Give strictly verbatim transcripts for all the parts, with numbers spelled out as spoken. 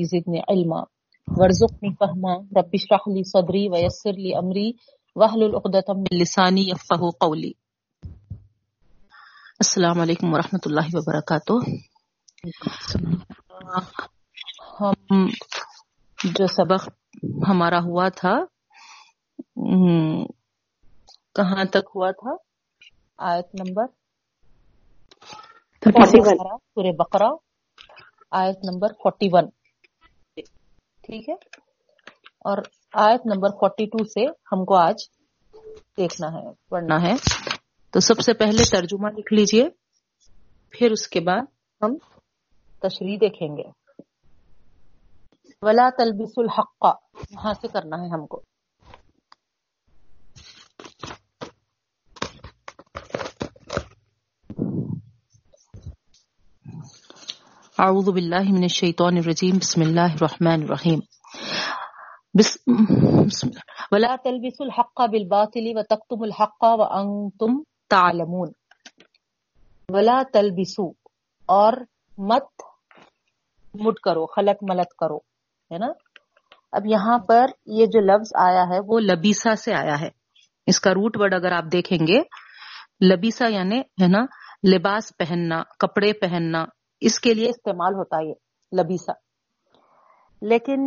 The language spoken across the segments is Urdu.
زدنی علما وارزقنی فہما رب اشرح لی صدری ویسر لی امری واحلل عقدۃ من لسانی یفقہوا قولی۔ السلام علیکم ورحمۃ اللہ وبرکاتہ۔ ہم جو سبق ہمارا ہوا تھا کہاں تک ہوا تھا؟ آیت نمبر تھرٹی سکس سورہ بقرہ آیت نمبر فورٹی ون، ٹھیک ہے، اور آیت نمبر فورٹی ٹو سے ہم کو آج دیکھنا ہے، پڑھنا ہے۔ تو سب سے پہلے ترجمہ لکھ لیجئے، پھر اس کے بعد ہم تشریح دیکھیں گے۔ وَلَا تَلْبِسُوا الْحَقَّ، یہاں سے کرنا ہے ہم کو۔ اعوذ باللہ من الشیطان الرجیم، بسم اللہ الرحمن الرحیم۔ بسم اللہ ولا تلبسوا الحق بالباطل وتکتموا الحق وانتم تعلمون۔ ولا تلبسوا، اور مت مٹ کرو، خلط ملط کرو، ہے نا۔ اب یہاں پر یہ جو لفظ آیا ہے وہ لبیسا سے آیا ہے۔ اس کا روٹ ورڈ اگر آپ دیکھیں گے، لبیسا یعنی ہے نا لباس پہننا، کپڑے پہننا، اس کے لیے استعمال ہوتا ہے یہ لبیسا۔ لیکن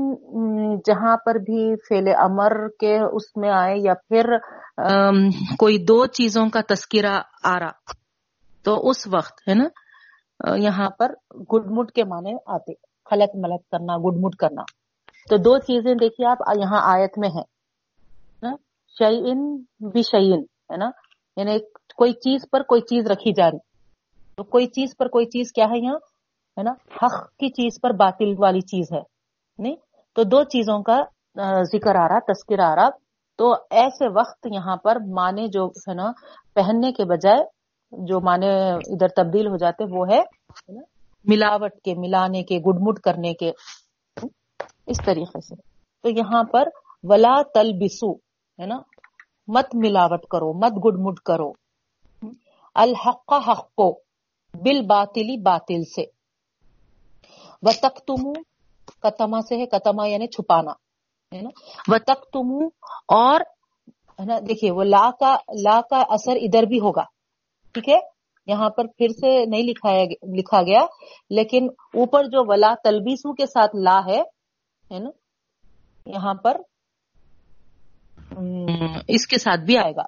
جہاں پر بھی فعل امر کے اس میں آئے یا پھر کوئی دو چیزوں کا تذکرہ آ رہا تو اس وقت ہے نا یہاں پر گڈ مڈ کے معنی آتے، خلط ملط کرنا، گڈ مڈ کرنا۔ تو دو چیزیں دیکھیے آپ یہاں آیت میں ہے، شیئن بشیئن، ہے نا، یعنی کوئی چیز پر کوئی چیز رکھی جا رہی۔ تو کوئی چیز پر کوئی چیز کیا ہے یہاں، ہے نا، حق کی چیز پر باطل والی چیز ہے، نہیں؟ تو دو چیزوں کا ذکر آ رہا، تذکر آ رہا۔ تو ایسے وقت یہاں پر معنی جو ہے نا پہننے کے بجائے جو معنی ادھر تبدیل ہو جاتے وہ ہے ملاوٹ کے، ملانے کے، گڈ مڈ کرنے کے، اس طریقے سے۔ تو یہاں پر ولا تلبسو ہے نا، مت ملاوٹ کرو، مت گڈ مڈ کرو، الحق حق کو، بالباطلی باطل سے، وتکتمو کتما سے ہے، کتما یعنی چھپانا، ہے نا، وتکتمو، اور ہے نا دیکھیے وہ لا کا لا کا اثر ادھر بھی ہوگا، ٹھیک ہے، یہاں پر پھر سے نہیں لکھا لکھا گیا، لیکن اوپر جو ولا تلبیسو کے ساتھ لا ہے نا یہاں پر اس کے ساتھ بھی آئے گا،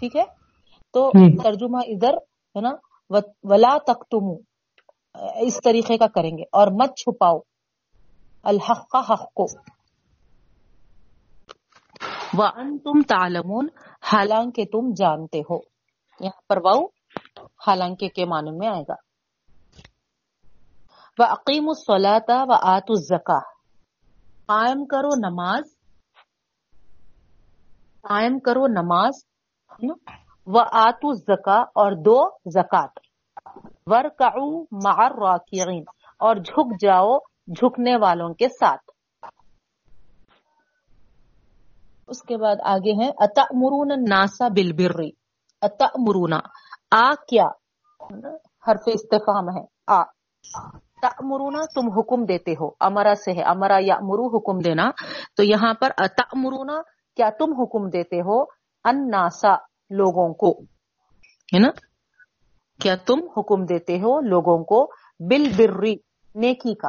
ٹھیک ہے۔ تو ترجمہ ادھر ہے نا ولا تکتمو اس طریقے کا کریں گے، اور مت چھپاؤ الحق کا حق کو، وانتم تعلمون، حالانکہ تم جانتے ہو۔ یہاں پر واو حالانکہ کے معنی میں آئے گا۔ واقیموا الصلاة وآتوا الزکاۃ، قائم کرو نماز، قائم کرو نماز، ہے نا، وآتوا الزکاۃ، اور دو زکات، ورکعوا مع الراکعین، اور جھک جاؤ جھکنے والوں کے ساتھ۔ اس کے بعد آگے ہیں اتأمرون الناس بالبر، اتأمرون، آ کیا حرف استفہام ہے، آ تأمرون تم حکم دیتے ہو، امرا سے ہے، امرا یأمرو حکم دینا۔ تو یہاں پر اتأمرون کیا تم حکم دیتے ہو، الناس لوگوں کو، ہے نا، کیا تم حکم دیتے ہو لوگوں کو، بالبر نیکی کا،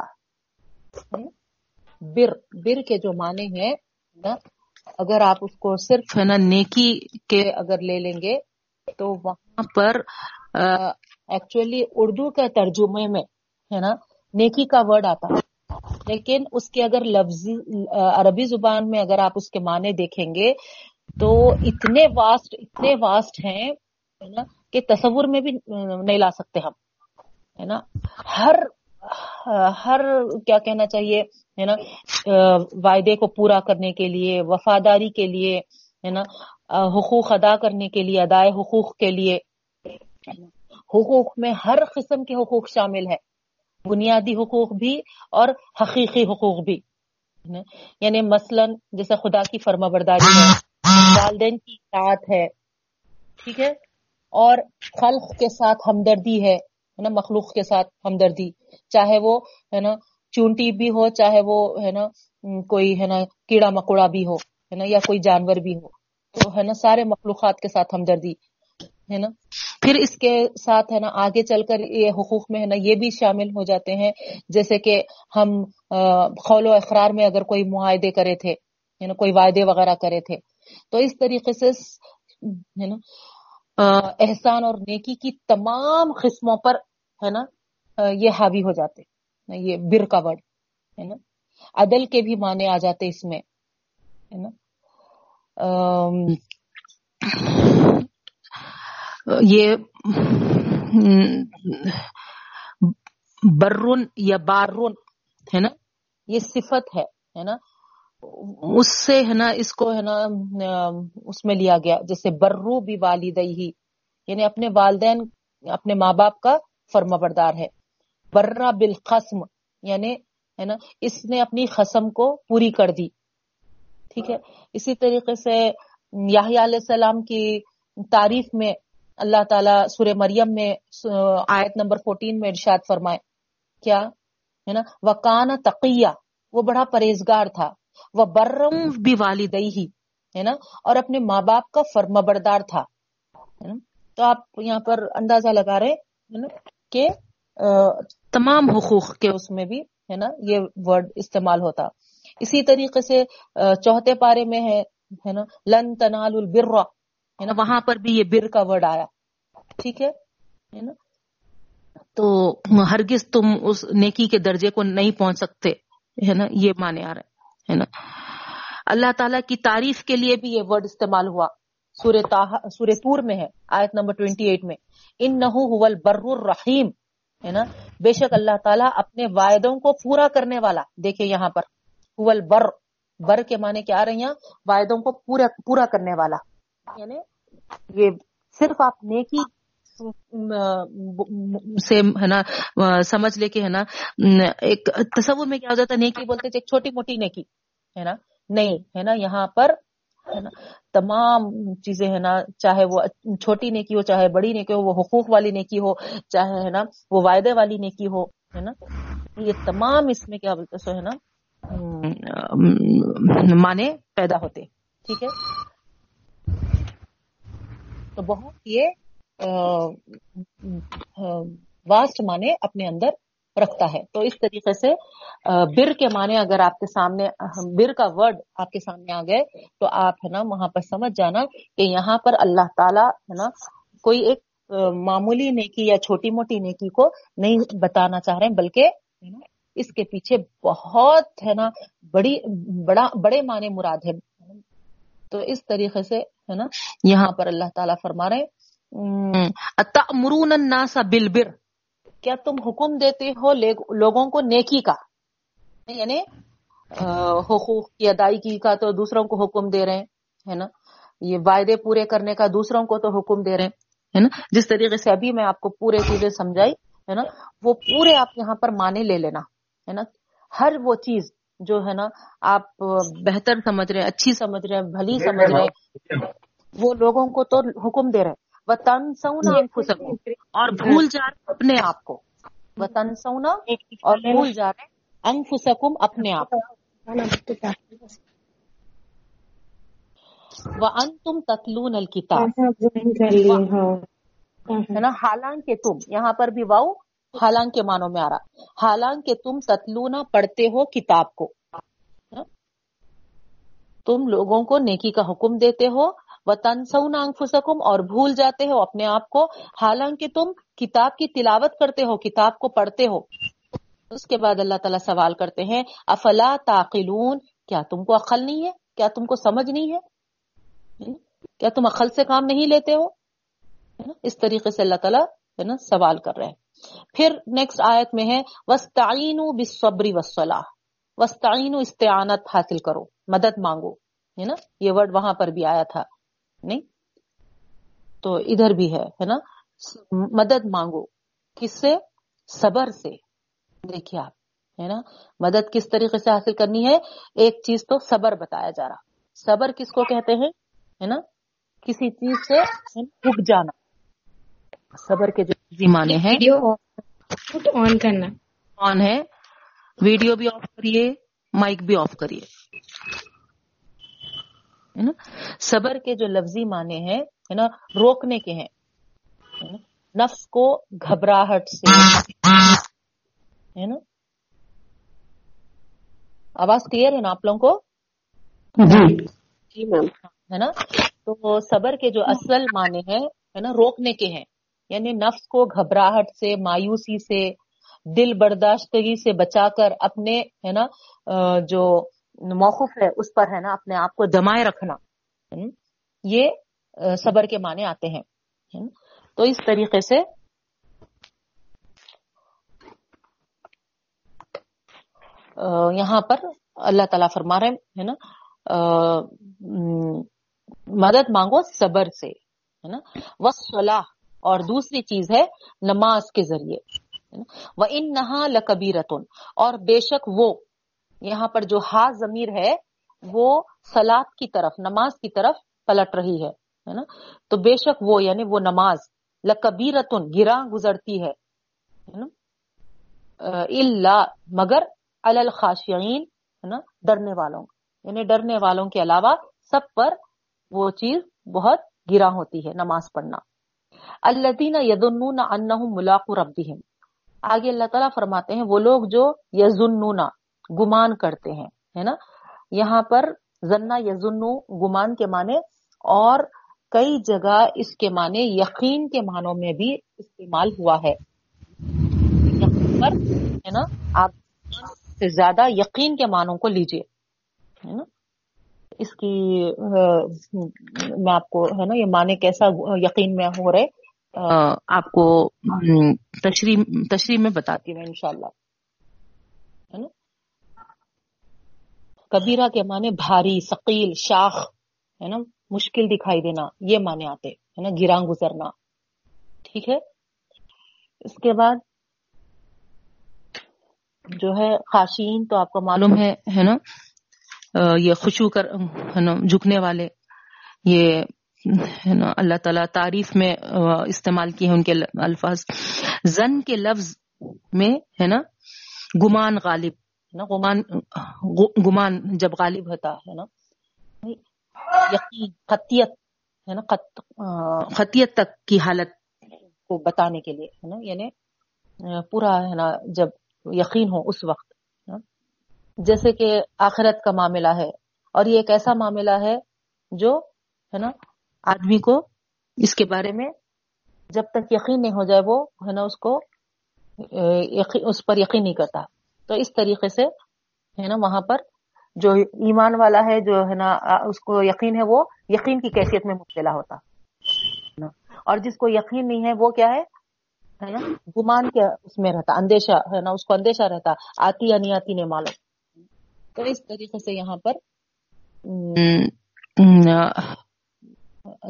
بر بر کے جو معنی ہے نا اگر آپ اس کو صرف ہے نا نیکی کے اگر لے لیں گے تو وہاں پر ایکچولی اردو کے ترجمے میں ہے نا نیکی کا ورڈ آتا ہے، لیکن اس کے اگر لفظی عربی زبان میں اگر آپ اس کے معنی دیکھیں گے تو اتنے واسٹ اتنے واسٹ ہیں نا کہ تصور میں بھی نہیں لا سکتے ہم، ہے نا۔ ہر ہر کیا کہنا چاہیے ہے نا وعدے کو پورا کرنے کے لیے، وفاداری کے لیے، ہے نا حقوق ادا کرنے کے لیے، ادائے حقوق کے لیے، حقوق میں ہر قسم کے حقوق شامل ہے، بنیادی حقوق بھی اور حقیقی حقوق بھی، یعنی مثلا جیسے خدا کی فرما برداری ہے، والدین کی اطاعت ہے، ٹھیک ہے، اور خلق کے ساتھ ہمدردی ہے، ہے نا مخلوق کے ساتھ ہمدردی, چاہے وہ ہے نا چونٹی بھی ہو, چاہے وہ ہے نا کوئی ہے نا کیڑا مکوڑا بھی ہو ہے نا, یا کوئی جانور بھی ہو, تو ہے نا سارے مخلوقات کے ساتھ ہمدردی ہے نا. پھر اس کے ساتھ ہے نا آگے چل کر یہ حقوق میں ہے نا یہ بھی شامل ہو جاتے ہیں, جیسے کہ ہم قول و اقرار میں اگر کوئی معاہدے کرے تھے ہے نا, کوئی وعدے وغیرہ کرے تھے, تو اس طریقے سے ہے نا احسان اور نیکی کی تمام قسموں پر ہے نا یہ حاوی ہو جاتے. یہ بر کا ورڈ ہے نا, عدل کے بھی معنی آ جاتے اس میں ہے نا. یہ برون یا بارون ہے نا, یہ صفت ہے ہے نا, اس سے ہے نا اس کو ہے نا اس میں لیا گیا, جیسے برو بھی والدیہ یعنی اپنے والدین اپنے ماں باپ کا فرما بردار ہے. برا بالخصم یعنی ہے نا اس نے اپنی خصم کو پوری کر دی, ٹھیک ہے. اسی طریقے سے یحییٰ علیہ السلام کی تعریف میں اللہ تعالیٰ سورہ مریم میں آیت نمبر چودہ میں ارشاد فرمائے کیا ہے نا, وکان تقیہ, وہ بڑا پرہیزگار تھا, وہ برم بوالدیہ ہے نا, اور اپنے ماں باپ کا فرما بردار تھا. تو آپ یہاں پر اندازہ لگا رہے ہیں کہ تمام حقوق کے اس میں بھی ہے نا یہ ورڈ استعمال ہوتا. اسی طریقے سے چوتھے پارے میں ہے نا لن تنالوا البر ہے نا, وہاں پر بھی یہ بر کا ورڈ آیا, ٹھیک ہے نا. تو ہرگز تم اس نیکی کے درجے کو نہیں پہنچ سکتے ہے نا, یہ معنی آ رہا ہے ہے نا. اللہ تعالیٰ کی تعریف کے لیے بھی یہ ورڈ استعمال ہوا, سورہ طہ سورہ طور میں ہے آیت نمبر اٹھائیس میں, انہ ھو البر الرحیم ہے نا, بے شک اللہ تعالیٰ اپنے وعدوں کو پورا کرنے والا. دیکھیں یہاں پر ھو البر, بر کے معنی کیا آ رہے ہیں, وعدوں کو پورا پورا کرنے والا, یعنی یہ صرف آپ نیکی سے ہے نا سمجھ لے کے ہے نا, ایک تصور میں کیا ہو جاتا ہے نیکی بولتے ہیں ایک چھوٹی موٹی نیکی ہے نا, نہیں ہے نا, یہاں پر ہے نا تمام چیزیں ہے نا, چاہے وہ چھوٹی نیکی ہو چاہے بڑی نیکی ہو, وہ حقوق والی نیکی ہو چاہے ہے نا وہ وعدے والی نیکی ہو ہے نا, یہ تمام اس میں کیا بولتے سو ہے نا معنی پیدا ہوتے, ٹھیک ہے. تو بہت یہ واسٹ معنی اپنے اندر رکھتا ہے. تو اس طریقے سے بر کے معنی اگر آپ کے سامنے بر کا ورڈ آپ کے سامنے آ گئے تو آپ ہے نا وہاں پر سمجھ جانا کہ یہاں پر اللہ تعالیٰ ہے نا کوئی ایک معمولی نیکی یا چھوٹی موٹی نیکی کو نہیں بتانا چاہ رہے ہیں, بلکہ اس کے پیچھے بہت ہے نا بڑی بڑا بڑے معنی مراد ہے. تو اس طریقے سے ہے نا یہاں پر اللہ تعالیٰ فرما رہے ہیں, تأمرون الناس بالبر, کیا تم حکم دیتے ہو لوگوں کو نیکی کا, یعنی حقوق کی ادائیگی کا تو دوسروں کو حکم دے رہے ہیں ہے نا, یہ وعدے پورے کرنے کا دوسروں کو تو حکم دے رہے ہیں ہے نا. جس طریقے سے ابھی میں آپ کو پورے چیزیں سمجھائی ہے نا, وہ پورے آپ یہاں پر معنی لے لینا ہے نا, ہر وہ چیز جو ہے نا آپ بہتر سمجھ رہے ہیں, اچھی سمجھ رہے ہیں, بھلی سمجھ رہے ہیں, وہ لوگوں کو تو حکم دے رہے ہیں, وَتَنْسَوْنَ أَنفُسَكُمْ, اور بھول جا رہے اپنے آپ کو, وَتَنْسَوْنَ اور بھول جا رہے أَنفُسَكُمْ اپنے آپ کو, وَأَنْتُمْ تَتْلُونَ الْكِتَابَ, حالانکہ تم, یہاں پر بھی واؤ حالانکہ معنوں میں آ رہا, حالانکہ تم تتلونا پڑھتے ہو کتاب کو, تم لوگوں کو نیکی کا حکم دیتے ہو, وَتَنْسَوْنَ أَنفُسَكُمْ اور بھول جاتے ہو اپنے آپ کو, حالانکہ تم کتاب کی تلاوت کرتے ہو, کتاب کو پڑھتے ہو. اس کے بعد اللہ تعالیٰ سوال کرتے ہیں, أَفَلَا تَعْقِلُونَ, کیا تم کو عقل نہیں ہے, کیا تم کو سمجھ نہیں ہے, کیا تم عقل سے کام نہیں لیتے ہو. اس طریقے سے اللہ تعالیٰ ہے نا سوال کر رہے ہیں. پھر نیکسٹ آیت میں ہے, وَاسْتَعِينُوا بِالصَّبْرِ وَالصَّلَاةِ, وَاسْتَعِينُوا استعانت حاصل کرو, مدد مانگو ہے نا, یہ ورڈ وہاں پر بھی آیا تھا نہیں, تو ادھر بھی ہے ہے نا, مدد مانگو کس سے, صبر سے. دیکھیے آپ ہے نا مدد کس طریقے سے حاصل کرنی ہے, ایک چیز تو صبر بتایا جا رہا, صبر کس کو کہتے ہیں ہے نا, کسی چیز سے رک جانا, صبر کے جو زمانے ہیں. ویڈیو آن کرنا آن ہے, ویڈیو بھی آف کریے, مائک بھی آف کریے, ہے نا. صبر کے جو لفظی معنی ہیں, ہے نا, روکنے کے ہیں. نفس کو گھبراہٹ سے, ہے نا, آواز کلیئر ہے نا آپ لوگوں کو؟ جی میم. ہے نا, تو صبر کے جو اصل معنی ہیں, ہے نا, روکنے کے ہیں, یعنی نفس کو گھبراہٹ سے, مایوسی سے, دل برداشتگی سے بچا کر اپنے, ہے نا, جو موقف ہے اس پر, ہے نا, اپنے آپ کو جمائے رکھنا, یہ صبر کے معنی آتے ہیں. تو اس طریقے سے یہاں پر اللہ تعالیٰ فرما رہے ہیں, ہے نا, مدد مانگو صبر سے, ہے نا, والصلاح, اور دوسری چیز ہے نماز کے ذریعے. وَإِنَّهَا لَكَبِيرَةٌ, اور بے شک وہ, یہاں پر جو ہا ضمیر ہے وہ صلاۃ کی طرف, نماز کی طرف پلٹ رہی ہے, ہے نا. تو بے شک وہ, یعنی وہ نماز, لَكَبِيرَةٌ, گراں گزرتی ہے, ہے نا, الا, مگر, عَلَى الْخَاشِعِينَ, ہے نا, ڈرنے والوں, یعنی ڈرنے والوں کے علاوہ سب پر وہ چیز بہت گراں ہوتی ہے, نماز پڑھنا. الذین یظنون انہم ملاقو ربہم, آگے اللہ تعالیٰ فرماتے ہیں وہ لوگ جو یظنون, گمان کرتے ہیں, ہے نا, یہاں پر ظنّ یظنّ گمان کے معنی, اور کئی جگہ اس کے معنی یقین کے معنوں میں بھی استعمال ہوا ہے. یقین پر, ہے نا, آپ سے زیادہ یقین کے معنوں کو لیجیے, ہے نا. اس کی میں آپ کو, ہے نا, یہ معنی کیسا یقین میں ہو رہے, آپ کو تشریح تشریح میں بتاتی ہوں انشاءاللہ, ہے نا. کبیرہ کے معنی بھاری, ثقیل, شاخ, ہے نا, مشکل دکھائی دینا, یہ معنی آتے, ہے نا, گراں گزرنا. ٹھیک ہے, اس کے بعد جو ہے خاشین, تو آپ کو معلوم ہے, ہے نا, یہ خشوع کر, ہے نا, جھکنے والے, یہ, ہے نا, اللہ تعالیٰ تعریف میں استعمال کیے ہیں ان کے الفاظ. زن کے لفظ میں, ہے نا, گمان غالب, ہے نا, گمان گمان جب غالب ہوتا ہے نا, یقین, خطیت, ہے نا, خطیت تک کی حالت کو بتانے کے لیے, ہے نا, یعنی پورا, ہے نا, جب یقین ہو اس وقت, جیسے کہ آخرت کا معاملہ ہے, اور یہ ایک ایسا معاملہ ہے جو, ہے نا, آدمی کو اس کے بارے میں جب تک یقین نہیں ہو جائے وہ, ہے نا, اس کو اس پر یقین نہیں کرتا. تو اس طریقے سے, ہے نا, وہاں پر جو ایمان والا ہے, جو, ہے نا, اس کو یقین ہے, وہ یقین کی کیفیت میں مبتلا ہوتا, اور جس کو یقین نہیں ہے وہ کیا ہے, ہے نا, گمان کے اس میں رہتا, اندیشہ, ہے نا, اس کو اندیشہ رہتا, آتی یا نہیں آتی نہیں معلوم. تو اس طریقے سے یہاں پر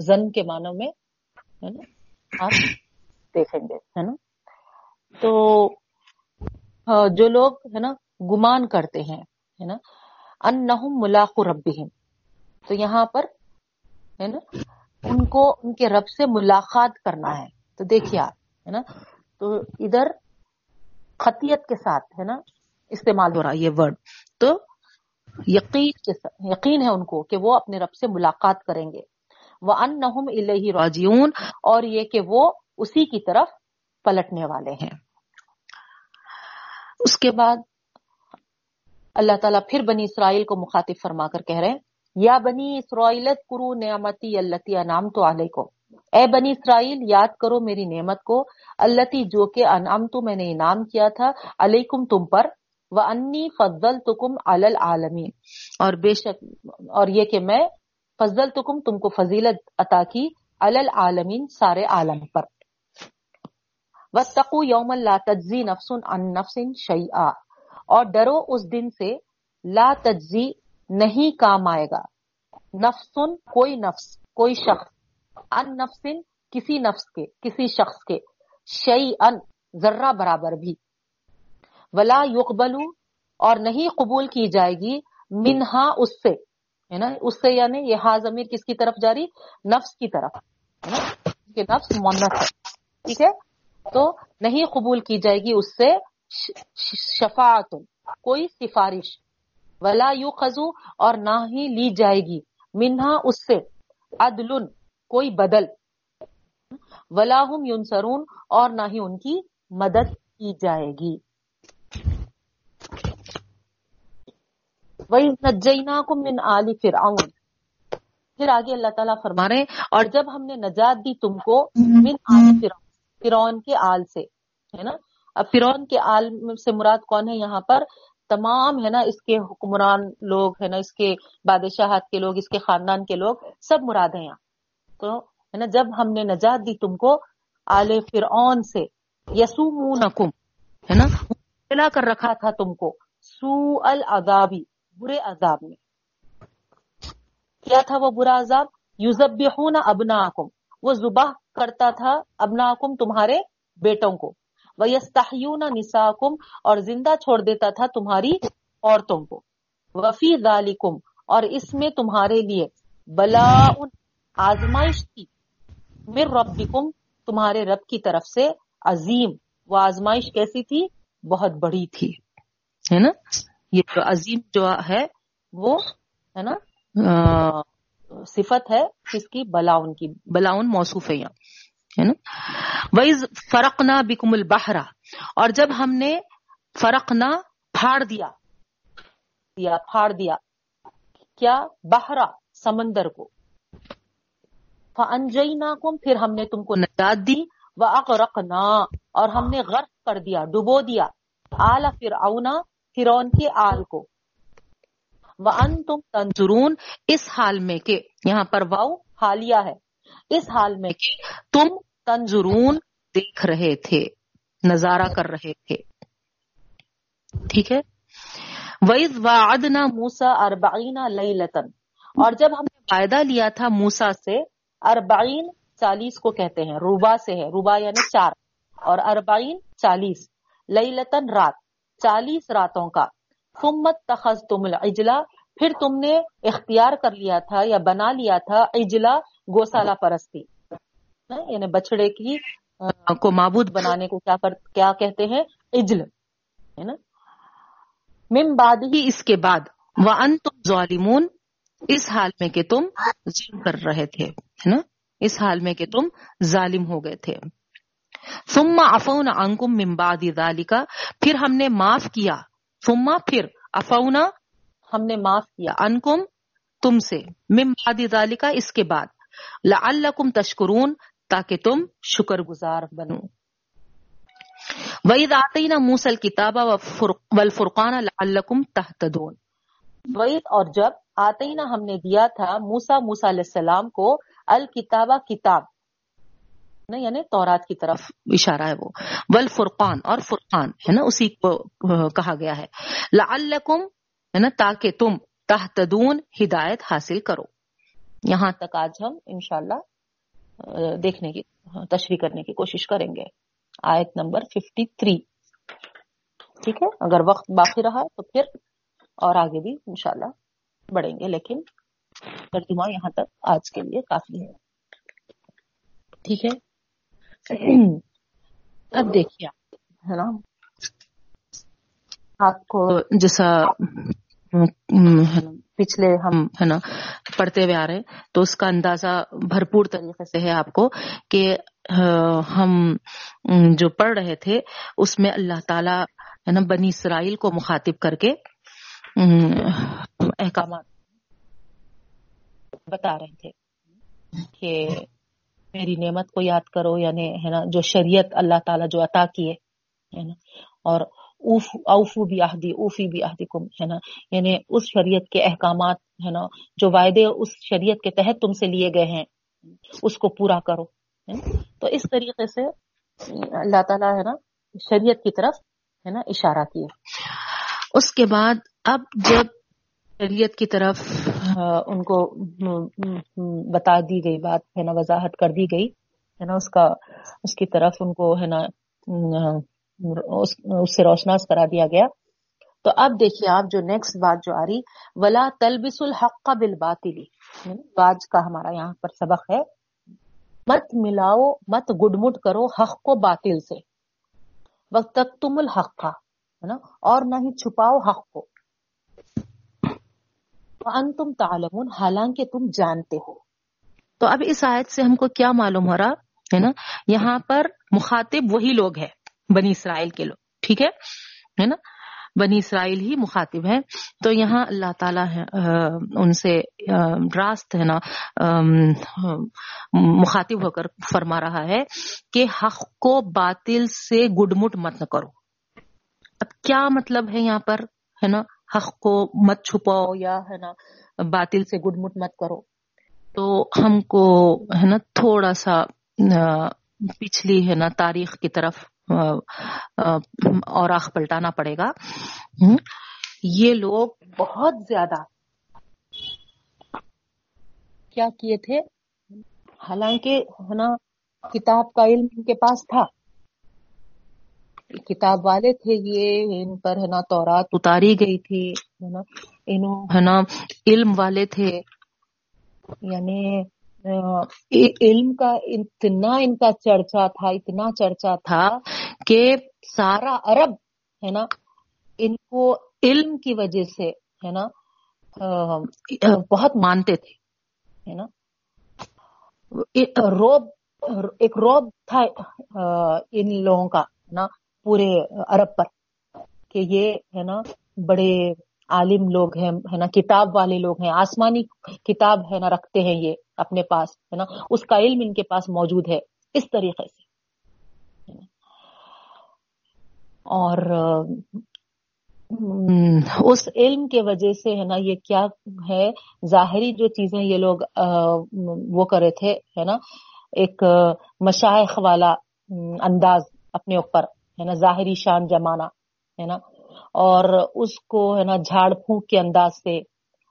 زن کے معنوں میں, ہے نا, آپ دیکھیں گے, ہے نا. تو جو لوگ, ہے نا, گمان کرتے ہیں, ہے نا, انہم ملاقو ربہم, تو یہاں پر, ہے نا, ان کو ان کے رب سے ملاقات کرنا ہے. تو دیکھیے آپ, ہے نا, تو ادھر خطیت کے ساتھ, ہے نا, استعمال ہو رہا ہے یہ ورڈ. تو یقین یقین ہے ان کو کہ وہ اپنے رب سے ملاقات کریں گے. وَأَنَّهُمْ إِلَيْهِ رَاجِعُونَ, اور یہ کہ وہ اسی کی طرف پلٹنے والے ہیں. اس کے بعد اللہ تعالیٰ پھر بنی اسرائیل کو مخاطب فرما کر کہہ رہے ہیں, یا بنی اسرائیل اذکروا نعمتی اللتی انعمت علیکم, اے بنی اسرائیل یاد کرو میری نعمت کو, اللتی جو کہ انعمت میں نے انعام کیا تھا, علیکم تم پر, وَأَنِّي فَضَّلْتُكُمْ عَلَى الْعَالَمِينَ, اور بے شک, اور یہ کہ میں فضلتکم, تم کو فضیلت عطا کی, عَلَى الْعَالَمِينَ, سارے عالم پر. وَاتَّقُوا يَوْمًا لَا تَجْزِي نَفْسٌ عَنْ نَفْسٍ شَيْئًا, اور ڈرو اس دن سے, لا تجزی, نہیں کام آئے گا, نفسن, کوئی نفس, کوئی شخص, عن نفسن, کسی نفس کے, کسی شخص کے, شیئن, ذرہ برابر بھی, ولا یقبلو, اور نہیں قبول کی جائے گی, منہا, اس سے, ہے نا, اس سے, یعنی یہ ہا ضمیر کس کی طرف جاری, نفس کی طرف, ہے نا, کہ نفس مؤنث ہے. ٹھیک ہے, تو نہیں قبول کی جائے گی اس سے شفاعت، کوئی سفارش، ولا یوخذو، اور نہ ہی لی جائے گی، منہا اس سے، عدل، کوئی بدل، ولا ہم ینصرون، اور نہ ہی ان کی مدد کی جائے گی۔ وَإِذْ نَجَّيْنَاكُمْ مِنْ آلِ فِرْعَوْنَ، پھر آگے اللہ تعالیٰ فرما رہے ہیں اور جب ہم نے نجات دی تم کو من آل فرعون، فرعون کے آل سے، ہے نا۔ اب فرعون کے آل سے مراد کون ہے یہاں پر؟ تمام، ہے نا، اس کے حکمران لوگ، ہے نا، اس کے بادشاہت کے لوگ، اس کے خاندان کے لوگ، سب مراد ہیں یہاں تو، ہے نا۔ جب ہم نے نجات دی تم کو آل فرعون سے، یسومونکم، ہے نا، مبتلا کر رکھا تھا تم کو سوء العذابی، برے عذاب میں۔ کیا تھا وہ برا عذاب؟ یذبحون ابناکم، وہ ذبح کرتا تھا ابناکم، تمہارے بیٹوں کو، ویستحیون نساکم، اور زندہ چھوڑ دیتا تھا تمہاری عورتوں کو، وفی ذالکم، اور اس میں تمہارے لیے بلاء، آزمائش تھی، من ربکم، تمہارے رب کی طرف سے، عظیم، وہ آزمائش کیسی تھی؟ بہت بڑی تھی، ہے نا۔ یہ جو عظیم جو ہے وہ، ہے نا، آ, صفت ہے کس کی؟ بلاؤن کی، بلاؤن موصوف ہے یہاں، ہے نا۔ وَإِذْ فَرَقْنَا بِكُمُ الْبَحْرَ، اور جب ہم نے فرقنا، پھاڑ دیا دیا پھاڑ دیا کیا؟ بحرا، سمندر کو، فَأَنْجَيْنَاكُمْ، پھر ہم نے تم کو نجات دی، وَأَغْرَقْنَا، اور ہم نے غرق کر دیا، ڈبو دیا، آلَ فِرْعَوْنَ، فرعون کے آل کو، وَأَنْتُمْ تَنْظُرُونَ، اس حال میں کہ، یہاں پر واو حالیہ ہے، اس حال میں کہ تم تنظرون، دیکھ رہے تھے، نظارہ کر رہے تھے، ٹھیک ہے۔ وَإِذْ وَعَدْنَا مُوسَى أَرْبَعِينَ لَيْلَةً، اور جب ہم نے وعدہ لیا تھا موسیٰ سے، اربعین چالیس کو کہتے ہیں، ربع سے ہے، ربع یعنی چار، اور اربعین چالیس، لیلتن رات، چالیس راتوں کا، ثم اتخذتم العجل، پھر تم نے اختیار کر لیا تھا یا بنا لیا تھا، عجلہ، گوسالہ پرستی، یعنی بچڑے کی کو معبود بنانے کو کیا کیا کہتے ہیں؟ عجل، ہے نا۔ من بعد، ہی اس کے بعد، وانتم ظالمون، اس حال میں کہ تم ظلم کر رہے تھے، ہے نا، اس حال میں کہ تم ظالم ہو گئے تھے، ثم عفونا عنكم من بعد ذلك، پھر ہم نے معاف کیا، ثم، پھر، عفونا، ہم نے معاف کیا، عنكم، تم سے، من بعد ذلك، اس کے بعد، لعلكم تشکرون، تاکہ تم شکر گزار بنو۔ وَإِذْ آتَيْنَا مُوسَى الْكِتَابَ وَالْفُرْقَانَ لَعَلَّكُمْ تَهْتَدُونَ، وَإِذْ، اور جب، آتَيْنَا، ہم نے دیا تھا، موسیٰ موسیٰ علیہ السلام کو، الکتابہ، کتاب، یعنی تورات کی طرف اشارہ ہے وہ، والفرقان، اور فرقان، ہے نا، اسی کو کہا گیا ہے، لعلکم، ہے نا، تاکہ تم، تہتدون، ہدایت حاصل کرو۔ یہاں تک آج ہم انشاءاللہ دیکھنے کی، تشریح کرنے کی کوشش کریں گے، آیت نمبر ترپن، ٹھیک ہے۔ اگر وقت باقی رہا تو پھر اور آگے بھی انشاءاللہ بڑھیں گے، لیکن ترجمہ یہاں تک آج کے لیے کافی ہے، ٹھیک ہے۔ اب دیکھیے، ہے نا، آپ کو جیسا پچھلے ہم، ہے نا، پڑھتے ہوئے آ رہے ہیں تو اس کا اندازہ بھرپور طریقے سے ہے آپ کو کہ ہم جو پڑھ رہے تھے اس میں اللہ تعالی، ہے نا، بنی اسرائیل کو مخاطب کر کے احکامات بتا رہے تھے کہ میری نعمت کو یاد کرو، یعنی، ہے نا، جو شریعت اللہ تعالیٰ جو عطا کیے، ہے نا، اور اوف اوفو بعہدی، اوفی بعہدکم، ہے نا، یعنی اس شریعت کے احکامات، ہے نا، جو وعدے اس شریعت کے تحت تم سے لیے گئے ہیں اس کو پورا کرو، ہے نا۔ تو اس طریقے سے اللہ تعالیٰ، ہے نا، شریعت کی طرف، ہے نا، اشارہ کیا۔ اس کے بعد اب جب شریعت کی طرف ان کو بتا دی گئی بات، ہے نا، وضاحت کر دی گئی، ہے نا، اس کا اس کی طرف ان کو، ہے نا، اس سے روشناس کرا دیا گیا۔ تو اب دیکھیے آپ جو نیکسٹ بات جو آ رہی، ولا تلبسوا الحق بالباطل، آج کا ہمارا یہاں پر سبق ہے، مت ملاؤ، مت گڈمٹ کرو حق کو باطل سے، وقت تک تم الحق کا ہے نا، اور نہ ہی چھپاؤ حق کو، وانتم تعلمون، حالانکہ تم جانتے ہو۔ تو اب اس آیت سے ہم کو کیا معلوم ہو رہا ہے نا، یہاں پر مخاطب وہی لوگ ہیں، بنی اسرائیل کے لوگ، ٹھیک ہے نا، بنی اسرائیل ہی مخاطب ہے۔ تو یہاں اللہ تعالیٰ ان سے راست ہے نا مخاطب ہو کر فرما رہا ہے کہ حق کو باطل سے گڈمٹ مت نہ کرو۔ اب کیا مطلب ہے یہاں پر ہے نا، حق کو مت چھپاؤ یا ہے نا باطل سے گڈمٹ مت کرو۔ تو ہم کو ہے نا تھوڑا سا پچھلی ہے نا تاریخ کی طرف اور آنکھ پلٹانا پڑے گا۔ یہ لوگ بہت زیادہ کیا کیے تھے، حالانکہ ہے نا کتاب کا علم ان کے پاس تھا، کتاب والے تھے یہ، ان پر ہے نا تورات اتاری گئی تھی ہے نا، انہوں ہے نا علم والے تھے، یعنی علم کا اتنا ان کا چرچا تھا، اتنا چرچا تھا کہ سارا عرب ہے نا ان کو علم کی وجہ سے ہے نا بہت مانتے تھے، ہے نا روب، ایک روب تھا ان لوگوں کا ہے نا پورے عرب پر، کہ یہ ہے نا بڑے عالم لوگ ہیں ہے نا، کتاب والے لوگ ہیں، آسمانی کتاب ہے نا رکھتے ہیں یہ اپنے پاس ہے نا، اس کا علم ان کے پاس موجود ہے، اس طریقے سے۔ اور اس علم کے وجہ سے ہے نا یہ کیا ہے، ظاہری جو چیزیں یہ لوگ وہ کرے تھے ہے نا، ایک مشائخ والا انداز اپنے اوپر ہے نا، ظاہری شان جمانا ہے نا، اور اس کو ہے نا جھاڑ پھونک کے انداز سے،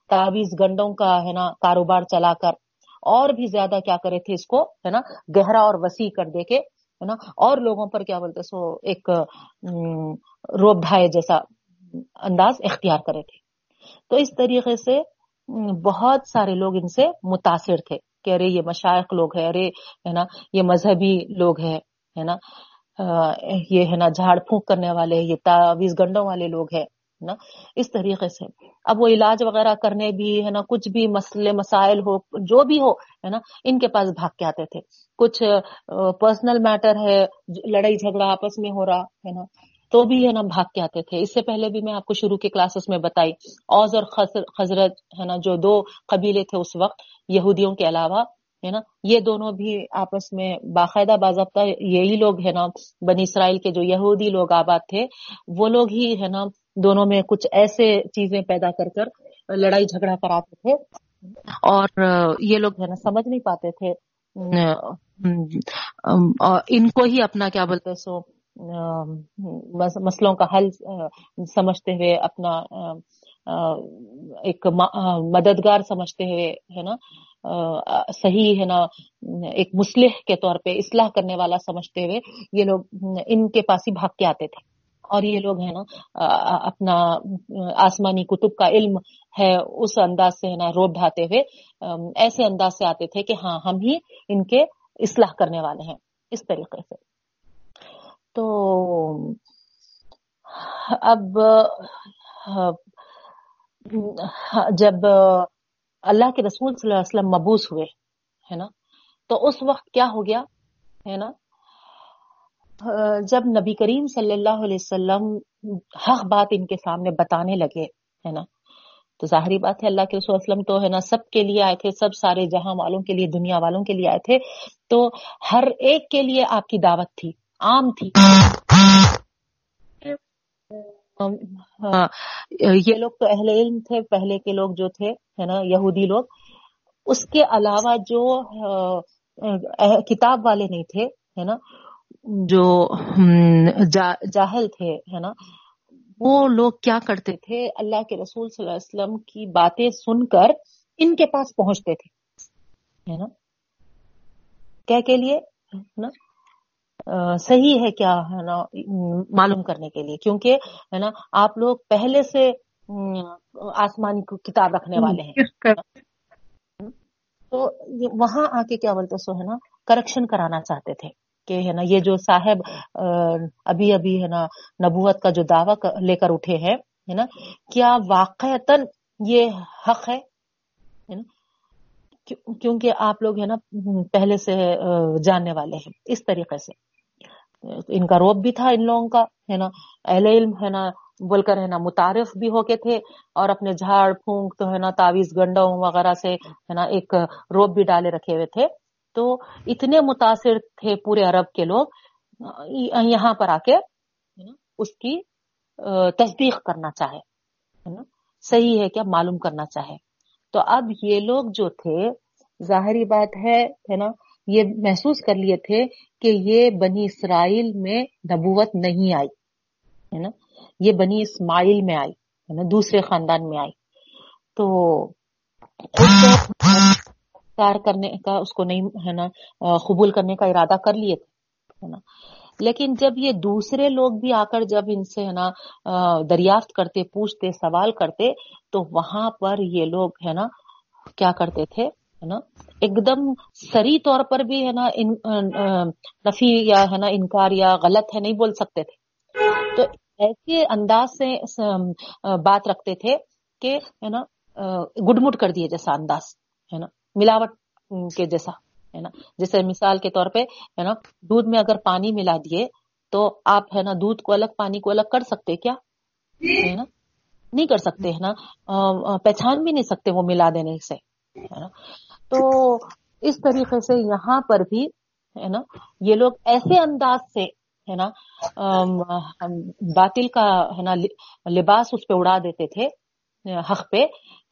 تعویذ گنڈوں کا ہے نا کاروبار چلا کر، اور بھی زیادہ کیا کرے تھے اس کو ہے نا گہرا اور وسیع کر دے کے ہے نا، اور لوگوں پر کیا بولتے سو ایک روب ڈھائے جیسا انداز اختیار کرے تھے۔ تو اس طریقے سے بہت سارے لوگ ان سے متاثر تھے کہ ارے یہ مشائخ لوگ ہیں، ارے ہے نا یہ مذہبی لوگ ہیں ہے نا، یہ ہے نا جھاڑ پھونک کرنے والے، یہ تعویذ گنڈوں والے لوگ ہیں نا، اس طریقے سے۔ اب وہ علاج وغیرہ کرنے بھی ہے نا، کچھ بھی مسئلے مسائل ہو جو بھی ہو ہے نا، ان کے پاس بھاگ کے آتے تھے۔ کچھ پرسنل میٹر ہے، لڑائی جھگڑا آپس میں ہو رہا ہے نا، تو بھی ہے نا بھاگ کے آتے تھے۔ اس سے پہلے بھی میں آپ کو شروع کے کلاسز میں بتائی، اوس اور خزرج ہے نا جو دو قبیلے تھے اس وقت یہودیوں کے علاوہ ہے نا، یہ دونوں بھی آپس میں باقاعدہ باضابطہ یہی لوگ ہے نا، بنی اسرائیل کے جو یہودی لوگ آباد تھے وہ لوگ ہی ہے نا دونوں میں کچھ ایسے چیزیں پیدا کر کر لڑائی جھگڑا کراتے تھے، اور یہ لوگ ہے نا سمجھ نہیں پاتے تھے، اور ان کو ہی اپنا کیا بولتے سو مسئلوں کا حل سمجھتے ہوئے، اپنا ایک مددگار سمجھتے ہوئے ہے نا، صحیح ہے نا ایک مصلح کے طور پہ اصلاح کرنے والا سمجھتے ہوئے یہ لوگ ان کے پاس ہی بھاگ کے آتے تھے۔ اور یہ لوگ ہے نا اپنا آسمانی کتب کا علم ہے اس انداز سے ہے نا روب ڈھاتے ہوئے ایسے انداز سے آتے تھے کہ ہاں ہم ہی ان کے اصلاح کرنے والے ہیں، اس طریقے سے۔ تو اب جب اللہ کے رسول صلی اللہ علیہ وسلم مبعوث ہوئے ہے نا، تو اس وقت کیا ہو گیا ہے نا، جب نبی کریم صلی اللہ علیہ وسلم حق بات ان کے سامنے بتانے لگے ہے نا، تو ظاہری بات ہے اللہ کے رسول صلی اللہ علیہ وسلم تو ہے نا سب کے لیے آئے تھے، سب سارے جہاں والوں کے لیے، دنیا والوں کے لیے آئے تھے، تو ہر ایک کے لیے آپ کی دعوت تھی، عام تھی۔ یہ لوگ تو اہل علم تھے، پہلے کے لوگ جو تھے ہے نا یہودی لوگ، اس کے علاوہ جو کتاب والے نہیں تھے ہے نا، جو جاہل تھے ہے نا، وہ لوگ کیا کرتے تھے، اللہ کے رسول صلی اللہ علیہ وسلم کی باتیں سن کر ان کے پاس پہنچتے تھے ہے نا، کیا کے لیے ہے نا، صحیح ہے کیا ہے نا معلوم کرنے کے لیے، کیونکہ ہے نا آپ لوگ پہلے سے آسمانی کتاب رکھنے والے ہیں۔ تو وہاں آ کے کیا بولتے سو ہے نا کریکشن کرانا چاہتے تھے کہ ہے نا یہ جو صاحب ابھی ابھی ہے نا نبوت کا جو دعویٰ لے کر اٹھے ہیں ہے نا کیا واقعتاً یہ حق ہے؟ کیونکہ آپ لوگ ہے نا پہلے سے جاننے والے ہیں. اس طریقے سے ان کا روب بھی تھا ان لوگوں کا ہے نا اہل علم ہے نا بول کر ہے نا متعارف بھی ہو کے تھے اور اپنے جھاڑ پھونک تو ہے نا تعویذ گنڈوں وغیرہ سے ہے نا ایک روب بھی ڈالے رکھے ہوئے تھے. تو اتنے متاثر تھے پورے عرب کے لوگ یہاں پر آ کے اس کی تصدیق کرنا چاہے ہے نا صحیح ہے کیا معلوم کرنا چاہے. تو اب یہ لوگ جو تھے ظاہری بات ہے نا یہ محسوس کر لیے تھے کہ یہ بنی اسرائیل میں نبوت نہیں آئی ہے نا یہ بنی اسماعیل میں آئی ہے نا دوسرے خاندان میں آئی. تو کار کرنے کا اس کو نہیں ہے نا قبول کرنے کا ارادہ کر لیے تھے ہے نا. لیکن جب یہ دوسرے لوگ بھی آ کر جب ان سے ہے نا دریافت کرتے پوچھتے سوال کرتے تو وہاں پر یہ لوگ ہے نا کیا کرتے تھے ہے نا ایک دم سری طور پر بھی ہے نا نفی یا ہے نا انکار یا غلط ہے نہیں بول سکتے تھے. تو ایسے انداز سے بات رکھتے تھے کہ ہے نا گڈمٹ کر دیے جیسا انداز ہے نا ملاوٹ کے جیسا ہے نا. جیسے مثال کے طور پہ ہے نا دودھ میں اگر پانی ملا دیے تو آپ ہے نا دودھ کو الگ پانی کو الگ کر سکتے کیا ہے نا نہیں کر سکتے ہے نا پہچان بھی نہیں سکتے وہ ملا دینے سے ہے نا. تو اس طریقے سے یہاں پر بھی ہے نا یہ لوگ ایسے انداز سے ہے نا باطل کا ہے نا لباس اس پہ اڑا دیتے تھے حق پہ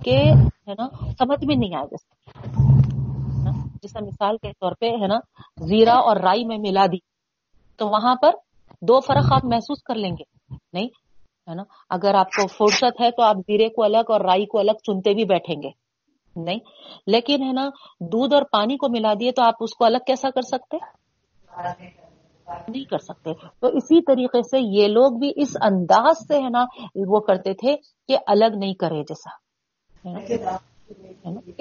کہ ہے نا سمجھ میں نہیں آئے. جیسے جیسا مثال کے طور پہ ہے نا زیرہ اور رائی میں ملا دی تو وہاں پر دو فرق آپ محسوس کر لیں گے نہیں ہے نا. اگر آپ کو فرصت ہے تو آپ زیرے کو الگ اور رائی کو الگ چنتے بھی بیٹھیں گے نہیں. لیکن ہے نا دودھ اور پانی کو ملا دیے تو آپ اس کو الگ کیسا کر سکتے نہیں کر سکتے. تو اسی طریقے سے یہ لوگ بھی اس انداز سے ہے نا وہ کرتے تھے کہ الگ نہیں کرے جیسا.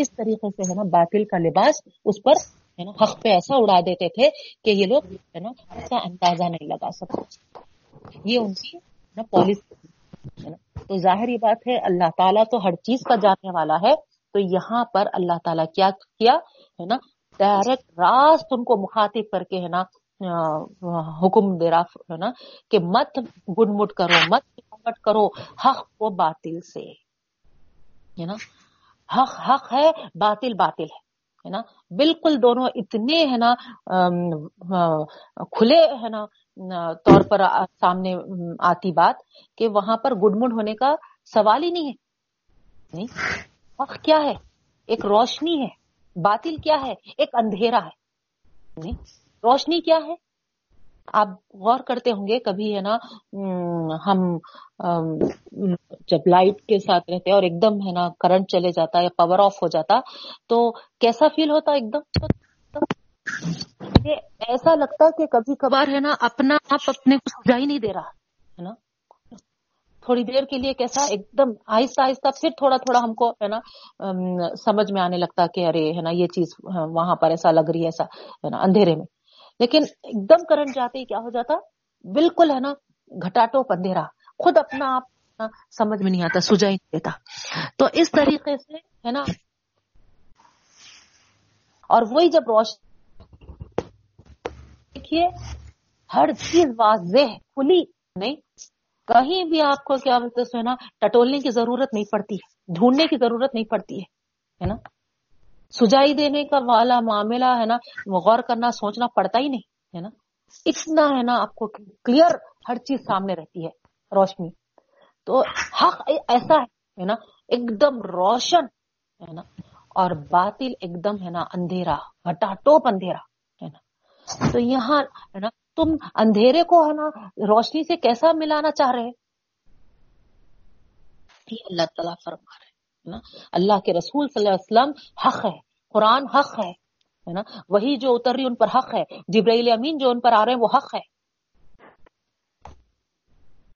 اس طریقے سے ہے نا باطل کا لباس اس پر ہے نا حق پہ ایسا اڑا دیتے تھے کہ یہ لوگ ہے نا ایسا اندازہ نہیں لگا سکتے. یہ ان کی نا پالیسی ہے نا. تو ظاہری بات ہے اللہ تعالیٰ تو ہر چیز کا جاننے والا ہے. تو یہاں پر اللہ تعالیٰ کیا کیا ہے نا ڈائریکٹ راست ان کو مخاطب کر کے ہے نا حکم دے رہا ہے نا کہ مت گڈمٹ کرو مت ملاوٹ کرو حق کو باطل سے ہے نا. حق حق ہے باطل باطل ہے نا بالکل دونوں اتنے ہے نا کھلے ہے نا طور پر سامنے آتی بات کہ وہاں پر گڈمڈ ہونے کا سوال ہی نہیں ہے. حق کیا ہے ایک روشنی ہے باطل کیا ہے ایک اندھیرا ہے. روشنی کیا ہے آپ غور کرتے ہوں گے کبھی ہے نا ہم جب لائٹ کے ساتھ رہتے اور ایک دم ہے نا کرنٹ چلے جاتا یا پاور آف ہو جاتا تو کیسا فیل ہوتا ایک دم ایسا لگتا کہ کبھی کبھار ہے نا اپنا آپ اپنے کو سمجھا ہی نہیں دے رہا ہے نا. تھوڑی دیر کے لیے کیسا ایک دم آہستہ آہستہ پھر تھوڑا تھوڑا ہم کو ہے نا سمجھ میں آنے لگتا کہ ارے ہے نا یہ چیز وہاں پر ایسا لگ رہی ہے ایسا ہے نا اندھیرے میں. لیکن ایک دم کرنٹ جاتے ہی کیا ہو جاتا بالکل ہے نا گھٹاٹو اندھیرا خود اپنا آپ سمجھ میں نہیں آتا سجا ہی نہیں دیتا. تو اس طریقے سے ہے نا اور وہی جب روشنی دیکھیے ہر چیز واضح کھلی نہیں کہیں بھی آپ کو کیا بولتے ہیں نا ٹٹولنے کی ضرورت نہیں پڑتی ہے ڈھونڈنے کی ضرورت نہیں پڑتی ہے نا. سجائی دینے کا والا معاملہ ہے نا غور کرنا سوچنا پڑتا ہی نہیں ہے نا. اتنا ہے نا آپ کو کلیئر ہر چیز سامنے رہتی ہے روشنی. تو حق ایسا ہے نا ایک دم روشن ہے نا اور باطل ایک دم ہے نا اندھیرا ہٹا ٹوپ اندھیرا ہے نا. تو یہاں ہے نا تم اندھیرے کو ہے نا روشنی سے کیسا ملانا چاہ رہے اللہ تعالیٰ فرما رہے نا. اللہ کے رسول صلی اللہ علیہ وسلم حق ہے قرآن حق ہے ہے نا وہی جو اتر رہی ان پر حق ہے جبرائیل امین جو ان پر آ رہے ہیں وہ حق ہے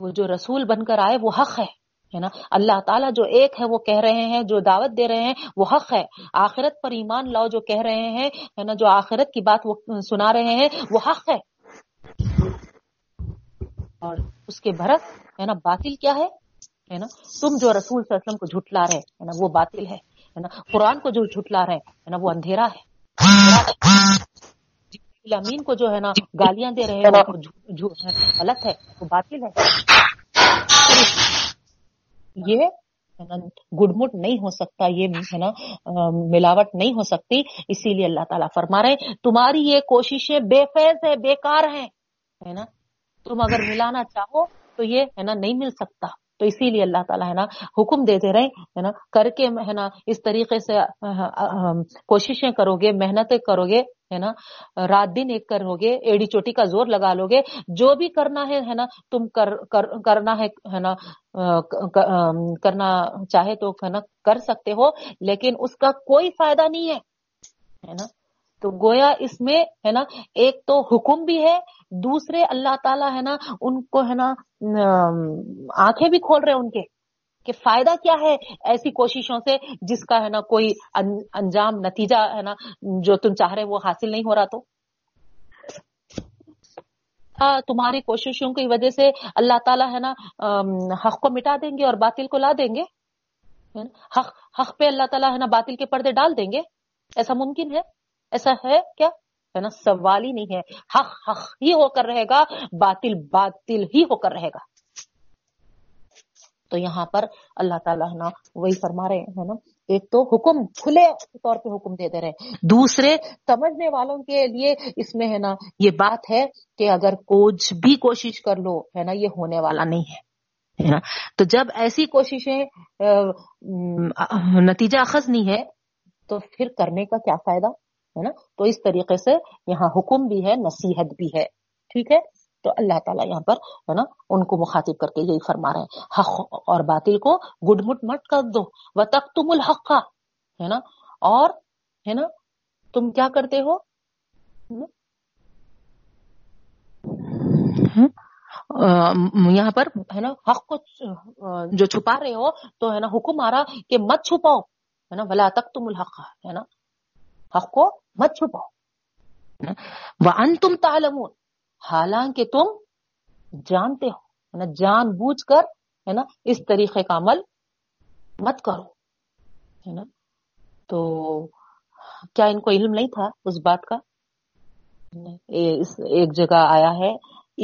وہ جو رسول بن کر آئے وہ حق ہے ہے نا. اللہ تعالیٰ جو ایک ہے وہ کہہ رہے ہیں، جو دعوت دے رہے ہیں وہ حق ہے. آخرت پر ایمان لاؤ جو کہہ رہے ہیں ہے نا، جو آخرت کی بات وہ سنا رہے ہیں وہ حق ہے، اور اس کے برعکس ہے نا باطل کیا ہے ہے نا. تم جو رسول صلی اللہ علیہ وسلم کو جھٹلا رہے ہے نا وہ باطل ہے ہے نا. قرآن کو جو جھٹلا رہے ہے نا وہ اندھیرا ہے. امین کو جو ہے نا گالیاں دے رہے ہیں جو غلط ہے وہ باطل ہے. یہ گڈمٹ نہیں ہو سکتا، یہ ہے نا ملاوٹ نہیں ہو سکتی. اسی لیے اللہ تعالیٰ فرما رہے ہیں تمہاری یہ کوششیں بے فیض ہیں، بیکار ہیں ہے نا. تم اگر ملانا چاہو تو یہ ہے نا نہیں مل سکتا. تو اسی لیے اللہ تعالیٰ ہے نا حکم دے دے رہے ہے نا، کر کے ہے نا اس طریقے سے کوششیں کرو گے، محنتیں کرو گے ہے نا، رات دن ایک کرو گے، ایڑی چوٹی کا زور لگا لو گے، جو بھی کرنا ہے ہے نا تم کرنا ہے نا، کرنا چاہے تو ہے نا کر سکتے ہو، لیکن اس کا کوئی فائدہ نہیں ہے ہے نا. تو گویا اس میں ہے نا ایک تو حکم بھی ہے، دوسرے اللہ تعالیٰ ہے نا ان کو ہے نا آنکھیں بھی کھول رہے ان کے کہ فائدہ کیا ہے ایسی کوششوں سے جس کا ہے نا کوئی انجام نتیجہ ہے نا جو تم چاہ رہے وہ حاصل نہیں ہو رہا. تو تمہاری کوششوں کی وجہ سے اللہ تعالیٰ ہے نا حق کو مٹا دیں گے اور باطل کو لا دیں گے. حق حق پہ اللہ تعالیٰ ہے نا باطل کے پردے ڈال دیں گے. ایسا ممکن ہے؟ ایسا ہے کیا ہے نا؟ سوال ہی نہیں ہے. حق حق ہی ہو کر رہے گا، باطل باطل ہی ہو کر رہے گا. تو یہاں پر اللہ تعالیٰ نا وہی فرما رہے ہیں نا، ایک تو حکم کھلے طور پہ حکم دے دے رہے ہیں، دوسرے سمجھنے والوں کے لیے اس میں ہے نا یہ بات ہے کہ اگر کچھ بھی کوشش کر لو ہے نا یہ ہونے والا نہیں ہے. تو جب ایسی کوششیں نتیجہ اخذ نہیں ہے تو پھر کرنے کا کیا فائدہ ہے نا. تو اس طریقے سے یہاں حکم بھی ہے، نصیحت بھی ہے. ٹھیک ہے. تو اللہ تعالیٰ یہاں پر ہے نا ان کو مخاطب کر کے یہی فرما رہے ہیں حق اور باطل کو گڈ مٹ مت کر دو. وتکتم الحق ہے نا، اور ہے نا تم کیا کرتے ہو، یہاں پر ہے نا حق کو جو چھپا رہے ہو. تو ہے نا حکم آ رہا کہ مت چھپاؤ ہے نا، ولا تکتم الحق ہے نا، حق کو مت چھپاؤ. وانتم تعلمون، حالانکہ تم جانتے ہو نا، جان بوجھ کر ہے نا اس طریقے کا عمل مت کرو ہے نا. تو کیا ان کو علم نہیں تھا اس بات کا؟ ایک جگہ آیا ہے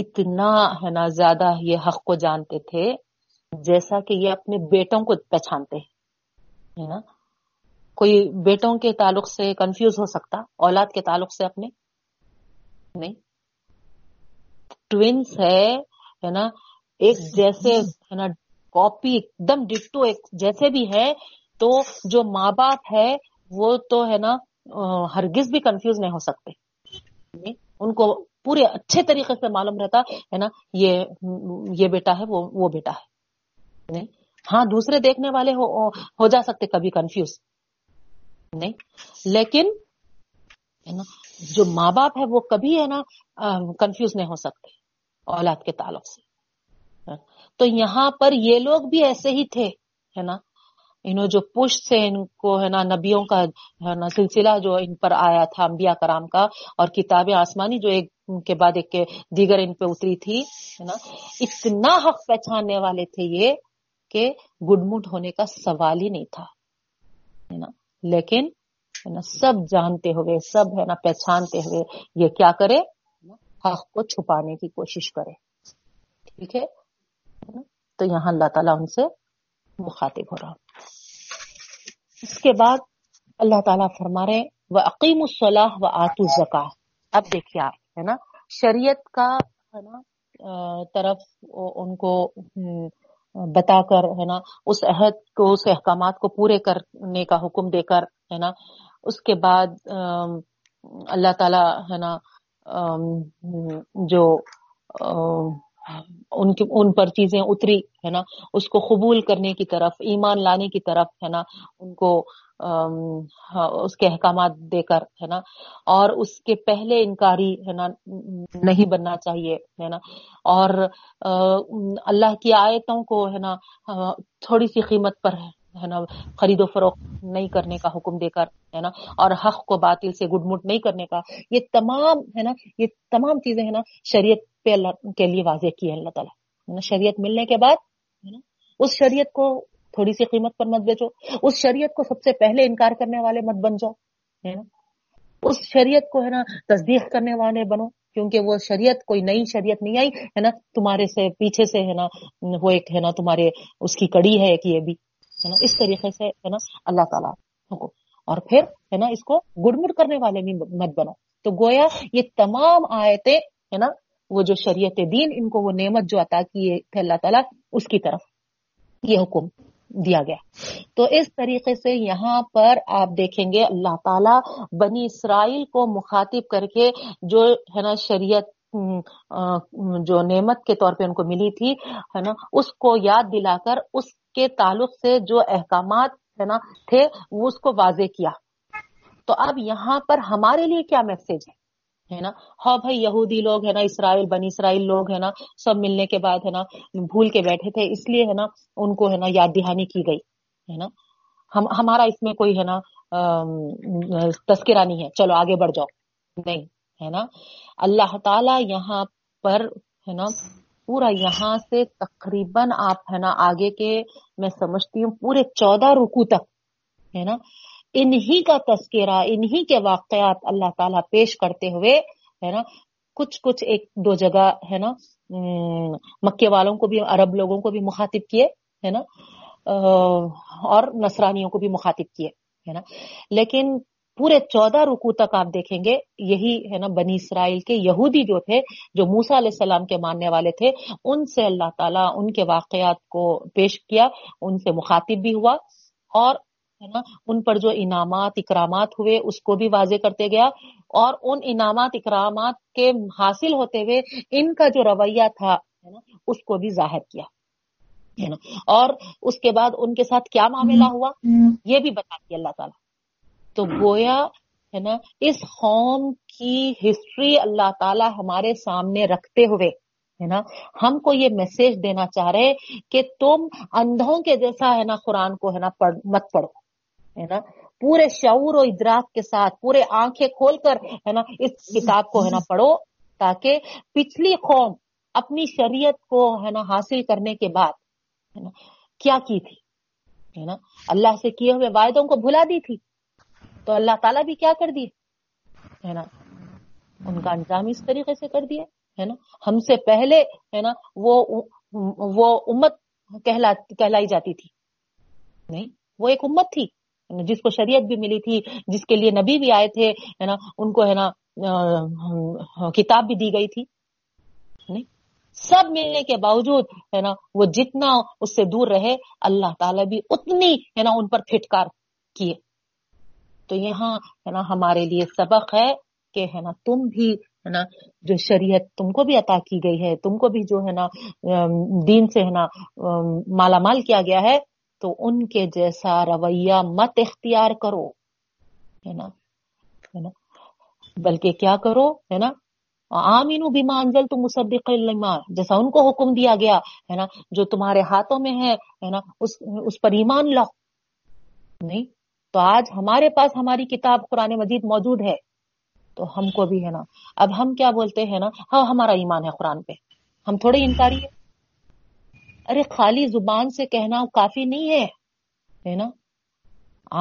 اتنا ہے نا زیادہ یہ حق کو جانتے تھے جیسا کہ یہ اپنے بیٹوں کو پہچانتے ہیں نا. کوئی بیٹوں کے تعلق سے کنفیوز ہو سکتا اولاد کے تعلق سے؟ اپنے نہیں. ٹوینس ہے نا، ایک جیسے ہے نا، کاپی ایک دم ڈٹو ایک جیسے بھی ہے. تو جو ماں باپ ہے وہ تو ہے نا ہرگز بھی کنفیوز نہیں ہو سکتے، ان کو پورے اچھے طریقے سے معلوم رہتا ہے نا یہ یہ بیٹا ہے وہ وہ بیٹا ہے. نہیں ہاں دوسرے دیکھنے والے ہو ہو جا سکتے کبھی کنفیوز نہیں، لیکن جو ماں باپ ہے وہ کبھی ہے نا کنفیوز نہیں ہو سکتے اولاد کے تعلق سے. تو یہاں پر یہ لوگ بھی ایسے ہی تھے ہے نا. انہوں جو پشت سے ان کو ہے نا نبیوں کا ہے نا سلسلہ جو ان پر آیا تھا، انبیاء کرام کا، اور کتابیں آسمانی جو ایک کے بعد ایک دیگر ان پہ اتری تھی ہے نا، اتنا حق پہچاننے والے تھے یہ کہ گڈمٹ ہونے کا سوال ہی نہیں تھا ہے نا. لیکن سب جانتے ہوئے، سب ہے نا پہچانتے ہوئے یہ کیا کرے، حق کو چھپانے کی کوشش کرے. ٹھیک ہے. تو یہاں اللہ تعالیٰ ان سے مخاطب ہو رہا. اس کے بعد اللہ تعالیٰ فرما رہے وَأَقِيمُ الصَّلَاةَ وَآتُوا الزَّكَاةَ. اب دیکھیے آپ ہے نا شریعت کا ہے نا طرف ان کو بتا کر ہے نا اس عہد کو، اس احکامات کو پورے کرنے کا حکم دے کر ہے نا، اس کے بعد اللہ تعالیٰ ہے نا جو ان کی ان پر چیزیں اتری ہے نا, اس کو قبول کرنے کی طرف, ایمان لانے کی طرف ہے نا, ان کو اس کے احکامات دے کر ہے نا, اور اس کے پہلے انکاری ہے نا نہیں بننا چاہیے ہے نا, اور اللہ کی آیتوں کو ہے نا تھوڑی سی قیمت پر ہے نا خرید و فروخت نہیں کرنے کا حکم دے کر ہے نا, اور حق کو باطل سے گڈ مٹ نہیں کرنے کا. یہ تمام ہے نا یہ تمام چیزیں ہے نا شریعت پہ اللہ کے لیے واضح کی ہے اللہ تعالیٰ ہے نا. شریعت ملنے کے بعد ہے نا اس شریعت کو تھوڑی سی قیمت پر مت بیچو, اس شریعت کو سب سے پہلے انکار کرنے والے مت بن جاؤ ہے نا, اس شریعت کو ہے نا تصدیق کرنے والے بنو, کیونکہ وہ شریعت کوئی نئی شریعت نہیں آئی ہے نا تمہارے سے پیچھے سے ہے نا, وہ ایک ہے نا تمہارے اس کی کڑی ہے کہ یہ بھی ہے نا. اس طریقے سے ہے نا اللہ تعالیٰ کو, اور پھر ہے نا اس کو گڑ مڑ کرنے والے بھی مت بنو. تو گویا یہ تمام آیتیں ہے نا وہ جو شریعت دین ان کو وہ نعمت جو عطا کیے تھے اللہ تعالیٰ اس کی طرف یہ حکم دیا گیا. تو اس طریقے سے یہاں پر آپ دیکھیں گے اللہ تعالیٰ بنی اسرائیل کو مخاطب کر کے جو ہے نا شریعت جو نعمت کے طور پہ ان کو ملی تھی ہے نا اس کو یاد دلا کر اس کے تعلق سے جو احکامات ہے نا تھے وہ اس کو واضح کیا. تو اب یہاں پر ہمارے لیے کیا میسج ہے ہے نا؟ ہاں بھائی یہودی لوگ ہے نا اسرائیل بنی اسرائیل لوگ ہے نا سب ملنے کے بعد ہے نا بھول کے بیٹھے تھے, اس لیے ہے نا ان کو ہے نا یاد دہانی کی گئی ہے نا. ہم ہمارا اس میں کوئی ہے نا تذکرہ نہیں ہے, چلو آگے بڑھ جاؤ, نہیں ہے نا. اللہ تعالیٰ یہاں پر ہے نا پورا یہاں سے تقریباً آپ ہے نا آگے کے میں سمجھتی ہوں پورے چودہ رکوع تک ہے نا انہی کا تذکرہ, انہی کے واقعات اللہ تعالیٰ پیش کرتے ہوئے ہے نا کچھ کچھ ایک دو جگہ ہے نا مکے والوں کو بھی عرب لوگوں کو بھی مخاطب کیے ہے نا, اور نصرانیوں کو بھی مخاطب کیے ہے نا. لیکن پورے چودہ رکوع تک آپ دیکھیں گے یہی ہے نا بنی اسرائیل کے یہودی جو تھے, جو موسیٰ علیہ السلام کے ماننے والے تھے, ان سے اللہ تعالیٰ ان کے واقعات کو پیش کیا, ان سے مخاطب بھی ہوا, اور ہے نا ان پر جو انعامات اکرامات ہوئے اس کو بھی واضح کرتے گیا, اور ان انعامات اکرامات کے حاصل ہوتے ہوئے ان کا جو رویہ تھا ہے نا اس کو بھی ظاہر کیا ہے نا, اور اس کے بعد ان کے ساتھ کیا معاملہ ہوا یہ بھی بتا دیا اللہ تعالیٰ. تو گویا ہے نا اس قوم کی ہسٹری اللہ تعالیٰ ہمارے سامنے رکھتے ہوئے ہے نا ہم کو یہ میسج دینا چاہ رہے کہ تم اندھوں کے جیسا ہے نا قرآن کو ہے نا مت پڑھو ہے نا, پورے شعور و ادراک کے ساتھ پورے آنکھیں کھول کر ہے نا اس کتاب کو ہے نا پڑھو, تاکہ پچھلی قوم اپنی شریعت کو ہے نا حاصل کرنے کے بعد ہے نا کیا کی تھی ہے نا, اللہ سے کیے ہوئے وعدوں کو بھلا دی تھی, تو اللہ تعالیٰ بھی کیا کر دی ہے نا ان کا انجام اس طریقے سے کر دیا ہے نا. ہم سے پہلے ہے نا وہ وہ امت کہلا کہلائی جاتی تھی, نہیں وہ ایک امت تھی جس کو شریعت بھی ملی تھی, جس کے لیے نبی بھی آئے تھے ہے نا, ان کو ہے نا کتاب بھی دی گئی تھی. نہیں سب ملنے کے باوجود ہے نا وہ جتنا اس سے دور رہے اللہ تعالیٰ بھی اتنی ہے نا ان پر پھٹکار کیے. تو یہاں ہے نا ہمارے لیے سبق ہے کہ ہے نا تم بھی ہے نا جو شریعت تم کو بھی عطا کی گئی ہے, تم کو بھی جو ہے نا دین سے ہے نا مالا مال کیا گیا ہے, تو ان کے جیسا رویہ مت اختیار کرو ہے نا, بلکہ کیا کرو ہے نا آمنو بما انزلت مصدقا لما, جیسا ان کو حکم دیا گیا ہے نا جو تمہارے ہاتھوں میں ہے ہے نا اس اس پر ایمان لاؤ. نہیں تو آج ہمارے پاس ہماری کتاب قرآن مجید موجود ہے, تو ہم کو بھی ہے نا اب ہم کیا بولتے ہیں نا, ہاں ہمارا ایمان ہے قرآن پہ, ہم تھوڑے انکاری ہیں. ارے خالی زبان سے کہنا کافی نہیں ہے ہے نا,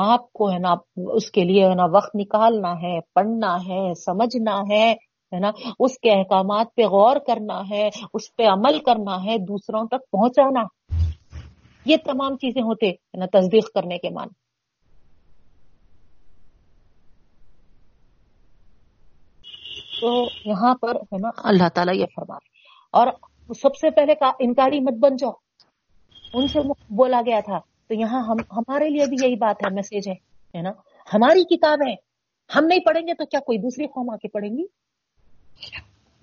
آپ کو ہے نا اس کے لیے ہے نا وقت نکالنا ہے, پڑھنا ہے, سمجھنا ہے ہے نا, اس کے احکامات پہ غور کرنا ہے, اس پہ عمل کرنا ہے, دوسروں تک پہنچانا, یہ تمام چیزیں ہوتے ہے نا تصدیق کرنے کے معنی. تو یہاں پر ہے نا اللہ تعالیٰ یہ فرما رہے, اور سب سے پہلے انکاری مت بن جاؤ, ان سے بولا گیا تھا. تو یہاں ہم ہمارے لیے بھی یہی بات ہے, میسج ہے نا, ہماری کتاب ہے, ہم نہیں پڑھیں گے تو کیا کوئی دوسری قوم آ کے پڑھیں گی؟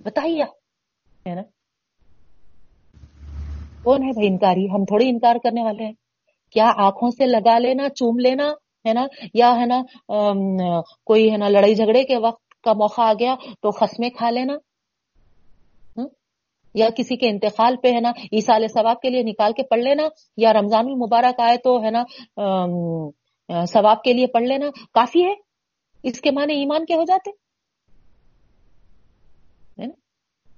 بتائیے ہے نا. کون ہے بھائی انکاری؟ ہم تھوڑی انکار کرنے والے ہیں. کیا آنکھوں سے لگا لینا, چوم لینا ہے نا, یا ہے نا کوئی ہے نا لڑائی جھگڑے کے وقت کا موقع آ گیا تو خصمیں کھا لینا, یا کسی کے انتقال پہ ہے نا ایصال ثواب کے لیے نکال کے پڑھ لینا, یا رمضان المبارک آئے تو ہے نا ثواب کے لیے پڑھ لینا, کافی ہے؟ اس کے معنی ایمان کے ہو جاتے ہے نا.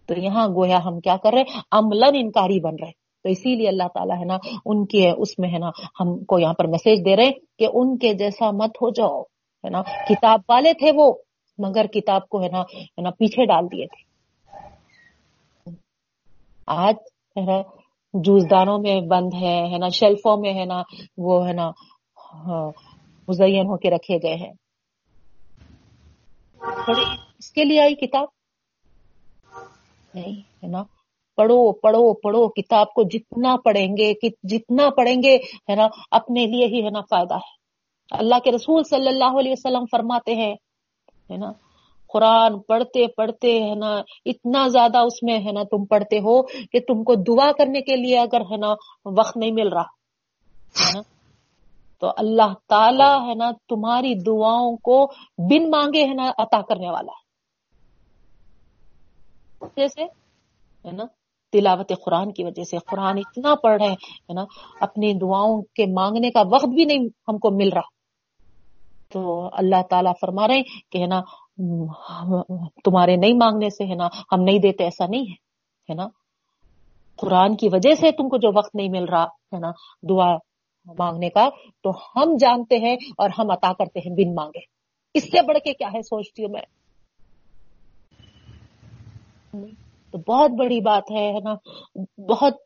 تو یہاں گویا ہم کیا کر رہے ہیں, عملاً انکاری بن رہے. تو اسی لیے اللہ تعالیٰ ہے نا ان کے اس میں ہے نا ہم کو یہاں پر میسج دے رہے ہیں کہ ان کے جیسا مت ہو جاؤ, ہے نا. کتاب والے تھے وہ, مگر کتاب کو ہے نا ہے نا پیچھے ڈال دیے تھے. آج ہے نا جوزدانوں میں بند ہے ہے نا, شیلفوں میں ہے نا وہ ہے نا مزین ہو کے رکھے گئے ہیں. اس کے لیے آئی کتاب نہیں ہے نا. پڑھو پڑھو پڑھو, کتاب کو جتنا پڑھیں گے جتنا پڑھیں گے ہے نا اپنے لیے ہی ہے نا فائدہ ہے. اللہ کے رسول صلی اللہ علیہ وسلم فرماتے ہیں ہے نا, قرآن پڑھتے پڑھتے ہے نا اتنا زیادہ اس میں ہے نا تم پڑھتے ہو کہ تم کو دعا کرنے کے لیے اگر ہے نا وقت نہیں مل رہا ہے نا, تو اللہ تعالی ہے نا تمہاری دعاؤں کو بن مانگے ہے نا عطا کرنے والا ہے. جیسے ہے نا تلاوت قرآن کی وجہ سے قرآن اتنا پڑھ رہے ہیں نا, اپنی دعاؤں کے مانگنے کا وقت بھی نہیں ہم کو مل رہا. تو اللہ تعالیٰ فرما رہے ہیں کہ ہے نا تمہارے نہیں مانگنے سے ہے نا ہم نہیں دیتے, ایسا نہیں ہے ہے نا. قرآن کی وجہ سے تم کو جو وقت نہیں مل رہا ہے نا دعا مانگنے کا, تو ہم جانتے ہیں اور ہم عطا کرتے ہیں بن مانگے. اس سے بڑھ کے کیا ہے سوچتی ہوں میں. تو بہت بڑی بات ہے نا, بہت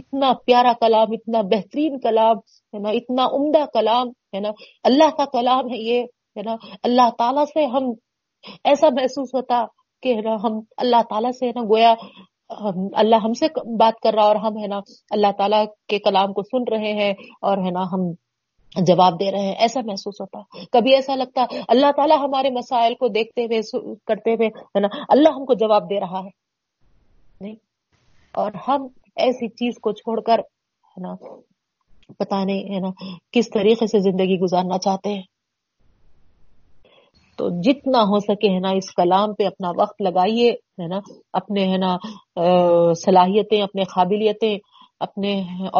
اتنا پیارا کلام, اتنا بہترین کلام ہے نا, اتنا عمدہ کلام ہے نا, اللہ کا کلام ہے یہ ہے نا. اللہ تعالیٰ سے ہم ایسا محسوس ہوتا کہ ہم اللہ تعالیٰ سے ہے نا گویا اللہ ہم سے بات کر رہا, اور ہم ہے نا اللہ تعالیٰ کے کلام کو سن رہے ہیں اور ہے نا ہم جواب دے رہے ہیں. ایسا محسوس ہوتا. کبھی ایسا لگتا اللہ تعالیٰ ہمارے مسائل کو دیکھتے ہوئے کرتے ہوئے ہے نا اللہ ہم کو جواب دے رہا ہے نہیں, اور ہم ایسی چیز کو چھوڑ کر ہے نا پتہ نہیں ہے نا کس طریقے سے زندگی گزارنا چاہتے ہیں. تو جتنا ہو سکے ہے نا اس کلام پہ اپنا وقت لگائیے ہے نا, اپنے ہے نا صلاحیتیں, اپنے قابلیتیں, اپنے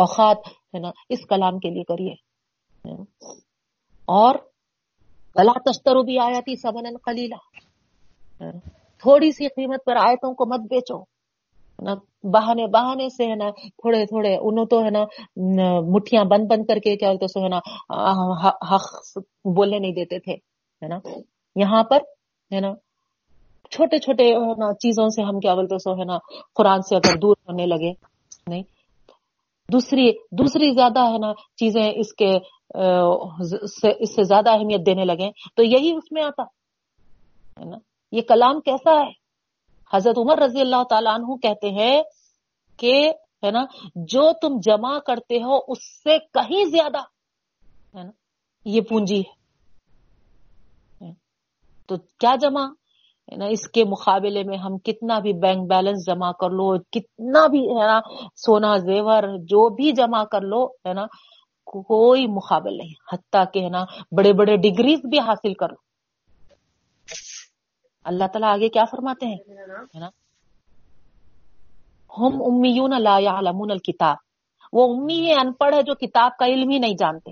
اوقات ہے نا اس کلام کے لیے کریے. اور بلا تشترو بھی آیاتی ثمنا قلیلا, تھوڑی سی قیمت پر آیتوں کو مت بیچو نا. بہانے بہانے سے ہے نا تھوڑے تھوڑے انہوں تو ہے نا مٹھیاں بند بند کر کے کیا بولتے سو ہے نا حق بولنے نہیں دیتے تھے ہے نا. یہاں پر ہے نا چھوٹے چھوٹے ہے نا چیزوں سے ہم کیا بولتے سو ہے نا قرآن سے اگر دور ہونے لگے نہیں, دوسری دوسری زیادہ ہے نا چیزیں اس کے اس سے زیادہ اہمیت دینے لگے, تو یہی اس میں آتا ہے نا. یہ کلام کیسا ہے؟ حضرت عمر رضی اللہ تعالیٰ عنہ کہتے ہیں کہ ہے نا جو تم جمع کرتے ہو اس سے کہیں زیادہ ہے نا یہ پونجی ہے. تو کیا جمع ہے نا, اس کے مقابلے میں ہم کتنا بھی بینک بیلنس جمع کر لو, کتنا بھی ہے نا سونا زیور جو بھی جمع کر لو ہے نا کوئی مقابل نہیں. حتیٰ کہ ہے نا بڑے بڑے ڈگریز بھی حاصل کر لو. اللہ تعالیٰ آگے کیا فرماتے ہیں, ہم امیون لا یعلمون الکتاب, وہ امی ہے ان پڑھ ہے جو کتاب کا علم ہی نہیں جانتے.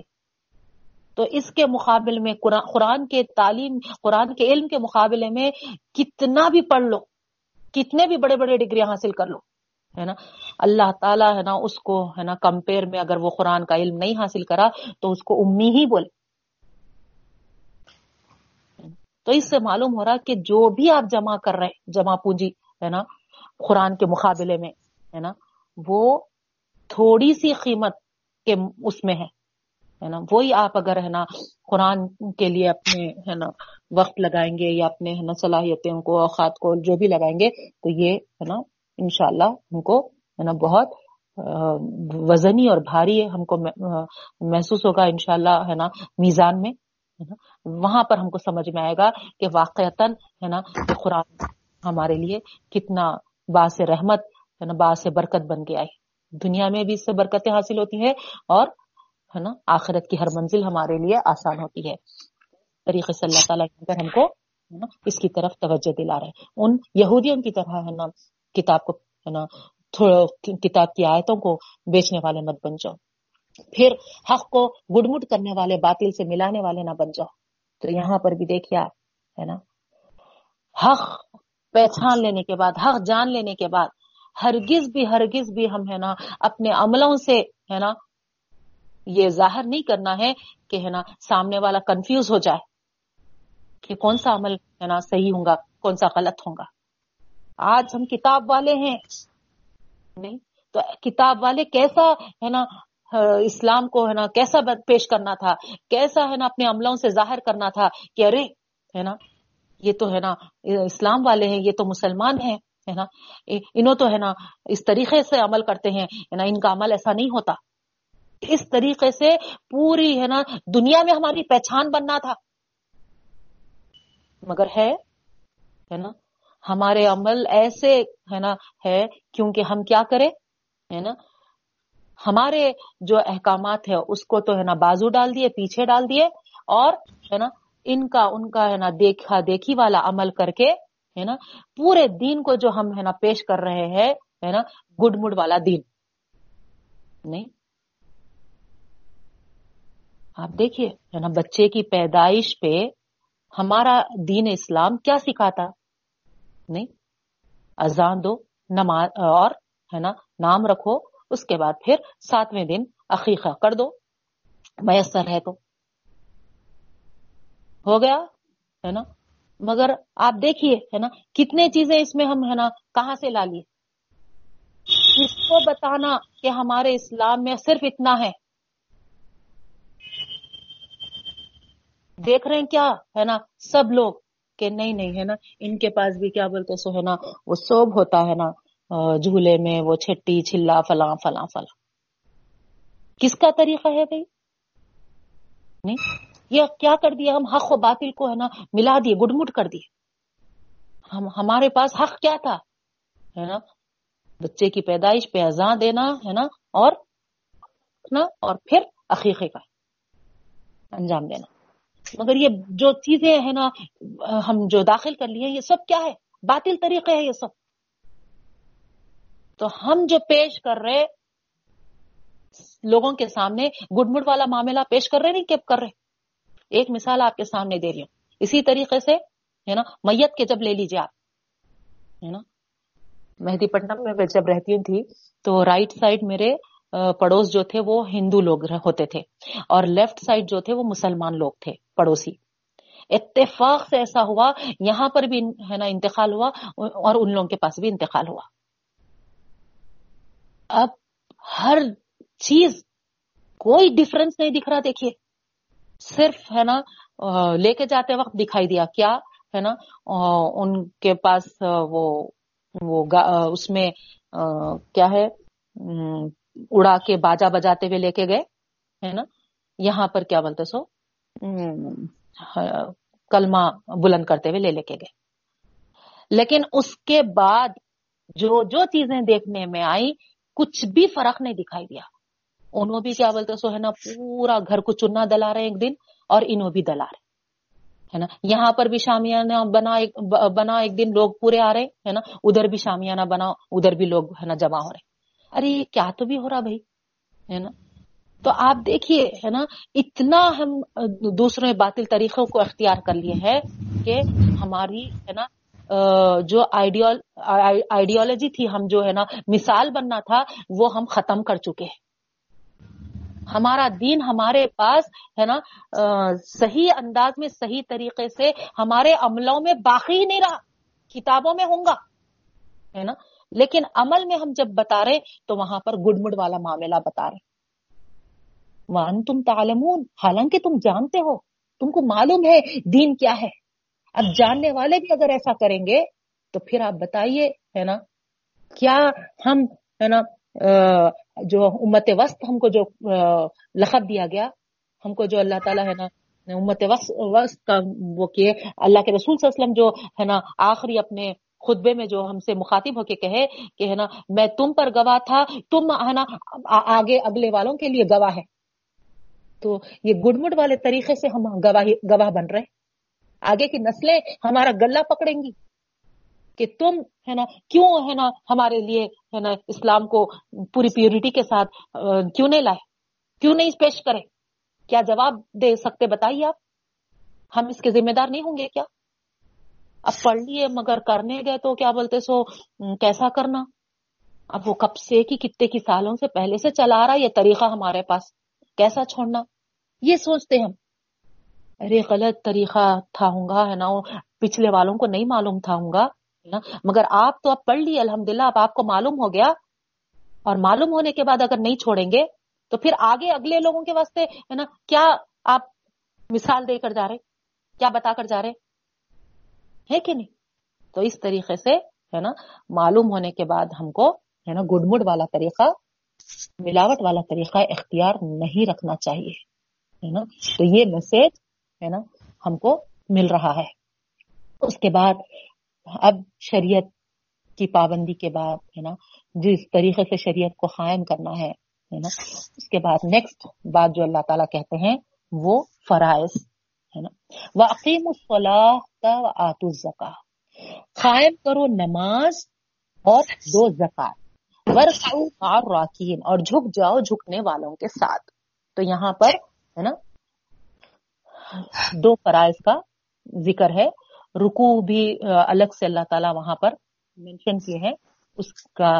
تو اس کے مقابلے میں قرآن کے تعلیم قرآن کے علم کے مقابلے میں کتنا بھی پڑھ لو, کتنے بھی بڑے بڑے ڈگریاں حاصل کر لو ہے نا, اللہ تعالیٰ ہے نا اس کو ہے نا کمپیر میں اگر وہ قرآن کا علم نہیں حاصل کرا تو اس کو امی ہی بولے. تو اس سے معلوم ہو رہا کہ جو بھی آپ جمع کر رہے جمع پونجی ہے نا قرآن کے مقابلے میں ہے نا وہ تھوڑی سی قیمت کے اس میں ہے نا. وہی آپ اگر ہے نا قرآن کے لیے اپنے ہے نا وقت لگائیں گے, یا اپنے ہے نا صلاحیتوں کو اوقات کو جو بھی لگائیں گے, تو یہ ہے نا انشاءاللہ ہم کو ہے نا بہت وزنی اور بھاری ہم کو محسوس ہوگا انشاءاللہ ہے نا میزان میں. وہاں پر ہم کو سمجھ میں آئے گا کہ واقعتاً ہے نا قرآن ہمارے لیے کتنا باعث رحمت ہے نا باعث برکت بن کے آئی. دنیا میں بھی اس سے برکتیں حاصل ہوتی ہیں اور ہے نا آخرت کی ہر منزل ہمارے لیے آسان ہوتی ہے. طریقے سے اللہ تعالیٰ کے اندر ہم کو اس کی طرف توجہ دلا رہے ہیں. ان یہودیوں کی طرح ہے نا کتاب کو ہے نا کتاب کی آیتوں کو بیچنے والے مت بن جاؤ, پھر حق کو گڈ مڈ کرنے والے, باطل سے ملانے والے نہ بن جاؤ. تو یہاں پر بھی دیکھیے آپ ہے نا حق پہچان لینے کے بعد, حق جان لینے کے بعد ہرگز بھی ہرگز بھی ہم ہے نا اپنے عملوں سے ہے نا یہ ظاہر نہیں کرنا ہے کہ ہے نا سامنے والا کنفیوز ہو جائے کہ کون سا عمل ہے نا صحیح ہوگا, کون سا غلط ہوگا. آج ہم کتاب والے ہیں نہیں تو کتاب والے کیسا ہے نا اسلام کو ہے نا کیسا پیش کرنا تھا, کیسا ہے نا اپنے عملوں سے ظاہر کرنا تھا کہ ارے ہے نا یہ تو ہے نا اسلام والے ہیں, یہ تو مسلمان ہیں ہے نا, انہوں تو ہے نا اس طریقے سے عمل کرتے ہیں ہے نا, ان کا عمل ایسا نہیں ہوتا. اس طریقے سے پوری ہے نا دنیا میں ہماری پہچان بننا تھا, مگر ہے ہے نا ہمارے عمل ایسے ہے نا ہے کیونکہ ہم کیا کریں ہے نا ہمارے جو احکامات ہے اس کو تو ہے نا بازو ڈال دیے, پیچھے ڈال دیے, اور ہے نا ان کا ان کا ہے نا دیکھا دیکھی والا عمل کر کے ہے نا پورے دین کو جو ہم ہے نا پیش کر رہے ہیں ہے نا گڈ مڈ والا دین نہیں. آپ دیکھیے ہے نا بچے کی پیدائش پہ ہمارا دین اسلام کیا سکھاتا نہیں, اذان دو, نماز اور ہے نا نام رکھو, اس کے بعد پھر ساتویں دن عقیقہ کر دو میسر ہے تو ہو گیا ہے نا. مگر آپ دیکھیے ہے نا کتنے چیزیں اس میں ہم ہے نا کہاں سے لا لیے. اس کو بتانا کہ ہمارے اسلام میں صرف اتنا ہے, دیکھ رہے ہیں کیا ہے نا سب لوگ کہ نہیں نہیں ہے نا ان کے پاس بھی کیا بولتے سو ہے نا وہ سوب ہوتا ہے نا جھولے میں, وہ چھٹی چھلا فلاں فلاں فلاں. کس کا طریقہ ہے بھائی نہیں, یہ کیا کر دیا ہم حق و باطل کو ہے نا ملا دیے, گڈ مڈ کر دیے. ہم ہمارے پاس حق کیا تھا ہے نا بچے کی پیدائش پہ اذان دینا ہے نا اور نا اور پھر عقیقے کا انجام دینا. مگر یہ جو چیزیں ہے نا ہم جو داخل کر لیے یہ سب کیا ہے, باطل طریقے ہیں یہ سب. تو ہم جو پیش کر رہے لوگوں کے سامنے گڈ مڈ والا معاملہ پیش کر رہے نہیں کہ کر رہے. ایک مثال آپ کے سامنے دے رہی ہوں. اسی طریقے سے ہے نا میت کے جب لے لیجیے آپ ہے نا, مہدی پٹنم میں جب رہتی تھی تو رائٹ سائڈ میرے پڑوس جو تھے وہ ہندو لوگ ہوتے تھے اور لیفٹ سائڈ جو تھے وہ مسلمان لوگ تھے پڑوسی. اتفاق سے ایسا ہوا یہاں پر بھی ہے نا انتقال ہوا اور ان لوگوں کے پاس بھی انتقال ہوا. اب ہر چیز کوئی ڈفرنس نہیں دکھ رہا. دیکھیے صرف ہے نا لے کے جاتے وقت دکھائی دیا کیا ہے نا ان کے پاس وہ وہ اس میں کیا ہے اڑا کے باجا بجاتے ہوئے لے کے گئے ہے نا. یہاں پر کیا بولتے سو کلمہ بلند کرتے ہوئے لے لے کے گئے. لیکن اس کے بعد جو جو چیزیں دیکھنے میں آئی کچھ بھی فرق نہیں دکھائی دیا. انہوں بھی کیا بولتے سو ہے نا پورا گھر کو چنا دلا رہے ہیں ایک دن, اور انہوں بھی دلا رہے ہے نا. یہاں پر بھی شامیانہ بنا ایک بنا ایک دن لوگ پورے آ رہے ہے نا, ادھر بھی شامیانہ بنا, ادھر بھی لوگ ہے نا جمع ہو رہے. ارے یہ کیا تو بھی ہو رہا بھائی ہے نا. تو آپ دیکھیے ہے نا اتنا ہم دوسرے باطل طریقوں کو اختیار کر لیے ہے کہ ہماری ہے نا جو آئیڈیال آئیڈیالوجی تھی, ہم جو ہے نا مثال بننا تھا وہ ہم ختم کر چکے ہیں. ہمارا دین ہمارے پاس ہے نا صحیح انداز میں صحیح طریقے سے ہمارے عملوں میں باقی ہی نہیں رہا. کتابوں میں ہوں گا ہے نا, لیکن عمل میں ہم جب بتا رہے تو وہاں پر گڈ مڈ والا معاملہ بتا رہے. وَأَنْتُمْ تَعْلَمُونَ, حالانکہ تم جانتے ہو, تم کو معلوم ہے دین کیا ہے. اب جاننے والے بھی اگر ایسا کریں گے تو پھر آپ بتائیے ہے نا کیا ہم ہے نا جو امت وسط ہم کو جو لقب دیا گیا, ہم کو جو اللہ تعالیٰ ہے نا امت وسط کا وہ کیے, اللہ کے رسول صلی اللہ علیہ وسلم جو ہے نا آخری اپنے خطبے میں جو ہم سے مخاطب ہو کے کہے کہ ہے نا میں تم پر گواہ تھا، تم ہے نا آگے اگلے والوں کے لیے گواہ ہے. تو یہ گڑ مڑ والے طریقے سے ہم گواہی گواہ بن رہے، آگے کی نسلیں ہمارا گلہ پکڑیں گی کہ تم ہے نا کیوں ہے نا ہمارے لیے ہے نا اسلام کو پوری پیورٹی کے ساتھ کیوں نہیں لائے، کیوں نہیں پیش کرے، کیا جواب دے سکتے بتائیے آپ، ہم اس کے ذمہ دار نہیں ہوں گے کیا؟ اب پڑھ لیے مگر کرنے گئے تو کیا بولتے سو کیسا کرنا. اب وہ کب سے کی کتنے کی سالوں سے پہلے سے چلا رہا یہ طریقہ ہمارے پاس، کیسا چھوڑنا یہ سوچتے ہم. ارے غلط طریقہ تھا ہوں گا ہے نا، پچھلے والوں کو نہیں معلوم تھا ہوں گا، مگر آپ تو اب پڑھ لیے الحمدللہ، اب آپ کو معلوم ہو گیا، اور معلوم ہونے کے بعد اگر نہیں چھوڑیں گے تو پھر آگے اگلے لوگوں کے واسطے ہے نا کیا آپ مثال دے کر جا رہے، کیا بتا کر جا رہے ہے کہ نہیں. تو اس طریقے سے ہے نا معلوم ہونے کے بعد ہم کو ہے نا گڑ مڑ والا طریقہ، ملاوٹ والا طریقہ اختیار نہیں رکھنا چاہیے ہے نا. تو یہ میسج ہے نا ہم کو مل رہا ہے. اس کے بعد اب شریعت کی پابندی کے بعد ہے نا جس طریقے سے شریعت کو قائم کرنا ہے ہے نا، اس کے بعد نیکسٹ بات جو اللہ تعالیٰ کہتے ہیں وہ فرائض ہے نا. وَأَقِيمُوا الصَّلَاةَ وَآتُوا الزَّكَاةَ، قائم کرو نماز اور دو زکات. وَارْكَعُوا مَعَ الرَّاكِعِينَ، اور جھک جاؤ جھکنے والوں کے ساتھ. تو یہاں پر ہے نا دو فرائض کا ذکر ہے. رکوع بھی الگ سے اللہ تعالیٰ وہاں پر مینشن کیے ہیں، اس کا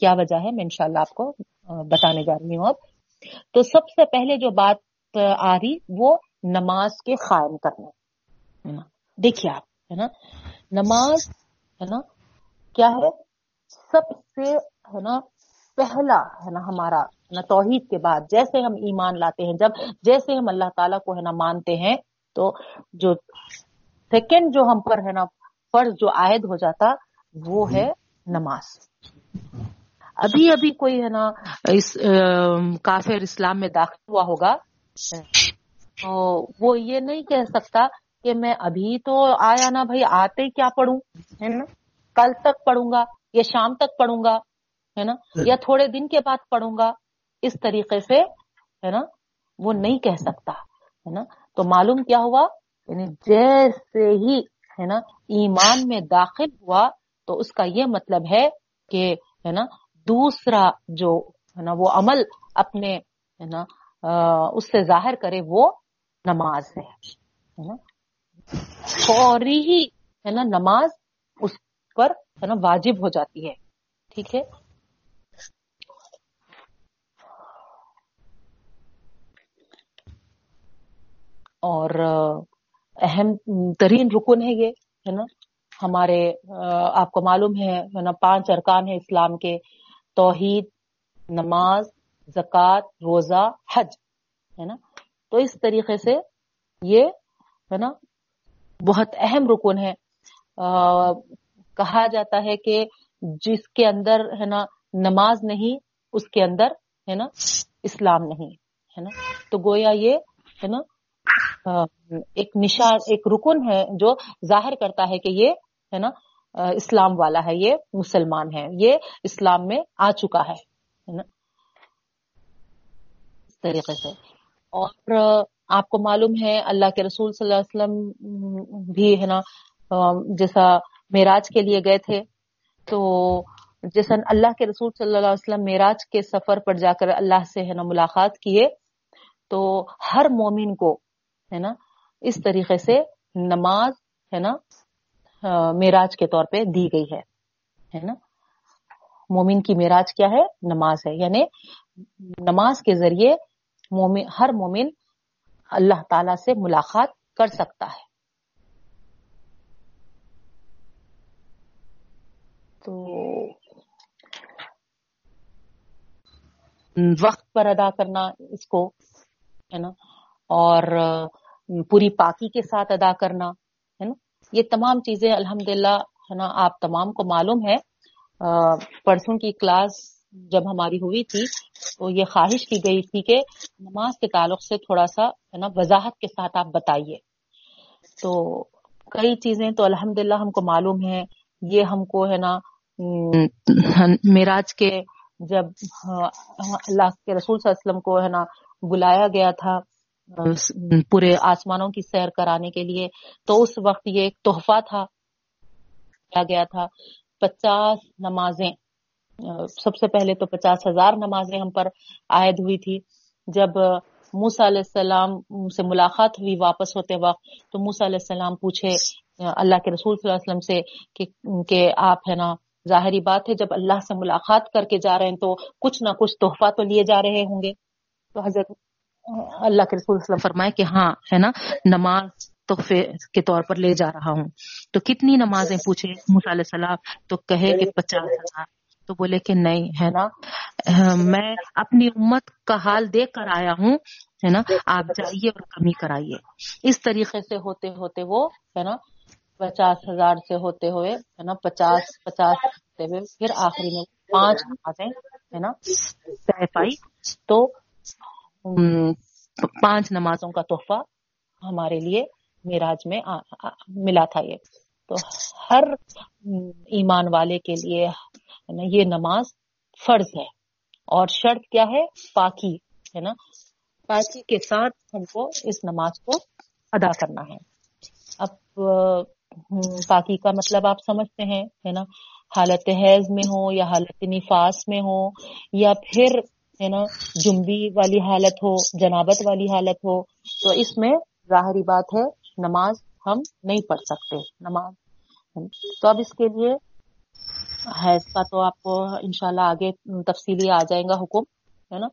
کیا وجہ ہے میں انشاءاللہ آپ کو بتانے جا رہی ہوں. اب تو سب سے پہلے جو بات آ رہی وہ نماز کے قائم کرنے. دیکھیے آپ ہے نا نماز ہے نا کیا ہے، سب سے ہے نا پہلا ہے نا ہمارا نا توحید کے بعد، جیسے ہم ایمان لاتے ہیں، جب جیسے ہم اللہ تعالیٰ کو ہے نا مانتے ہیں، تو جو سیکنڈ جو ہم پر ہے نا فرض جو عائد ہو جاتا وہ ہے نماز. ابھی ابھی کوئی ہے نا اس کافر اسلام میں داخل ہوا ہوگا تو وہ یہ نہیں کہہ سکتا کہ میں ابھی تو آیا نا بھائی، آتے کیا پڑھوں ہے نا، کل تک پڑھوں گا یا شام تک پڑھوں گا ہے نا یا تھوڑے دن کے بعد پڑھوں گا، اس طریقے سے ہے نا وہ نہیں کہہ سکتا ہے نا. تو معلوم کیا ہوا، یعنی جیسے ہی ہے نا ایمان میں داخل ہوا تو اس کا یہ مطلب ہے کہ ہے نا دوسرا جو ہے نا وہ عمل اپنے ہے نا اس سے ظاہر کرے وہ نماز ہے نا. فوری ہی ہے نا نماز اس پر ہے نا واجب ہو جاتی ہے. ٹھیک ہے، اور اہم ترین رکن ہے یہ ہے نا ہمارے، آپ کو معلوم ہے نا پانچ ارکان ہیں اسلام کے، توحید، نماز، زکوٰۃ، روزہ، حج ہے نا. تو اس طریقے سے یہ ہے نا بہت اہم رکن ہے. کہا جاتا ہے کہ جس کے اندر ہے نا نماز نہیں اس کے اندر ہے نا اسلام نہیں ہے نا. تو گویا یہ ہے نا ایک نشان، ایک رکن ہے جو ظاہر کرتا ہے کہ یہ ہے نا اسلام والا ہے، یہ مسلمان ہے، یہ اسلام میں آ چکا ہے نا. اس طریقے سے، اور آپ کو معلوم ہے اللہ کے رسول صلی اللہ علیہ وسلم بھی ہے نا جیسا معراج کے لیے گئے تھے، تو جیسا اللہ کے رسول صلی اللہ علیہ وسلم معراج کے سفر پر جا کر اللہ سے ہے نا ملاقات کیے، تو ہر مومن کو ہے نا اس طریقے سے نماز ہے نا معراج کے طور پہ دی گئی ہے ہے نا. مومن کی معراج کیا ہے؟ نماز ہے. یعنی نماز کے ذریعے مومن، ہر مومن اللہ تعالی سے ملاقات کر سکتا ہے. تو وقت پر ادا کرنا اس کو ہے نا، اور پوری پاکی کے ساتھ ادا کرنا ہے نا، یہ تمام چیزیں الحمدللہ ہے نا آپ تمام کو معلوم ہے. پرسوں کی کلاس جب ہماری ہوئی تھی تو یہ خواہش کی گئی تھی کہ نماز کے تعلق سے تھوڑا سا ہے نا وضاحت کے ساتھ آپ بتائیے. تو کئی چیزیں تو الحمدللہ ہم کو معلوم ہے، یہ ہم کو ہے نا معراج کے جب اللہ کے رسول صلی اللہ علیہ وسلم کو ہے نا بلایا گیا تھا پورے آسمانوں کی سیر کرانے کے لیے, تو اس وقت یہ ایک تحفہ تھا گیا تھا, پچاس نمازیں, سب سے پہلے تو پچاس ہزار نمازیں ہم پر عائد ہوئی تھی. جب موسیٰ علیہ السلام سے ملاقات ہوئی واپس ہوتے وقت, تو موسیٰ علیہ السلام پوچھے اللہ کے رسول صلی اللہ علیہ وسلم سے کہ, کہ آپ ہے نا ظاہری بات ہے جب اللہ سے ملاقات کر کے جا رہے ہیں تو کچھ نہ کچھ تحفہ تو لیے جا رہے ہوں گے. تو حضرت اللہ کے رسول صلی اللہ علیہ وسلم فرمائے کہ ہاں ہے نا نماز تحفے کے طور پر لے جا رہا ہوں. تو کتنی نمازیں پوچھے موسیٰ علیہ السلام, تو کہے کہ پچاس ہزار. تو بولے کہ نہیں ہے نا میں اپنی امت کا حال دیکھ کر آیا ہوں ہے نا, آپ جائیے اور کمی کرائیے. اس طریقے سے ہوتے ہوتے وہ ہے نا پچاس ہزار سے ہوتے ہوئے ہے نا پچاس پچاس ہوتے ہوئے پھر آخری میں پانچ نمازیں ہے نا طے پائی. تو پانچ نمازوں کا تحفہ ہمارے لیے معراج میں آ, آ, ملا تھا. یہ تو ہر ایمان والے کے لیے یہ نماز فرض ہے, اور شرط کیا ہے؟ پاکی ہے نا, پاکی کے ساتھ ہم کو اس نماز کو ادا کرنا ہے. اب پاکی کا مطلب آپ سمجھتے ہیں ہے نا, حالت حیض میں ہو یا حالت نفاس میں ہو یا پھر ہے نا جنبی والی حالت ہو, جنابت والی حالت ہو, تو اس میں ظاہری بات ہے نماز ہم نہیں پڑھ سکتے نماز. تو اب اس کے لیے حیض کا تو آپ کو انشاءاللہ آگے تفصیلی آ جائے گا حکم ہے نا.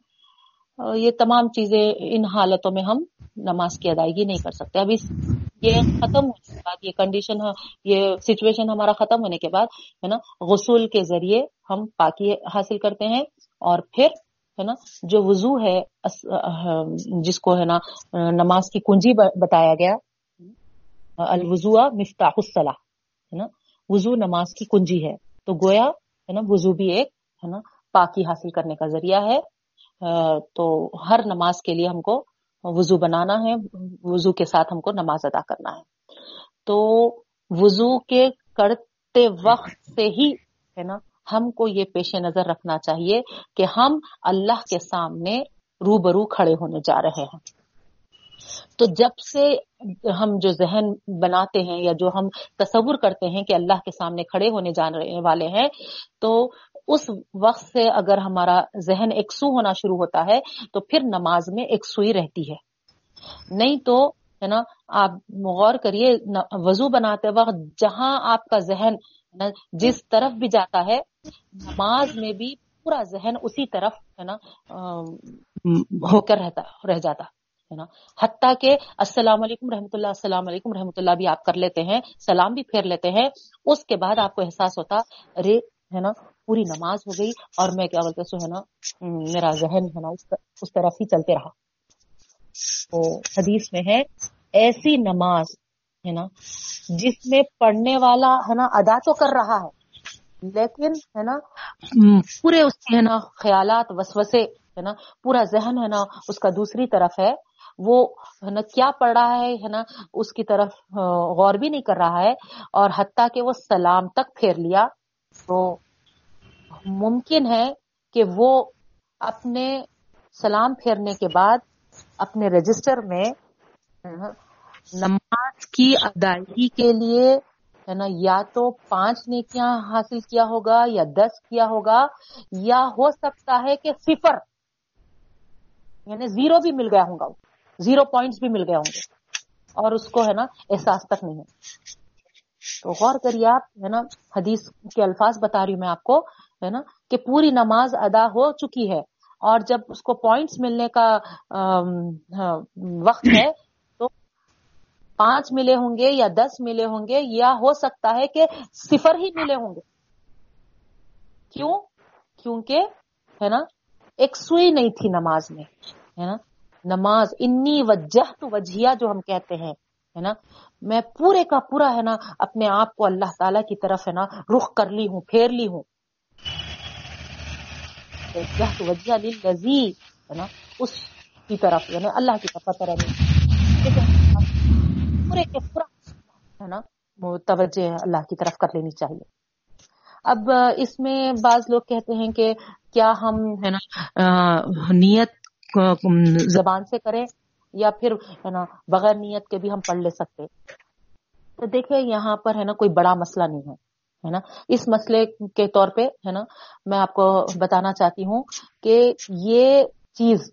یہ تمام چیزیں ان حالتوں میں ہم نماز کی ادائیگی نہیں کر سکتے. اب اس یہ ختم ہونے کے بعد, یہ کنڈیشن یہ سچویشن ہمارا ختم ہونے کے بعد ہے نا غسل کے ذریعے ہم پاکی حاصل کرتے ہیں, اور پھر ہے نا جو وضو ہے جس کو ہے نا نماز کی کنجی بتایا گیا, الوضو مفتاح الصلاۃ ہے نا, وضو نماز کی کنجی ہے. تو گویا ہے نا وضو بھی ایک ہے نا پاکی حاصل کرنے کا ذریعہ ہے. تو ہر نماز کے لیے ہم کو وضو بنانا ہے, وضو کے ساتھ ہم کو نماز ادا کرنا ہے. تو وضو کے کرتے وقت سے ہی ہے نا ہم کو یہ پیش نظر رکھنا چاہیے کہ ہم اللہ کے سامنے روبرو کھڑے ہونے جا رہے ہیں. تو جب سے ہم جو ذہن بناتے ہیں یا جو ہم تصور کرتے ہیں کہ اللہ کے سامنے کھڑے ہونے جانے والے ہیں, تو اس وقت سے اگر ہمارا ذہن یکسو ہونا شروع ہوتا ہے تو پھر نماز میں یکسوئی رہتی ہے. نہیں تو ہے نا آپ غور کریے وضو بناتے وقت جہاں آپ کا ذہن جس طرف بھی جاتا ہے, نماز میں بھی پورا ذہن اسی طرف ہے نا ہو کر رہتا رہ جاتا ہے نا. حتیٰ کہ السلام علیکم رحمۃ اللہ, السلام علیکم رحمۃ اللہ بھی آپ کر لیتے ہیں, سلام بھی پھیر لیتے ہیں, اس کے بعد آپ کو احساس ہوتا ارے ہے نا پوری نماز ہو گئی اور میں کیا بولتے سو ہے نا میرا ذہن ہے نا اس طرف ہی چلتے رہا. تو حدیث میں ہے ایسی نماز ہے نا جس میں پڑھنے والا ہے نا ادا تو کر رہا ہے لیکن ہے نا پورے اس کے ہے نا خیالات وسوسے ہے نا پورا ذہن ہے نا اس کا دوسری طرف ہے, وہ ہے نا کیا پڑھ رہا ہے ہے نا اس کی طرف غور بھی نہیں کر رہا ہے, اور حتیٰ کہ وہ سلام تک پھیر لیا, تو ممکن ہے کہ وہ اپنے سلام پھیرنے کے بعد اپنے رجسٹر میں نماز کی ادائیگی کے لیے ہے نا یا تو پانچ نیکیاں حاصل کیا ہوگا یا دس کیا ہوگا, یا ہو سکتا ہے کہ صفر یعنی زیرو بھی مل گیا ہوں گا, زیرو پوائنٹس بھی مل گئے ہوں گے اور اس کو ہے نا احساس تک نہیں ہے. تو غور کریے آپ ہے نا حدیث کے الفاظ بتا رہی ہوں میں آپ کو ہے نا کہ پوری نماز ادا ہو چکی ہے اور جب اس کو پوائنٹس ملنے کا وقت ہے پانچ ملے ہوں گے یا دس ملے ہوں گے یا ہو سکتا ہے کہ صفر ہی ملے ہوں گے. کیوں؟ کیونکہ ہے نا ایک سوئی نہیں تھی نماز میں ہے نا. نماز انی وجہت وجہیہ جو ہم کہتے ہیں ہے نا, میں پورے کا پورا ہے نا اپنے آپ کو اللہ تعالی کی طرف ہے نا رخ کر لی ہوں, پھیر لی ہوں. وجہت وجہیہ للذی ہے نا اس کی طرف یعنی اللہ کی طرف طرف پورے کے پورا ہے نا توجہ اللہ کی طرف کر لینی چاہیے. اب اس میں بعض لوگ کہتے ہیں کہ کیا ہم ہے نا نیت زبان سے کریں یا پھر ہے نا بغیر نیت کے بھی ہم پڑھ لے سکتے. تو دیکھیں یہاں پر ہے نا کوئی بڑا مسئلہ نہیں ہے ہے نا. اس مسئلے کے طور پہ ہے نا میں آپ کو بتانا چاہتی ہوں کہ یہ چیز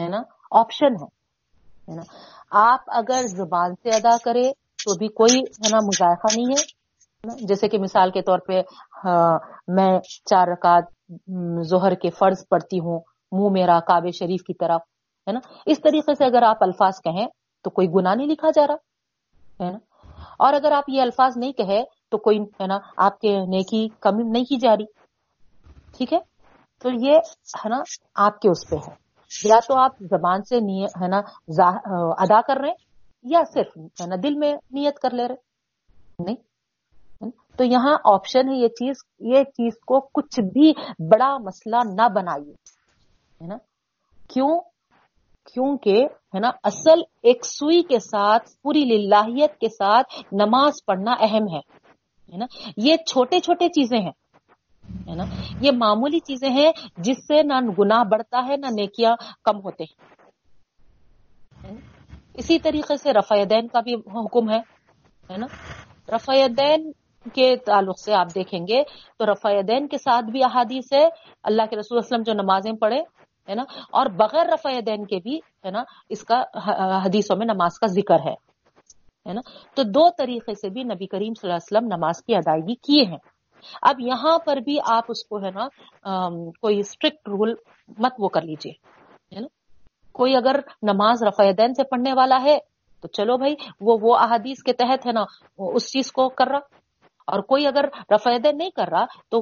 ہے نا آپشن ہے نا. آپ اگر زبان سے ادا کرے تو بھی کوئی ہے نا مذائقہ نہیں ہے. جیسے کہ مثال کے طور پہ میں چار رکعت ظہر کے فرض پڑھتی ہوں منہ میرا کعبہ شریف کی طرف ہے نا, اس طریقے سے اگر آپ الفاظ کہیں تو کوئی گناہ نہیں لکھا جا رہا ہے نا. اور اگر آپ یہ الفاظ نہیں کہے تو کوئی ہے نا آپ کے نیکی کمی نہیں کی جا رہی. ٹھیک ہے, تو یہ ہے نا آپ کے اس پہ ہے, یا تو آپ زبان سے ہے نا ادا کر رہے ہیں یا صرف ہے نا دل میں نیت کر لے رہے نہیں. تو یہاں آپشن ہے یہ چیز, یہ چیز کو کچھ بھی بڑا مسئلہ نہ بنائیے ہے نا. کیوں کیونکہ ہے نا اصل ایک سوئی کے ساتھ پوری للہیت کے ساتھ نماز پڑھنا اہم ہے ہے نا. یہ چھوٹے چھوٹے چیزیں ہیں ہے نا, یہ معمولی چیزیں ہیں جس سے نہ گناہ بڑھتا ہے نہ نیکیاں کم ہوتے ہیں. اسی طریقے سے رفع یدین کا بھی حکم ہے ہے نا. رفع یدین کے تعلق سے آپ دیکھیں گے تو رفع یدین کے ساتھ بھی احادیث ہے. اللہ کے رسول صلی اللہ علیہ وسلم جو نمازیں پڑھے ہے نا, اور بغیر رفع یدین کے بھی ہے نا اس کا حدیثوں میں نماز کا ذکر ہے ہے نا. تو دو طریقے سے بھی نبی کریم صلی اللہ علیہ وسلم نماز کی ادائیگی کیے ہیں. اب یہاں پر بھی آپ اس کو ہے نا کوئی اسٹرکٹ رول مت وہ کر لیجیے ہے نا. کوئی اگر نماز رفع یدین سے پڑھنے والا ہے تو چلو بھائی وہ وہ احادیث کے تحت ہے نا اس چیز کو کر رہا, اور کوئی اگر رفع یدین نہیں کر رہا تو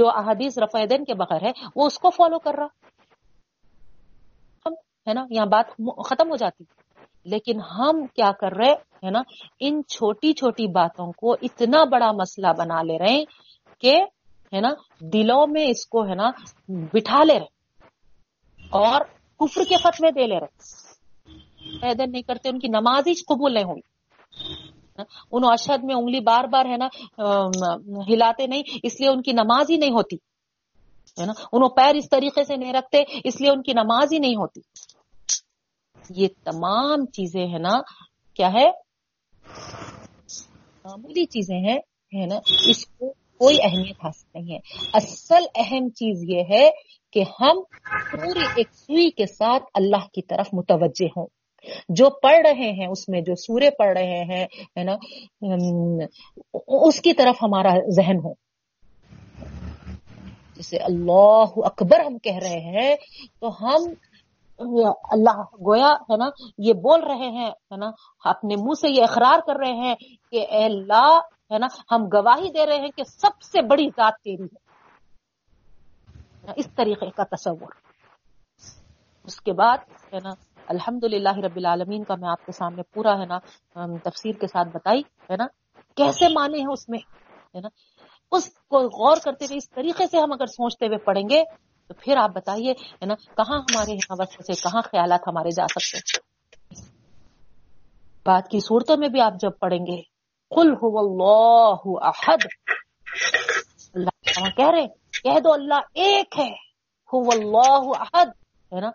جو احادیث رفع یدین کے بغیر ہے وہ اس کو فالو کر رہا ہے نا. یہاں بات ختم ہو جاتی. لیکن ہم کیا کر رہے ہیں نا, ان چھوٹی چھوٹی باتوں کو اتنا بڑا مسئلہ بنا لے رہے ہیں کہ ہے نا دلوں میں اس کو ہے نا بٹھا لے رہے اور کفر کے فتوے دے لے رہے. پیدل نہیں کرتے ان کی نماز ہی قبول نہیں ہوئی. ان اشہد میں انگلی بار بار ہے نا ہلاتے نہیں اس لیے ان کی نماز ہی نہیں ہوتی ہے نا. انہوں پیر اس طریقے سے نہیں رکھتے اس لیے ان کی نماز ہی نہیں ہوتی. یہ تمام چیزیں ہے نا کیا ہے, معمولی چیزیں ہیں ہے نا, اس کو کوئی اہمیت حاصل نہیں ہے. اصل اہم چیز یہ ہے کہ ہم پوری ایک سوئی کے ساتھ اللہ کی طرف متوجہ ہوں. جو پڑھ رہے ہیں اس میں جو سورے پڑھ رہے ہیں ہے نا اس کی طرف ہمارا ذہن ہو. جسے اللہ اکبر ہم کہہ رہے ہیں تو ہم اللہ گویا ہے نا یہ بول رہے ہیں ہے نا اپنے منہ سے, یہ اقرار کر رہے ہیں کہ اے اللہ ہے نا ہم گواہی دے رہے ہیں کہ سب سے بڑی ذات تیری ہے. اس طریقے کا تصور. اس کے بعد ہے نا الحمدللہ رب العالمین کا میں آپ کے سامنے پورا ہے نا تفسیر کے ساتھ بتائی ہے نا, کیسے مانے ہیں اس میں ہے نا. اس کو غور کرتے ہوئے اس طریقے سے ہم اگر سوچتے ہوئے پڑھیں گے تو پھر آپ بتائیے ہے نا کہاں ہمارے وقت سے کہاں خیالات ہمارے جا سکتے ہیں. بات کی صورتوں میں بھی آپ جب پڑھیں گے قل هو اللہ احد, اللہ کہہ رہے کہہ دو اللہ ایک ہے. هو اللہ احد ہے نا,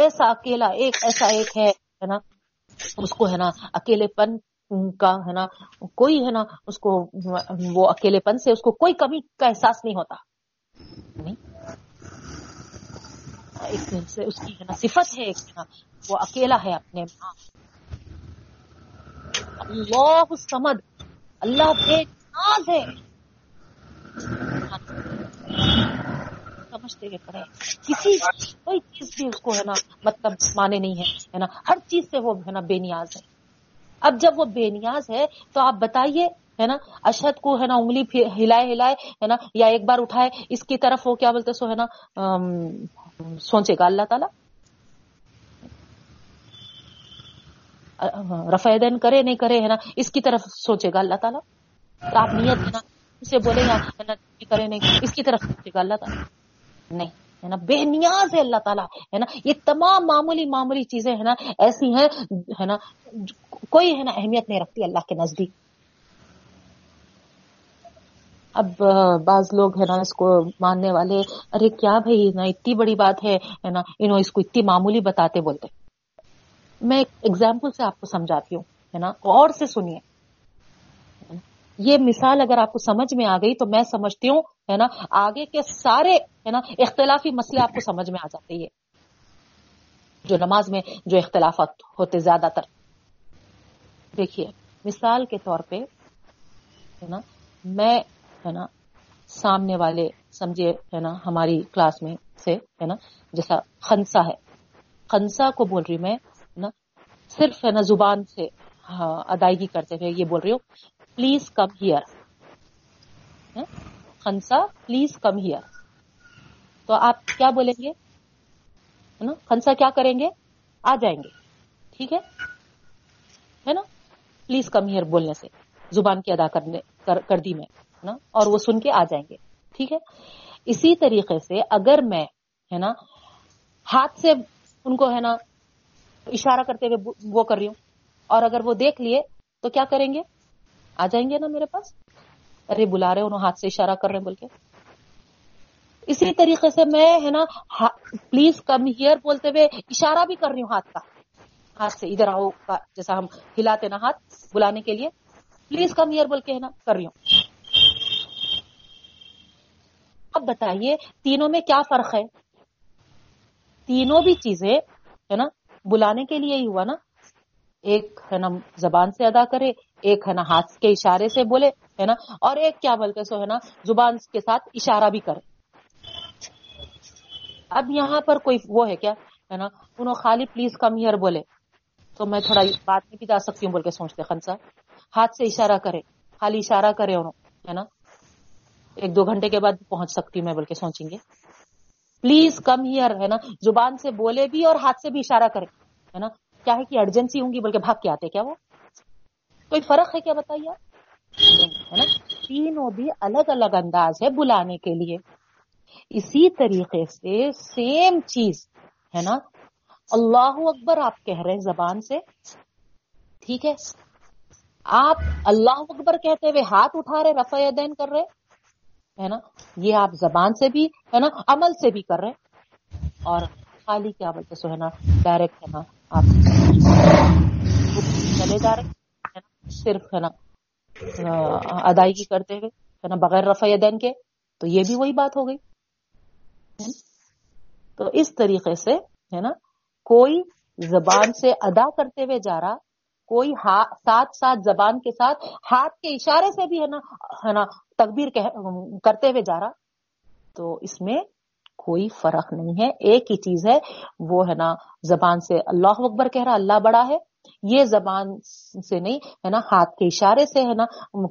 ایسا اکیلا ایک, ایسا ایک ہے ہے نا. اس کو ہے نا اکیلے پن کا ہے نا کوئی ہے نا اس کو وہ اکیلے پن سے اس کو کوئی کمی کا احساس نہیں ہوتا. ایک سے اس کی ہے نا صفت ہے ایک نا وہ اکیلا ہے اپنے. اللہ الصمد, اللہ بے نیاز ہے. سمجھتے ہوئے کریں, کسی کوئی چیز بھی اس کو ہے نا مطلب مانے نہیں ہے ہے نا. ہر چیز سے وہ ہے نا بے نیاز ہے. اب جب وہ بے نیاز ہے تو آپ بتائیے ہے نا اشہد کو ہے نا انگلی ہلائے ہلائے ہے نا یا ایک بار اٹھائے اس کی طرف وہ کیا بولتے سو ہے نا سوچے گا اللہ تعالیٰ. رفع یدین کرے نہیں کرے ہے نا اس کی طرف سوچے گا اللہ تعالیٰ. تو آپ نیت ہے نا اسے بولے گا کرے نہیں اس کی طرف سوچے گا اللہ تعالیٰ نہیں ہے نا. بے نیاز ہے اللہ تعالیٰ ہے نا. یہ تمام معمولی معمولی چیزیں ہے نا ایسی ہیں ہے نا کوئی ہے نا اہمیت نہیں رکھتی اللہ کے نزدیک. اب بعض لوگ ہے نا اس کو ماننے والے ارے کیا بھائی نا اتنی بڑی بات ہے نا انہوں اس کو اتنی معمولی بتاتے بولتے. میں ایک ایگزامپل سے آپ کو سمجھاتی ہوں ہے نا, اور سے سنیے. یہ مثال اگر آپ کو سمجھ میں آ گئی تو میں سمجھتی ہوں ہے نا آگے کے سارے ہے نا اختلافی مسئلے آپ کو سمجھ میں آ جاتے ہیں, جو نماز میں جو اختلافات ہوتے زیادہ تر. دیکھیے مثال کے طور پہ ہے نا میں ہے نا سامنے والے سمجھے ہے نا ہماری کلاس میں سے ہے نا جیسا خنسا ہے, خنسا کو بول رہی میں نا صرف ہے نا زبان سے ادائیگی کرتے ہوئے یہ بول رہی ہوں please come here, Khansa please come here. تو آپ کیا بولیں گے ہے نا, خنسا کیا کریں گے, آ جائیں گے, ٹھیک ہے ہے نا. پلیز کم ہیئر بولنے سے زبان کی ادا کرنے کر دی میں نا, اور وہ سن کے آ جائیں گے, ٹھیک ہے. اسی طریقے سے اگر میں ہے نا ہاتھ سے ان کو ہے نا اشارہ کرتے ہوئے وہ کر رہی ہوں, اور اگر وہ دیکھ لیے تو کیا کریں گے, آ جائیں گے نا میرے پاس, ارے بلا رہے انہوں ہاتھ سے اشارہ کر رہے ہیں بول کے. اسی طریقے سے میں ہے نا پلیز کم ہیئر بولتے ہوئے اشارہ بھی کر رہی ہوں ہاتھ کا, ہاتھ سے ادھر آؤ کا جیسا ہم ہلاتے نا ہاتھ بلانے کے لیے, پلیز کم ہیئر بول کے ہے نا کر رہی ہوں. اب بتائیے تینوں میں کیا فرق ہے, تینوں بھی چیزیں ہے نا بلانے کے لیے ہی ہوا نا, ایک ہے نا زبان سے ادا کرے, ایک ہے نا ہاتھ کے اشارے سے بولے ہے نا, اور ایک کیا بول کے سو ہے نا زبان کے ساتھ اشارہ بھی کرے. اب یہاں پر کوئی وہ ہے کیا ہے نا, انہوں خالی پلیز کم ہیئر بولے تو میں تھوڑا بات میں بھی جا سکتی ہوں بول کے سوچتے خنسا, ہاتھ سے اشارہ کرے, خالی اشارہ کرے انہوں ہے نا, ایک دو گھنٹے کے بعد پہنچ سکتی ہوں میں بول کے سوچیں گے. پلیز کم ہیئر ہے نا زبان سے بولے بھی اور ہاتھ سے بھی اشارہ کرے ہے نا, کیا ہے کہ ارجنسی ہوں گی بول کے بھاگ کے آتے, کیا وہ کوئی فرق ہے کیا بتائیے ہے نا. تینوں بھی الگ الگ انداز ہے بلانے کے لیے. اسی طریقے سے سیم چیز ہے نا, اللہ اکبر آپ کہہ رہے ہیں زبان سے, ٹھیک ہے, آپ اللہ اکبر کہتے ہوئے ہاتھ اٹھا رہے, رفع یدین کر رہے ہے نا, یہ آپ زبان سے بھی ہے نا عمل سے بھی کر رہے, اور خالی کیا بولتے سو ہے نا ڈائریکٹ ہے نا آپ چلے جا رہے ہیں صرف ہے نا ادائیگی کرتے ہوئے ہے نا بغیر رفع یدین کے, تو یہ بھی وہی بات ہو گئی. تو اس طریقے سے ہے نا کوئی زبان سے ادا کرتے ہوئے جا رہا, کوئی ساتھ ساتھ زبان کے ساتھ ہاتھ کے اشارے سے بھی ہے نا ہے نا تکبیر کرتے ہوئے جا رہا, تو اس میں کوئی فرق نہیں ہے, ایک ہی چیز ہے, وہ ہے نا زبان سے اللہ اکبر کہہ رہا, اللہ بڑا ہے, یہ زبان سے نہیں ہے نا ہاتھ کے اشارے سے ہے نا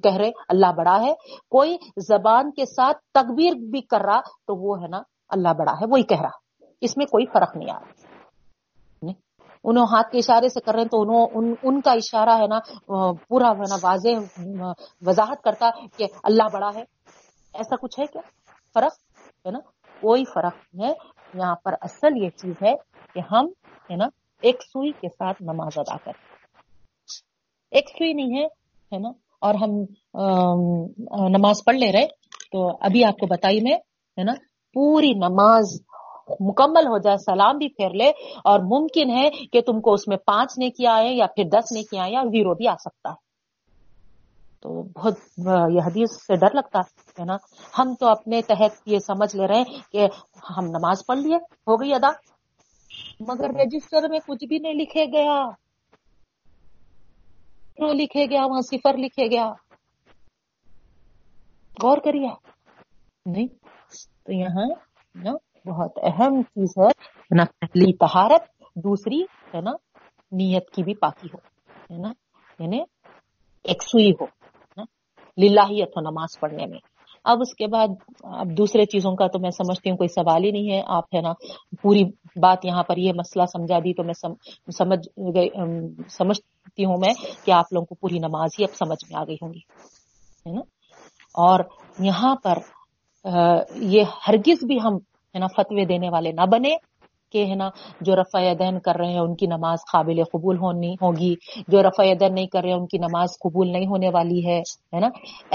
کہہ رہے اللہ بڑا ہے. کوئی زبان کے ساتھ تکبیر بھی کر رہا تو وہ ہے نا اللہ بڑا ہے وہی کہہ رہا, اس میں کوئی فرق نہیں آ رہا. انہوں ہاتھ کے اشارے سے کر رہے ہیں تو انہوں ان کا اشارہ ہے نا پورا ہے نا واضح وضاحت کرتا کہ اللہ بڑا ہے, ایسا کچھ ہے کیا فرق ہے نا, کوئی فرق نہیں ہے. یہاں پر اصل یہ چیز ہے کہ ہم ہے نا ایک سوئی کے ساتھ نماز ادا کریں, ایک سوئی نہیں ہے نا, اور ہم نماز پڑھ لے رہے. تو ابھی آپ کو بتائی میں ہے نا پوری نماز مکمل ہو جائے, سلام بھی پھیر لے, اور ممکن ہے کہ تم کو اس میں پانچ نے کیا ہے یا پھر دس نے کیا ہے یا زیرو بھی آ سکتا ہے. تو بہت یہ حدیث سے ڈر لگتا ہے نا, ہم تو اپنے تحت یہ سمجھ لے رہے ہیں کہ ہم نماز پڑھ لیے, ہو گئی ادا, مگر رجسٹر میں کچھ بھی نہیں لکھے گیا, نو لکھے گیا, وہاں صفر لکھے گیا, غور کریے نہیں. تو یہاں نا بہت اہم چیز ہے نا, پہلی طہارت, دوسری ہے نا نیت کی بھی پاکی ہو ہے نا, یعنی ایک سوئی ہو نا, للہیت ہو نماز پڑھنے میں. اب اس کے بعد اب دوسرے چیزوں کا تو میں سمجھتی ہوں کوئی سوال ہی نہیں ہے. آپ ہے نا پوری بات یہاں پر یہ مسئلہ سمجھا دی, تو میں سمجھ گئی, سمجھتی ہوں میں کہ آپ لوگوں کو پوری نماز ہی اب سمجھ میں آ گئی ہوں گی ہے نا. اور یہاں پر یہ ہرگز بھی ہم ہے نا فتوے دینے والے نہ بنے کہ ہے نا جو رفع یدین کر رہے ہیں ان کی نماز قابل قبول ہونی ہوگی، جو رفع یدین نہیں کر رہے ان کی نماز قبول نہیں ہونے والی ہے، ہے نا،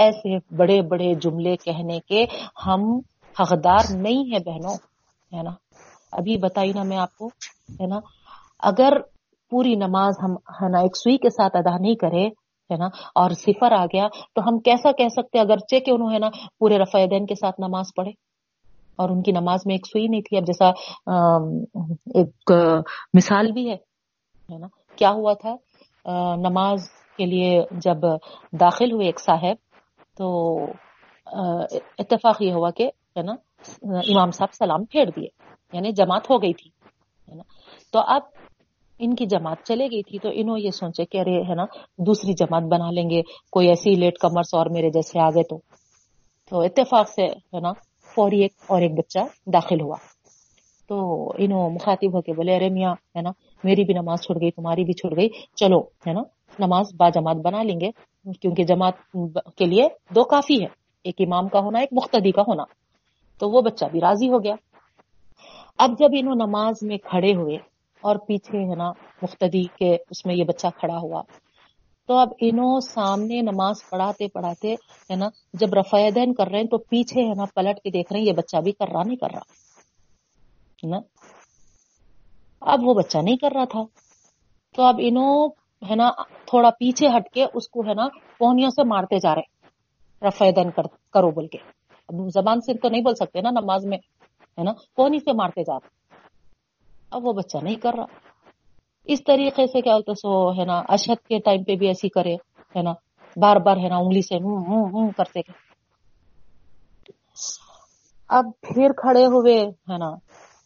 ایسے بڑے بڑے جملے کہنے کے ہم حقدار نہیں ہیں بہنوں، ہے نا۔ ابھی بتائی نا میں آپ کو، ہے نا، اگر پوری نماز ہم ہے نا ایک سوئی کے ساتھ ادا نہیں کرے، ہے نا، اور صفر آ گیا تو ہم کیسا کہہ سکتے اگرچہ کہ انہوں ہے نا پورے رفع یدین کے ساتھ نماز پڑھے اور ان کی نماز میں ایک سوئی نہیں تھی۔ اب جیسا ایک مثال بھی ہے نا، کیا ہوا تھا نماز کے لیے جب داخل ہوئے ایک صاحب، تو اتفاق یہ ہوا کہ ہے نا امام صاحب سلام پھیر دیے، یعنی جماعت ہو گئی تھی، ہے نا، تو اب ان کی جماعت چلے گئی تھی، تو انہوں یہ سوچے کہ ارے ہے نا دوسری جماعت بنا لیں گے، کوئی ایسی لیٹ کمرس اور میرے جیسے آ گئے تو تو اتفاق سے ہے نا فوری ایک اور ایک بچہ داخل ہوا، تو انہوں مخاطب ہو کے بولے ارے میاں ہے نا میری بھی نماز چھوڑ گئی تمہاری بھی چھوڑ گئی، چلو ہے نا نماز با جماعت بنا لیں گے، کیونکہ جماعت کے لیے دو کافی ہے، ایک امام کا ہونا ایک مقتدی کا ہونا۔ تو وہ بچہ بھی راضی ہو گیا۔ اب جب انہوں نماز میں کھڑے ہوئے اور پیچھے ہے نا مقتدی کے اس میں یہ بچہ کھڑا ہوا، تو اب انہوں سامنے نماز پڑھاتے پڑھاتے ہے نا جب رفع یدین کر رہے ہیں تو پیچھے ہے نا پلٹ کے دیکھ رہے ہیں یہ بچہ بھی کر رہا نہیں کر رہا نا، اب وہ بچہ نہیں کر رہا تھا، تو اب انہوں ہے نا تھوڑا پیچھے ہٹ کے اس کو ہے نا پونیوں سے مارتے جا رہے، رفع یدین کرو بول کے، اب زبان سے تو نہیں بول سکتے نا نماز میں، ہے نا پونی سے مارتے جا رہے، اب وہ بچہ نہیں کر رہا۔ اس طریقے سے کیا ہوتا سو ہے نا اشہد کے ٹائم پہ بھی ایسی کرے ہے نا، بار بار ہے نا انگلی سے ہوں ہوں ہوں کرتے گئے۔ اب پھر کھڑے ہوئے ہے نا،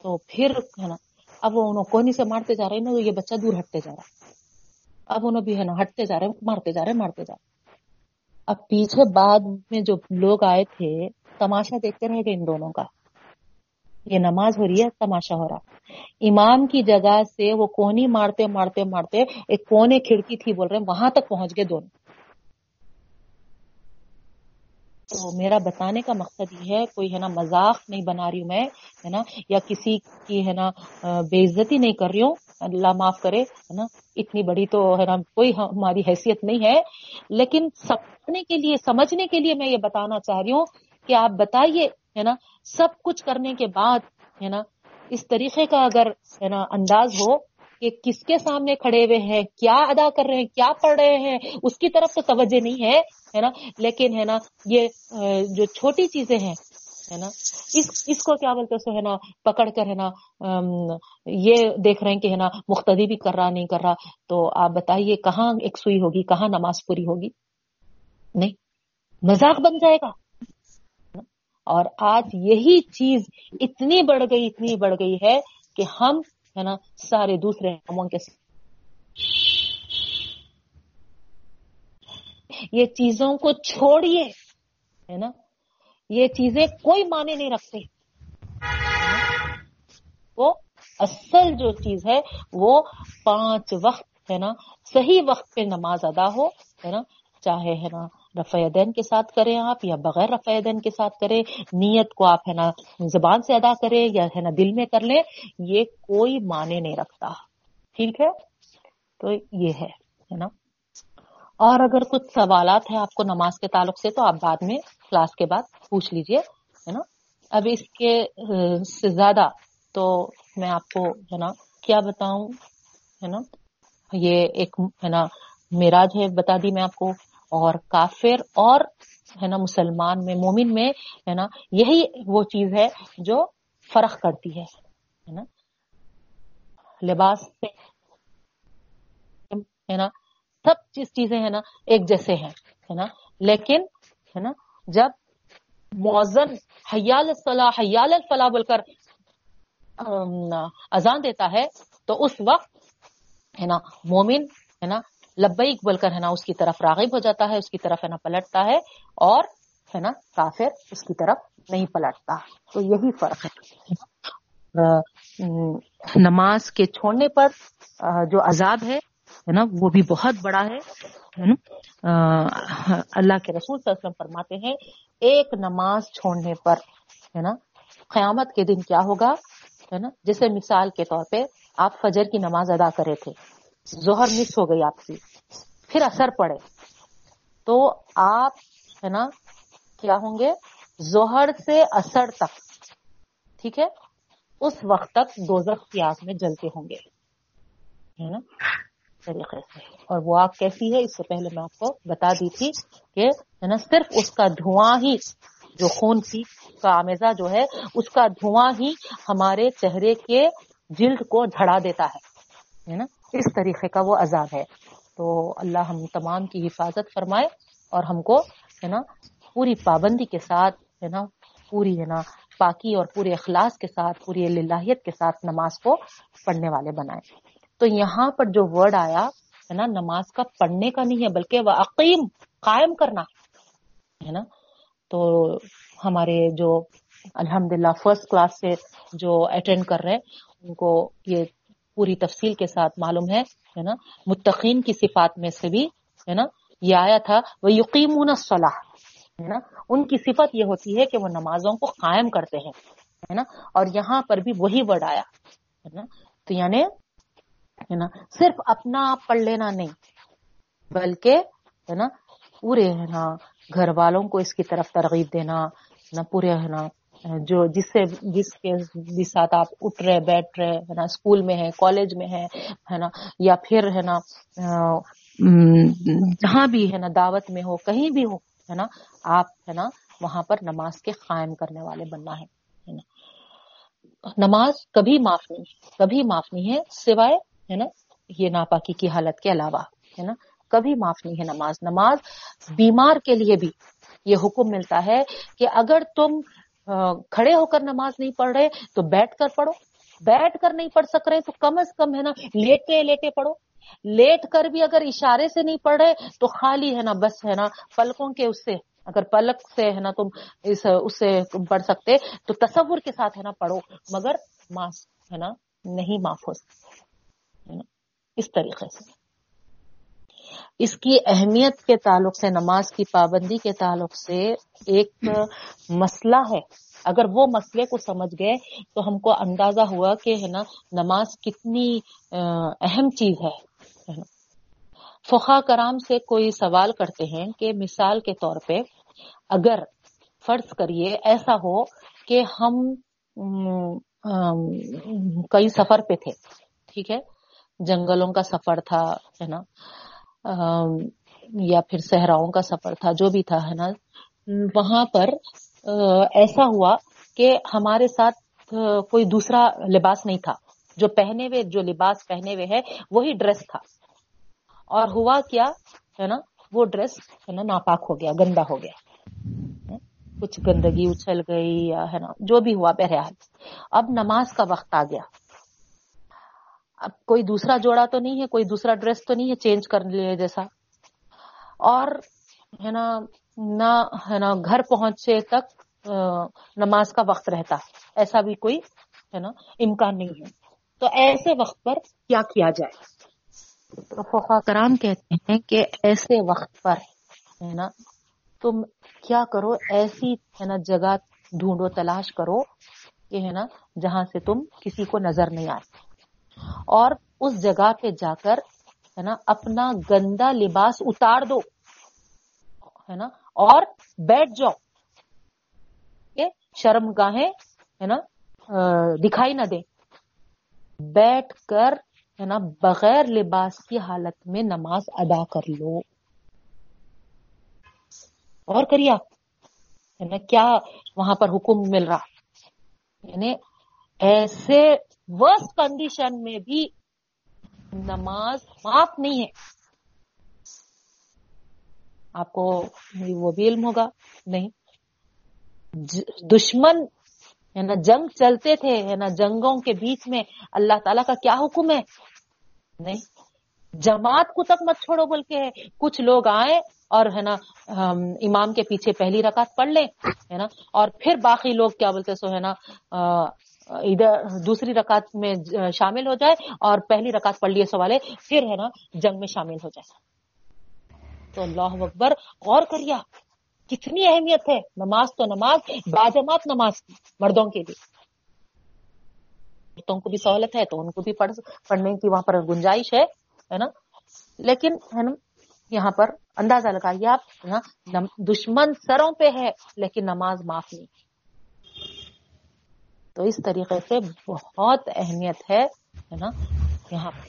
تو پھر ہے نا اب وہ انہوں کونی سے مارتے جا رہے ہیں، یہ بچہ دور ہٹتے جا رہا، اب انہوں بھی ہے نا ہٹتے جا رہے ہیں، مارتے جا رہے ہیں مارتے جا رہے ہیں۔ اب پیچھے بعد میں جو لوگ آئے تھے تماشا دیکھتے رہے گئے ان دونوں کا، یہ نماز ہو رہی ہے تماشا ہو رہا، امام کی جگہ سے وہ کونی مارتے مارتے مارتے ایک کونے کھڑکی تھی بول رہے ہیں وہاں تک پہنچ گئے دونوں۔ تو میرا بتانے کا مقصد یہ ہے، کوئی ہے نا مذاق نہیں بنا رہی ہوں میں ہے نا، یا کسی کی ہے نا بے عزتی نہیں کر رہی ہوں، اللہ معاف کرے ہے نا، اتنی بڑی تو ہے نا کوئی ہماری حیثیت نہیں ہے، لیکن سمجھنے کے لیے سمجھنے کے لیے میں یہ بتانا چاہ رہی ہوں کہ آپ بتائیے ہے نا سب کچھ کرنے کے بعد ہے نا اس طریقے کا اگر ہے نا انداز ہو کہ کس کے سامنے کھڑے ہوئے ہیں، کیا ادا کر رہے ہیں، کیا پڑھ رہے ہیں، اس کی طرف تو توجہ نہیں ہے، ہے نا، لیکن ہے نا یہ جو چھوٹی چیزیں ہیں ہے نا اس اس کو کیا بولتے سو ہے نا پکڑ کر ہے نا یہ دیکھ رہے ہیں کہ ہے نا مقتدی بھی کر رہا نہیں کر رہا، تو آپ بتائیے کہاں ایک سوئی ہوگی، کہاں نماز پوری ہوگی، نہیں مذاق بن جائے گا۔ اور آج یہی چیز اتنی بڑھ گئی اتنی بڑھ گئی ہے کہ ہم ہے نا سارے دوسرے قوموں کے یہ چیزوں کو چھوڑیے، ہے نا یہ چیزیں کوئی معنی نہیں رکھتے، وہ اصل جو چیز ہے وہ پانچ وقت ہے نا صحیح وقت پہ نماز ادا ہو، ہے نا، چاہے ہے نا رفع یدین کے ساتھ کریں آپ یا بغیر رفع یدین کے ساتھ کریں، نیت کو آپ ہے نا زبان سے ادا کریں یا ہے نا دل میں کر لیں، یہ کوئی معنی نہیں رکھتا، ٹھیک ہے۔ تو یہ ہے نا، اور اگر کچھ سوالات ہیں آپ کو نماز کے تعلق سے تو آپ بعد میں کلاس کے بعد پوچھ لیجئے، ہے نا۔ اب اس کے سے زیادہ تو میں آپ کو ہے نا کیا بتاؤں، ہے نا، یہ ایک ہے نا معراج ہے بتا دی میں آپ کو، اور کافر اور ہے نا مسلمان میں مومن میں ہے نا یہی وہ چیز ہے جو فرق کرتی ہے، ہے نا، لباس ہے نا سب چیز چیزیں ہے نا ایک جیسے ہیں، ہے نا، لیکن ہے نا جب مؤذن حی علی الصلاۃ حی علی الفلاح بول کر اذان دیتا ہے تو اس وقت ہے نا مومن ہے نا لبیک بول کر ہے نا اس کی طرف راغب ہو جاتا ہے، اس کی طرف ہے نا پلٹتا ہے، اور ہے نا کافر اس کی طرف نہیں پلٹتا، تو یہی فرق ہے۔ نماز کے چھوڑنے پر جو عذاب ہے ہے نا وہ بھی بہت بڑا ہے، ہے نا، اللہ کے رسول صلی اللہ علیہ وسلم فرماتے ہیں ایک نماز چھوڑنے پر ہے نا قیامت کے دن کیا ہوگا، ہے نا. جیسے مثال کے طور پہ آپ فجر کی نماز ادا کرے تھے, ظہر مس ہو گئی آپ کی, پھر اثر پڑے, تو آپ ہے نا کیا ہوں گے ظہر سے اثر تک, ٹھیک ہے, اس وقت تک دوزخ کی آگ میں جلتے ہوں گے ہے نا طریقے سے. اور وہ آگ کیسی ہے, اس سے پہلے میں آپ کو بتا دی تھی کہ ہے نا صرف اس کا دھواں ہی, جو خون کی کا آمیزہ جو ہے اس کا دھواں ہی ہمارے چہرے کے جلد کو جھڑا دیتا ہے نا, اس طریقے کا وہ عذاب ہے. تو اللہ ہم تمام کی حفاظت فرمائے اور ہم کو ہے نا پوری پابندی کے ساتھ ہے نا, پوری ہے نا پاکی اور پورے اخلاص کے ساتھ, پوری للہیت کے ساتھ نماز کو پڑھنے والے بنائیں. تو یہاں پر جو ورڈ آیا ہے نا نماز کا پڑھنے کا نہیں ہے بلکہ وَأَقِيم, قائم کرنا ہے نا. تو ہمارے جو الحمدللہ فرسٹ کلاس سے جو اٹینڈ کر رہے ہیں ان کو یہ پوری تفصیل کے ساتھ معلوم ہے ہے نا. متقین کی صفات میں سے بھی ہے نا یہ آیا تھا وَيُقِيمُونَ الصَّلَاةَ, ہے نا, ان کی صفت یہ ہوتی ہے کہ وہ نمازوں کو قائم کرتے ہیں ہے نا. اور یہاں پر بھی وہی ورڈ آیا ہے نا. تو یعنی ہے نا صرف اپنا آپ پڑھ لینا نہیں بلکہ ہے نا پورے ہے نا گھر والوں کو اس کی طرف ترغیب دینا نا, پورے ہے نا جو جس سے جس کے جس ساتھ آپ اٹھ رہے بیٹھ رہے ہے نا, اسکول میں ہے, کالج میں ہے ہے نا, یا پھر ہے نا جہاں بھی ہے نا دعوت میں ہو, کہیں بھی ہو ہے نا, آپ ہے نا وہاں پر نماز کے قائم کرنے والے بننا ہے نا. نماز کبھی معاف نہیں, کبھی معاف نہیں ہے سوائے ہے نا یہ ناپاکی کی حالت کے علاوہ ہے نا, کبھی معاف نہیں ہے نماز. نماز بیمار کے لیے بھی یہ حکم ملتا ہے کہ اگر تم کھڑے ہو کر نماز نہیں پڑھ رہے تو بیٹھ کر پڑھو, بیٹھ کر نہیں پڑھ سک رہے تو کم از کم ہے نا لیٹے لیٹے پڑھو, لیٹ کر بھی اگر اشارے سے نہیں پڑھ رہے تو خالی ہے نا بس ہے نا پلکوں کے اس سے, اگر پلک سے ہے نا تم اس اس سے پڑھ سکتے تو تصور کے ساتھ ہے نا پڑھو, مگر معاف ہے نا نہیں معاف ہو سکتے اس طریقے سے. اس کی اہمیت کے تعلق سے, نماز کی پابندی کے تعلق سے ایک مسئلہ ہے, اگر وہ مسئلے کو سمجھ گئے تو ہم کو اندازہ ہوا کہ ہے نا نماز کتنی اہم چیز ہے. فقہاء کرام سے کوئی سوال کرتے ہیں کہ مثال کے طور پہ اگر فرض کریے ایسا ہو کہ ہم کئی سفر پہ تھے, ٹھیک ہے, جنگلوں کا سفر تھا ہے نا, یا پھر صحراؤں کا سفر تھا, جو بھی تھا ہے نا, وہاں پر ایسا ہوا کہ ہمارے ساتھ کوئی دوسرا لباس نہیں تھا, جو پہنے ہوئے جو لباس پہنے ہوئے ہے وہی ڈریس تھا, اور ہوا کیا ہے نا وہ ڈریس ہے نا ناپاک ہو گیا, گندا ہو گیا, کچھ گندگی اچھل گئی یا ہے نا جو بھی ہوا, بہرحال اب نماز کا وقت آ گیا, اب کوئی دوسرا جوڑا تو نہیں ہے, کوئی دوسرا ڈریس تو نہیں ہے چینج کر لیے جیسا, اور ہے نا نہ ہے نا گھر پہنچے تک نماز کا وقت رہتا, ایسا بھی کوئی ہے نا امکان نہیں ہے, تو ایسے وقت پر کیا کیا جائے؟ تو فقہاء کرام کہتے ہیں کہ ایسے وقت پر ہے نا تم کیا کرو, ایسی ہے نا جگہ ڈھونڈو, تلاش کرو کہ ہے نا جہاں سے تم کسی کو نظر نہیں آئے, اور اس جگہ پہ جا کر ہے نا اپنا گندا لباس اتار دو ہے نا اور بیٹھ جاؤ, شرم گاہیں ہے نا دکھائی نہ دیں, بیٹھ کر ہے نا بغیر لباس کی حالت میں نماز ادا کر لو. اور کریا ہے نا کیا وہاں پر حکم مل رہا, یعنی ایسے ورسٹ کنڈیشن میں بھی نماز معاف نہیں ہے. آپ کو وہ بھی علم ہوگا نہیں, دشمن ہے نا جنگ چلتے تھے ہے نا, جنگوں کے بیچ میں اللہ تعالیٰ کا کیا حکم ہے, نہیں جماعت کو تک مت چھوڑو بول کے, کچھ لوگ آئے اور ہے نا امام کے پیچھے پہلی رکعت پڑھ لیں ہے نا, اور پھر باقی لوگ کیا بولتے سو ہے نا ادھر دوسری رکعت میں شامل ہو جائے اور پہلی رکعت پڑھ لیے سوالے پھر ہے نا جنگ میں شامل ہو جائے. تو اللہ اکبر, غور کریا کتنی اہمیت ہے, نماز تو نماز, باجماعت نماز مردوں کے لیے, دوستوں کو بھی سہولت ہے تو ان کو بھی پڑھ پڑھنے کی وہاں پر گنجائش ہے ہے نا. لیکن ہے نا یہاں پر اندازہ لگائیے آپ ہے نا, دشمن سروں پہ ہے لیکن نماز معاف نہیں. تو اس طریقے سے بہت اہمیت ہے ہے نا. یہاں پر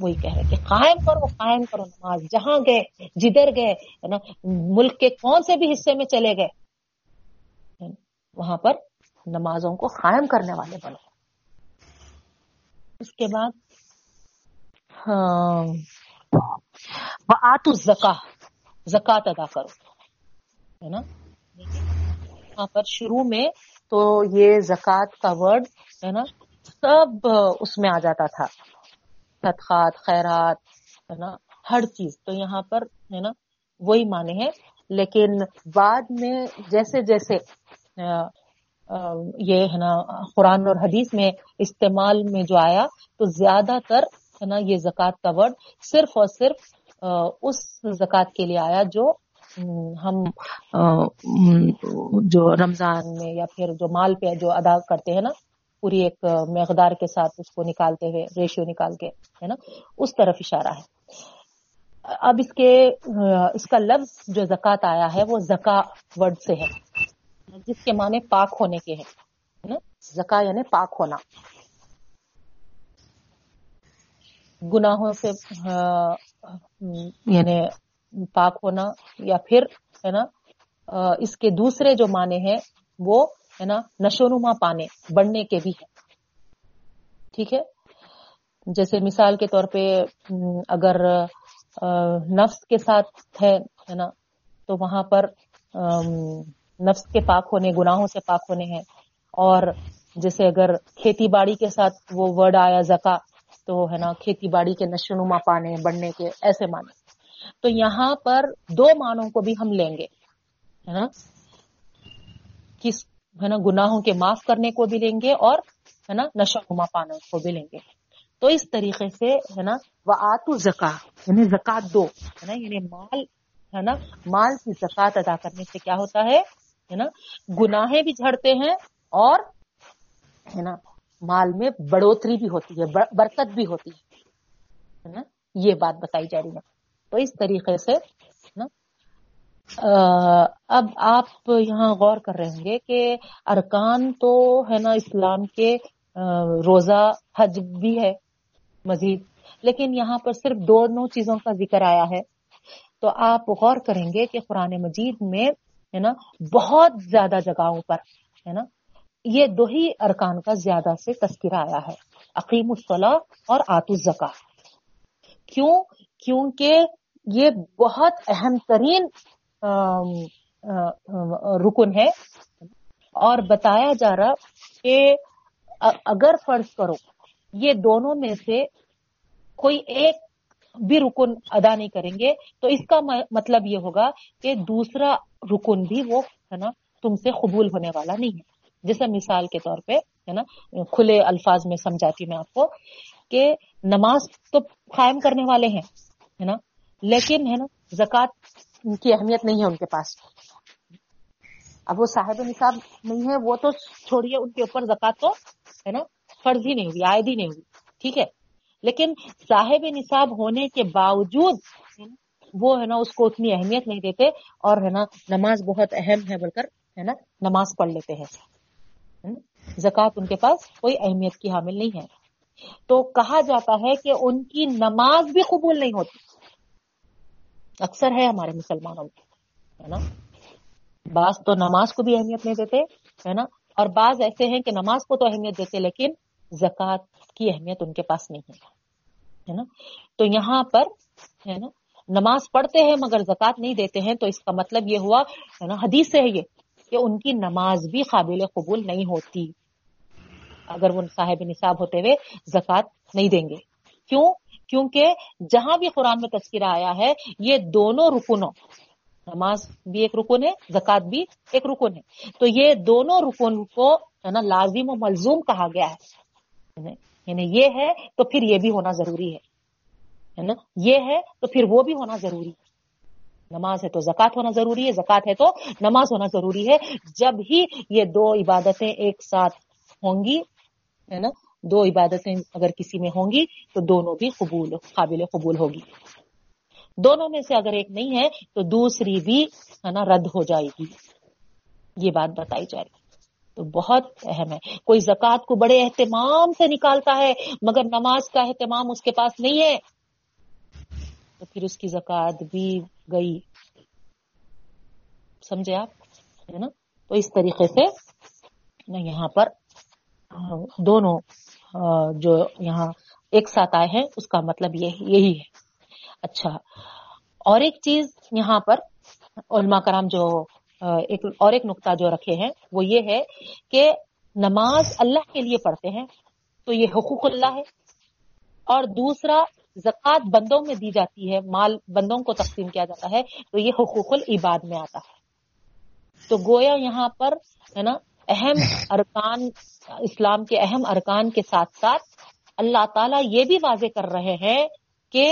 وہی کہہ رہے کہ قائم کرو قائم کرو نماز, جہاں گئے جدھر گئے ہے نا, ملک کے کون سے بھی حصے میں چلے گئے وہاں پر نمازوں کو قائم کرنے والے بنو. اس کے بعد وآتوا الزکاۃ, زکات ادا کرو ہے نا. یہاں پر شروع میں تو یہ زکات کا ورڈ ہے نا سب اس میں آ جاتا تھا, صدقات خیرات ہے نا ہر چیز. تو یہاں پر ہے نا وہی معنی ہے, لیکن بعد میں جیسے جیسے یہ ہے نا قرآن اور حدیث میں استعمال میں جو آیا تو زیادہ تر ہے نا یہ زکوٰۃ کا ورڈ صرف اور صرف اس زکوٰۃ کے لیے آیا جو ہم جو رمضان میں یا پھر جو مال پہ جو ادا کرتے ہیں نا پوری ایک مقدار کے ساتھ اس کو نکالتے ہوئے ریشیو نکال کے ہے نا, اس طرف اشارہ ہے. اب اس کے اس کا لفظ جو زکوٰۃ آیا ہے وہ زکا ورڈ سے ہے جس کے معنی پاک ہونے کے ہے نا. زکا یعنی پاک ہونا, گناہوں سے یعنی پاک ہونا, یا پھر ہے نا اس کے دوسرے جو معنی ہیں وہ ہے نا نشو نما پانے بڑھنے کے بھی ہے. ٹھیک ہے, جیسے مثال کے طور پہ اگر نفس کے ساتھ ہے نا تو وہاں پر نفس کے پاک ہونے گناہوں سے پاک ہونے ہیں. اور جیسے اگر کھیتی باڑی کے ساتھ وہ ورڈ آیا زکا تو ہے نا کھیتی باڑی کے نشو نما پانے بڑھنے کے ایسے معنی. تو یہاں پر دو معنوں کو بھی ہم لیں گے ہے نا, کس ہے نا گناہوں کے معاف کرنے کو بھی لیں گے اور ہے نا نشہ نما پانے کو بھی لیں گے. تو اس طریقے سے ہے نا وآتوا الزکاۃ یعنی زکات دو ہے نا, یعنی مال ہے نا, مال کی زکات ادا کرنے سے کیا ہوتا ہے ہے نا گناہیں بھی جھڑتے ہیں اور ہے نا مال میں بڑھوتری بھی ہوتی ہے, برکت بھی ہوتی ہے نا, یہ بات بتائی جا رہی ہے. تو اس طریقے سے نا آ, اب آپ یہاں غور کر رہے ہوں گے کہ ارکان تو ہے نا اسلام کے آ, روزہ حج بھی ہے مزید, لیکن یہاں پر صرف دونوں چیزوں کا ذکر آیا ہے. تو آپ غور کریں گے کہ قرآن مجید میں ہے نا بہت زیادہ جگہوں پر ہے نا یہ دو ہی ارکان کا زیادہ سے تذکرہ آیا ہے, اقیموا الصلاۃ اور آتوا الزکاۃ. کیوں؟ کیونکہ یہ بہت اہم ترین آم, آم, رکن ہے. اور بتایا جا رہا کہ اگر فرض کرو یہ دونوں میں سے کوئی ایک بھی رکن ادا نہیں کریں گے تو اس کا مطلب یہ ہوگا کہ دوسرا رکن بھی وہ ہے نا تم سے قبول ہونے والا نہیں ہے. جیسے مثال کے طور پہ ہے نا کھلے الفاظ میں سمجھاتی میں آپ کو کہ نماز تو قائم کرنے والے ہیں ہے نا, لیکن ہے نا زکوٰۃ ان کی اہمیت نہیں ہے ان کے پاس. اب وہ صاحب نصاب نہیں ہے وہ تو چھوڑیے, ان کے اوپر زکوٰۃ تو ہے نا فرض ہی نہیں ہوئی, عائد ہی نہیں ہوئی. ٹھیک ہے, لیکن صاحب نصاب ہونے کے باوجود وہ ہے نا اس کو اتنی اہمیت نہیں دیتے اور ہے نا نماز بہت اہم ہے بول کر ہے نا نماز پڑھ لیتے ہیں. زکوٰۃ ان کے پاس کوئی اہمیت کی حامل نہیں ہے. تو کہا جاتا ہے کہ ان کی نماز بھی قبول نہیں ہوتی. اکثر ہے ہمارے مسلمانوں میں ہے نا, بعض تو نماز کو بھی اہمیت نہیں دیتے ہے نا, اور بعض ایسے ہیں کہ نماز کو تو اہمیت دیتے لیکن زکوٰۃ کی اہمیت ان کے پاس نہیں ہے نا. تو یہاں پر ہے نا نماز پڑھتے ہیں مگر زکوٰۃ نہیں دیتے ہیں, تو اس کا مطلب یہ ہوا ہے نا, حدیث سے ہے یہ کہ ان کی نماز بھی قابل قبول نہیں ہوتی اگر وہ صاحب نصاب ہوتے ہوئے زکوٰۃ نہیں دیں گے. کیوں؟ کیونکہ جہاں بھی قرآن میں تذکرہ آیا ہے یہ دونوں رکنوں, نماز بھی ایک رکن ہے زکوٰۃ بھی ایک رکن ہے, تو یہ دونوں رکن کو ہے نا لازم و ملزوم کہا گیا ہے. یعنی یہ ہے تو پھر یہ بھی ہونا ضروری ہے نا, یہ ہے تو پھر وہ بھی ہونا ضروری ہے. نماز ہے تو زکوٰۃ ہونا ضروری ہے, زکوٰۃ ہے تو نماز ہونا ضروری ہے. جب ہی یہ دو عبادتیں ایک ساتھ ہوں گی ہے نا دو عبادتیں اگر کسی میں ہوں گی تو دونوں بھی قبول قابل قبول ہوگی، دونوں میں سے اگر ایک نہیں ہے تو دوسری بھی ہے نا رد ہو جائے گی، یہ بات بتائی جا رہی ہے۔ تو بہت اہم ہے، کوئی زکوٰۃ کو بڑے اہتمام سے نکالتا ہے مگر نماز کا اہتمام اس کے پاس نہیں ہے تو پھر اس کی زکوٰۃ بھی گئی، سمجھے آپ ہے نا؟ تو اس طریقے سے یہاں پر دونوں جو یہاں ایک ساتھ آئے ہیں اس کا مطلب یہ یہی ہے۔ اچھا، اور ایک چیز یہاں پر علماء کرام جو ایک اور ایک نقطہ جو رکھے ہیں وہ یہ ہے کہ نماز اللہ کے لیے پڑھتے ہیں تو یہ حقوق اللہ ہے، اور دوسرا زکوٰۃ بندوں میں دی جاتی ہے، مال بندوں کو تقسیم کیا جاتا ہے تو یہ حقوق العباد میں آتا ہے۔ تو گویا یہاں پر ہے نا اہم ارکان، اسلام کے اہم ارکان کے ساتھ ساتھ اللہ تعالیٰ یہ بھی واضح کر رہے ہیں کہ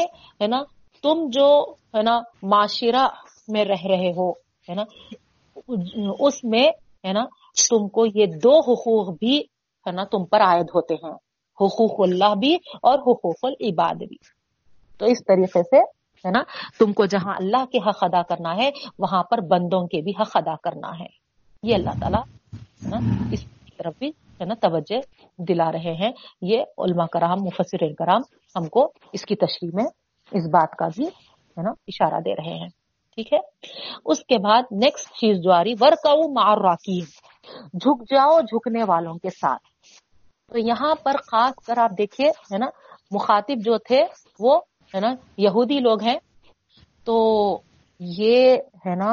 ہے نا تم جو ہے نا معاشرہ میں رہ رہے ہو ہے نا اس میں ہے نا تم کو یہ دو حقوق بھی ہے نا تم پر عائد ہوتے ہیں، حقوق اللہ بھی اور حقوق العباد بھی۔ تو اس طریقے سے ہے نا تم کو جہاں اللہ کے حق ادا کرنا ہے وہاں پر بندوں کے بھی حق ادا کرنا ہے، یہ اللہ تعالیٰ ہے نا اس طرف بھی ہے نا توجہ دلا رہے ہیں۔ یہ علماء کرام، مفسرین کرام ہم کو اس کی تشریح میں اس بات کا بھی ہے نا اشارہ دے رہے ہیں، ٹھیک ہے؟ اس کے بعد نیکسٹ چیز جو آ رہی، ورکعوا مع الراکعین، جھک جاؤ جھکنے والوں کے ساتھ۔ تو یہاں پر خاص کر آپ دیکھیے ہے نا مخاطب جو تھے وہ ہے نا یہودی لوگ ہیں، تو یہ ہے نا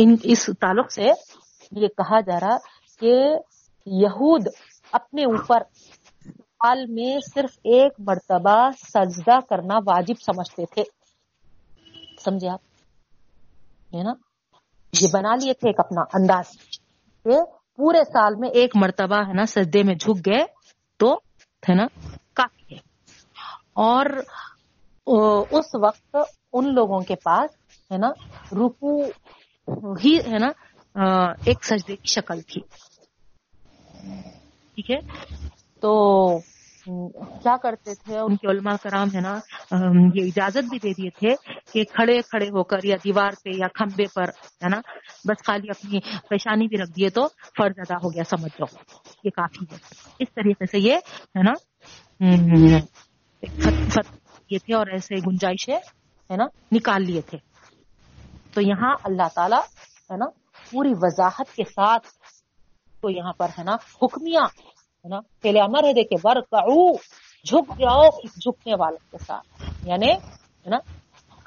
ان اس تعلق سے یہ کہا جا رہا کہ یہود اپنے اوپر سال میں صرف ایک مرتبہ سجدہ کرنا واجب سمجھتے تھے، سمجھے آپ ہے نا؟ یہ بنا لیے تھے ایک اپنا انداز، پورے سال میں ایک مرتبہ ہے نا سجدے میں جھک گئے تو ہے نا کافی ہے۔ اور اس وقت ان لوگوں کے پاس ہے نا رکوع ہی ہے نا ایک سجدے کی شکل تھی، ٹھیک ہے؟ تو کیا کرتے تھے ان کے علماء کرام ہے نا یہ اجازت بھی دے دیے تھے کہ کھڑے کھڑے ہو کر یا دیوار پہ یا کھمبے پر ہے نا بس خالی اپنی پیشانی بھی رکھ دیے تو فرض ادا ہو گیا، سمجھ لو یہ کافی ہے۔ اس طریقے سے یہ ہے نا یہ تھے اور ایسے گنجائشیں ہے نا نکال لیے تھے۔ تو یہاں اللہ تعالیٰ ہے نا پوری وضاحت کے ساتھ تو یہاں پر ہے نا حکمیاں ہے نا پہلے امر ہے، دیکھے ورکعوا، جھک جاؤ جھکنے والوں کے ساتھ، یعنی ہے نا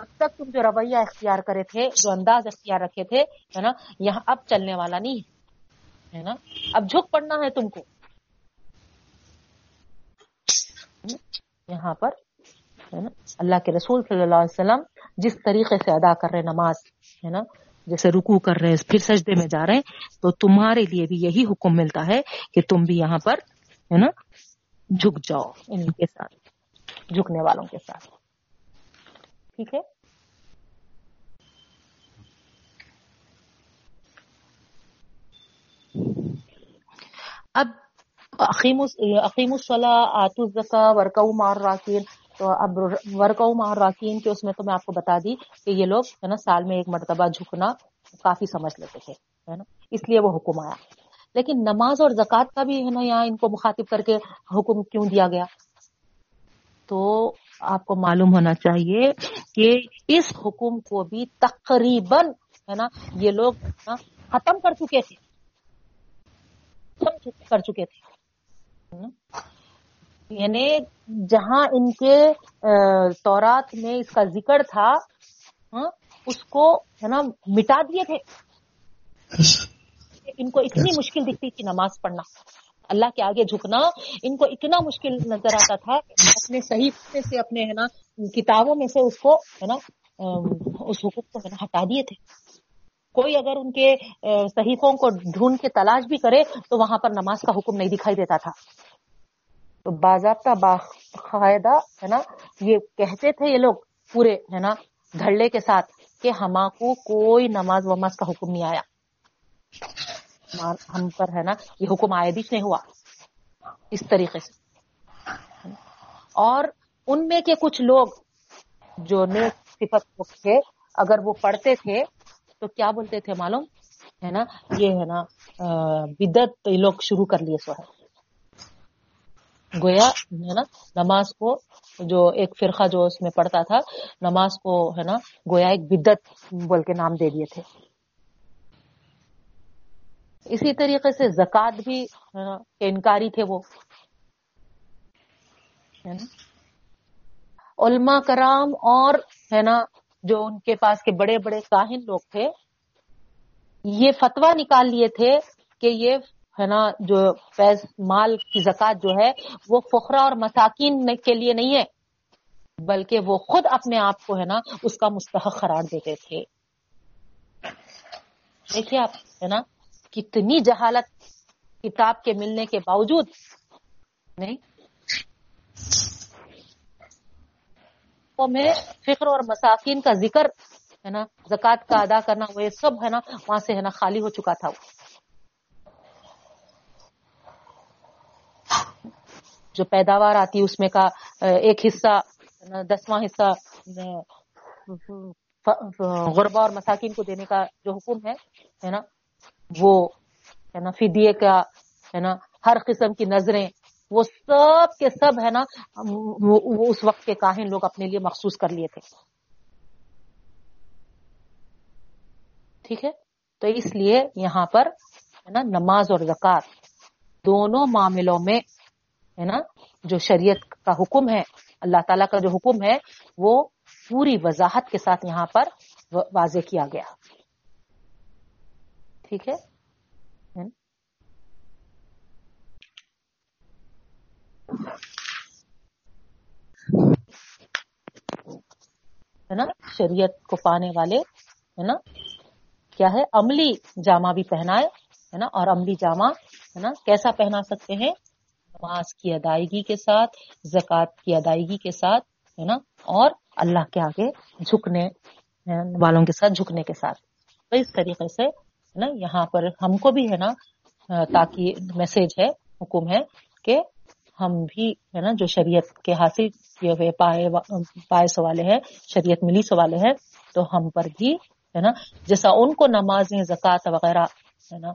اب تک تم جو رویہ اختیار کرے تھے، جو انداز اختیار رکھے تھے ہے نا یہاں اب چلنے والا نہیں ہے نا، اب جھک پڑنا ہے تم کو۔ یہاں پر ہے نا اللہ کے رسول صلی اللہ علیہ وسلم جس طریقے سے ادا کر رہے نماز ہے نا، جیسے رکوع کر رہے ہیں پھر سجدے میں جا رہے ہیں، تو تمہارے لیے بھی یہی حکم ملتا ہے کہ تم بھی یہاں پر ہے نا جھک جاؤ ان کے ساتھ، جھکنے والوں کے ساتھ، ٹھیک ہے؟ اب اقیموا اقیموا الصلاۃ، آتوا الزکاۃ، ورکعوا مع الراکعین۔ تو اب ورکعوا مع الراکعین کے اس میں تو میں آپ کو بتا دی کہ یہ لوگ ہے نا سال میں ایک مرتبہ جھکنا کافی سمجھ لیتے تھے ہے نا، اس لیے وہ حکم آیا۔ لیکن نماز اور زکوٰۃ کا بھی ہے نا یہاں ان کو مخاطب کر کے حکم کیوں دیا گیا؟ تو آپ کو معلوم ہونا چاہیے کہ اس حکم کو بھی تقریباً ہے نا یہ لوگ نا ختم کر چکے تھے، ختم کر چکے تھے، یعنی جہاں ان کے تورات میں اس کا ذکر تھا اس کو ہے نا مٹا دیے تھے۔ ان کو اتنی مشکل دکھتی تھی نماز پڑھنا، اللہ کے آگے جھکنا ان کو اتنا مشکل نظر آتا تھا، اپنے صحیفے سے اپنے ہے نا کتابوں میں سے اس کو ہے نا اس حکم کو ہے نا ہٹا دیے تھے۔ کوئی اگر ان کے صحیفوں کو ڈھونڈ کے تلاش بھی کرے تو وہاں پر نماز کا حکم نہیں دکھائی دیتا تھا۔ تو باضابطہ باقاعدہ ہے نا یہ کہتے تھے یہ لوگ پورے ہے نا دھڑلے کے ساتھ کہ ہما کو کوئی نماز وماز کا حکم نہیں آیا، ہم پر ہے نا یہ حکم آیدش نہیں ہوا اس طریقے سے. اور ان میں کے کچھ لوگ جو نیک صفت تھے اگر وہ پڑھتے تھے تو کیا بولتے تھے معلوم ہے نا, یہ ہے نا بدعت یہ لوگ شروع کر لیے سو ہے. گویا ہے نا نماز کو جو ایک فرقہ جو اس میں پڑھتا تھا نماز کو ہے نا گویا ایک بدعت بول کے نام دے دیے تھے. اسی طریقے سے زکوٰۃ بھی انکاری تھے وہ ہے نا. علماء کرام اور ہے نا جو ان کے پاس کے بڑے بڑے کاہن لوگ تھے یہ فتویٰ نکال لیے تھے کہ یہ ہے نا جو پیس مال کی زکوٰۃ جو ہے وہ فقراء اور مساکین کے لیے نہیں ہے, بلکہ وہ خود اپنے آپ کو ہے نا اس کا مستحق قرار دیتے تھے. دیکھیے آپ ہے نا کتنی جہالت کتاب کے ملنے کے باوجود نہیں. تو میں فقر اور مساکین کا ذکر ہے نا زکوٰۃ کا ادا کرنا وہ سب ہے نا وہاں سے ہے نا خالی ہو چکا تھا. وہ جو پیداوار آتی اس میں کا ایک حصہ دسواں حصہ غربا اور مساکین کو دینے کا جو حکم ہے ہے نا وہ ہے نا فدیے کا ہے نا ہر قسم کی نظریں وہ سب کے سب ہے نا وہ اس وقت کے کاہن لوگ اپنے لیے مخصوص کر لیے تھے. ٹھیک ہے, تو اس لیے یہاں پر ہے نا نماز اور زکوٰۃ دونوں معاملوں میں ہے نا جو شریعت کا حکم ہے اللہ تعالیٰ کا جو حکم ہے وہ پوری وضاحت کے ساتھ یہاں پر واضح کیا گیا. ٹھیک ہے, ہے نا شریعت کو پانے والے ہے نا کیا ہے عملی جامہ بھی پہنائے ہے نا. اور عملی جامہ ہے نا کیسا پہنا سکتے ہیں؟ نماز کی ادائیگی کے ساتھ, زکوٰۃ کی ادائیگی کے ساتھ ہے نا, اور اللہ کے آگے جھکنے والوں کے ساتھ جھکنے کے ساتھ. تو اس طریقے سے ہے نا یہاں پر ہم کو بھی ہے نا تاکہ میسج ہے حکم ہے کہ ہم بھی ہے نا جو شریعت کے حاصل کیے ہوئے پائے پائے سوالے ہیں, شریعت ملی سوالے ہیں, تو ہم پر بھی ہے نا جیسا ان کو نمازیں زکوٰۃ وغیرہ ہے نا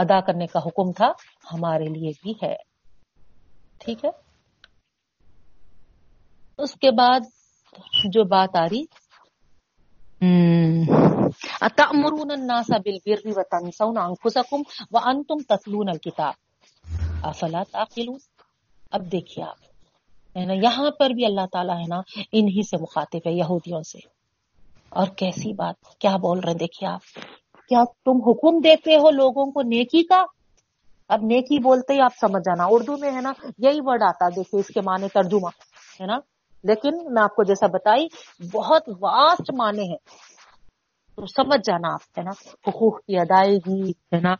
ادا کرنے کا حکم تھا ہمارے لیے بھی ہے. ٹھیک ہے, اس کے بعد جو بات آ رہی اتأمرون الناس بالبر وتنسون انفسکم وانتم تتلون الکتاب افلا تعقلون. اب دیکھیے آپ ہے نا یہاں پر بھی اللہ تعالیٰ ہے نا انہی سے مخاطب ہے, یہودیوں سے. اور کیسی بات کیا بول رہے ہیں دیکھیے آپ, کیا تم حکم دیتے ہو لوگوں کو نیکی کا. اب نیکی بولتے ہی آپ سمجھ جانا, اردو میں ہے نا یہی ورڈ آتا دیکھیے اس کے معنی ترجمہ ہے نا, لیکن میں آپ کو جیسا بتائی بہت واسٹ معنی ہے تو سمجھ جانا آپ ہے نا. حقوق کی ادائیگی ہے نا,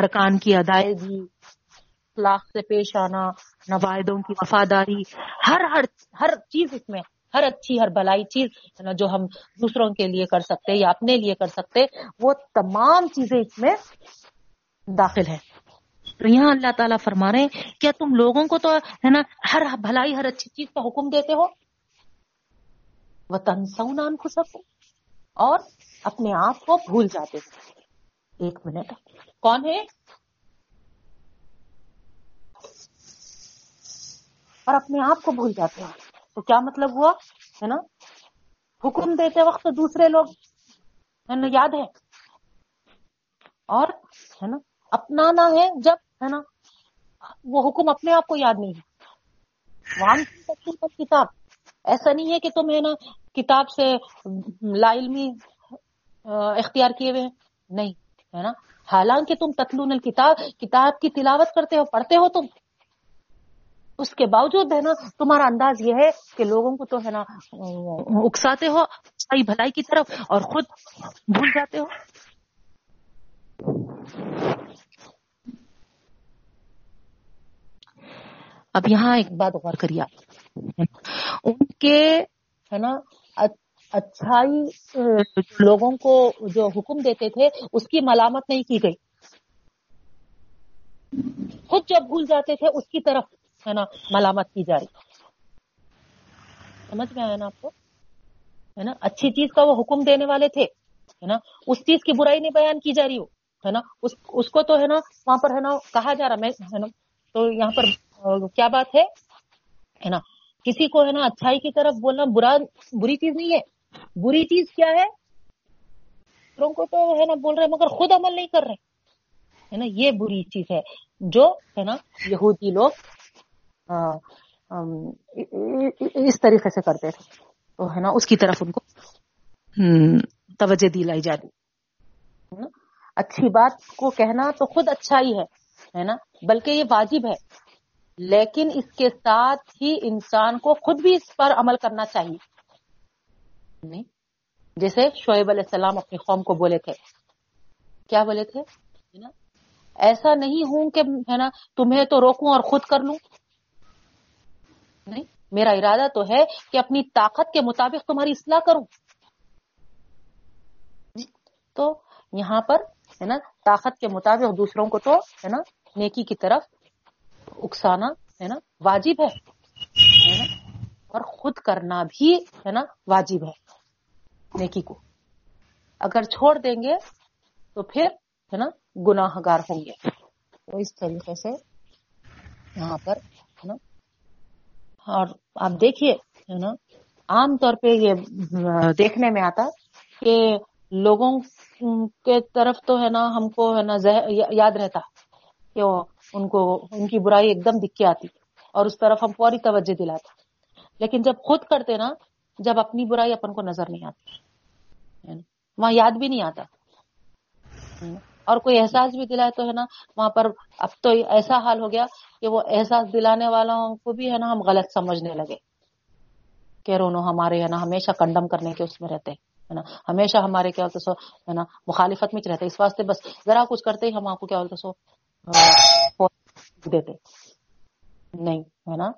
ارکان کی ادائیگی, اخلاق سے پیش آنا, نوائدوں کی وفاداری, ہر ہر ہر چیز اس میں, ہر اچھی ہر بھلائی چیز جو ہم دوسروں کے لیے کر سکتے یا اپنے لیے کر سکتے وہ تمام چیزیں اس میں داخل ہیں. تو یہاں اللہ تعالیٰ فرما رہے ہیں کیا تم لوگوں کو تو ہے نا ہر بھلائی ہر اچھی چیز کا حکم دیتے ہو, وَتَنْسَوْنَ أَنْفُسَكُمْ, اور اپنے آپ کو بھول جاتے ہو. ایک منٹ, کون ہے؟ اور اپنے آپ کو بھول جاتے ہیں تو کیا مطلب ہوا ہے نا حکم دیتے وقت تو دوسرے لوگ ہے نا یاد ہے اور ہے نا اپنانا ہے جب ہے نا وہ حکم اپنے آپ کو یاد نہیں ہے. وہاں کتاب ایسا نہیں ہے کہ تم ہے نا کتاب سے لا علمی اختیار کیے ہوئے نہیں ہے نا, حالانکہ تم تتلون الکتاب کتاب کی تلاوت کرتے ہو پڑھتے ہو تم, اس کے باوجود ہے نا تمہارا انداز یہ ہے کہ لوگوں کو تو ہے نا اکساتے ہو اچھائی بھلائی کی طرف اور خود بھول جاتے ہو. اب یہاں ایک بات غور کریے آپ, ان کے ہے نا اچھائی لوگوں کو جو حکم دیتے تھے اس کی ملامت نہیں کی گئی, خود جب بھول جاتے تھے اس کی طرف ہے نا ملامت کی جا رہی. سمجھ میں آیا نا آپ کو, ہے نا؟ اچھی چیز کا وہ حکم دینے والے تھے, ہے نا, اس چیز کی برائی نہیں بیان کی جا رہی ہو, ہے نا, اس اس کو تو ہے نا وہاں پر ہے نا کہا جا رہا, میں ہے نا تو یہاں پر کیا بات ہے, ہے نا, کسی کو ہے نا اچھائی کی طرف بولنا برا بری چیز نہیں ہے. بری چیز کیا ہے, لوگوں کو تو ہے نا بول رہے مگر خود عمل نہیں کر رہے, ہے نا, یہ بری چیز ہے جو ہے نا یہودی لوگ اس طریقے سے کرتے تھے. تو ہے نا اس کی طرف ان کو توجہ دلائی جا رہی. اچھی بات کو کہنا تو خود اچھائی ہے, ہے نا, بلکہ یہ واجب ہے, لیکن اس کے ساتھ ہی انسان کو خود بھی اس پر عمل کرنا چاہیے. جیسے شعیب علیہ السلام اپنی قوم کو بولے تھے, کیا بولے تھے, ایسا نہیں ہوں کہ ہے نا تمہیں تو روکوں اور خود کر لوں, نہیں, میرا ارادہ تو ہے کہ اپنی طاقت کے مطابق تمہاری اصلاح کروں. تو یہاں پر ہے نا طاقت کے مطابق دوسروں کو تو ہے نا نیکی کی طرف اکسانا ہے نا واجب ہے, ہے نا, اور خود کرنا بھی ہے نا واجب ہے نیکی کو. اگر چھوڑ دیں گے تو پھر ہے نا گناہ گار ہوں گے. تو اس طریقے سے یہاں پر ہے نا, اور آپ دیکھیے ہے نا عام طور پہ یہ دیکھنے میں آتا کہ لوگوں کے طرف تو ہے نا ہم کو ہے نا یاد رہتا کہ ان کو ان کی برائی ایک دم دکھ کے آتی اور اس طرف ہم پوری توجہ دلاتا, لیکن جب خود کرتے نا جب اپنی برائی اپن کو نظر نہیں آتی, وہاں یاد بھی نہیں آتا, اور کوئی احساس بھی دلائے تو ہے نا وہاں پر اب تو ایسا حال ہو گیا کہ وہ احساس دلانے والوں کو بھی ہے نا ہم غلط سمجھنے لگے کہ رونو ہمارے ہے نا ہمیشہ کنڈم کرنے کے اس میں رہتے ہے نا, ہمیشہ ہمارے کیا ہوتا سو ہے نا مخالفت میں رہتے, اس واسطے بس ذرا کچھ کرتے ہی ہم آپ کو کیا ہوتا سو دیتے نہیں, ہے نا,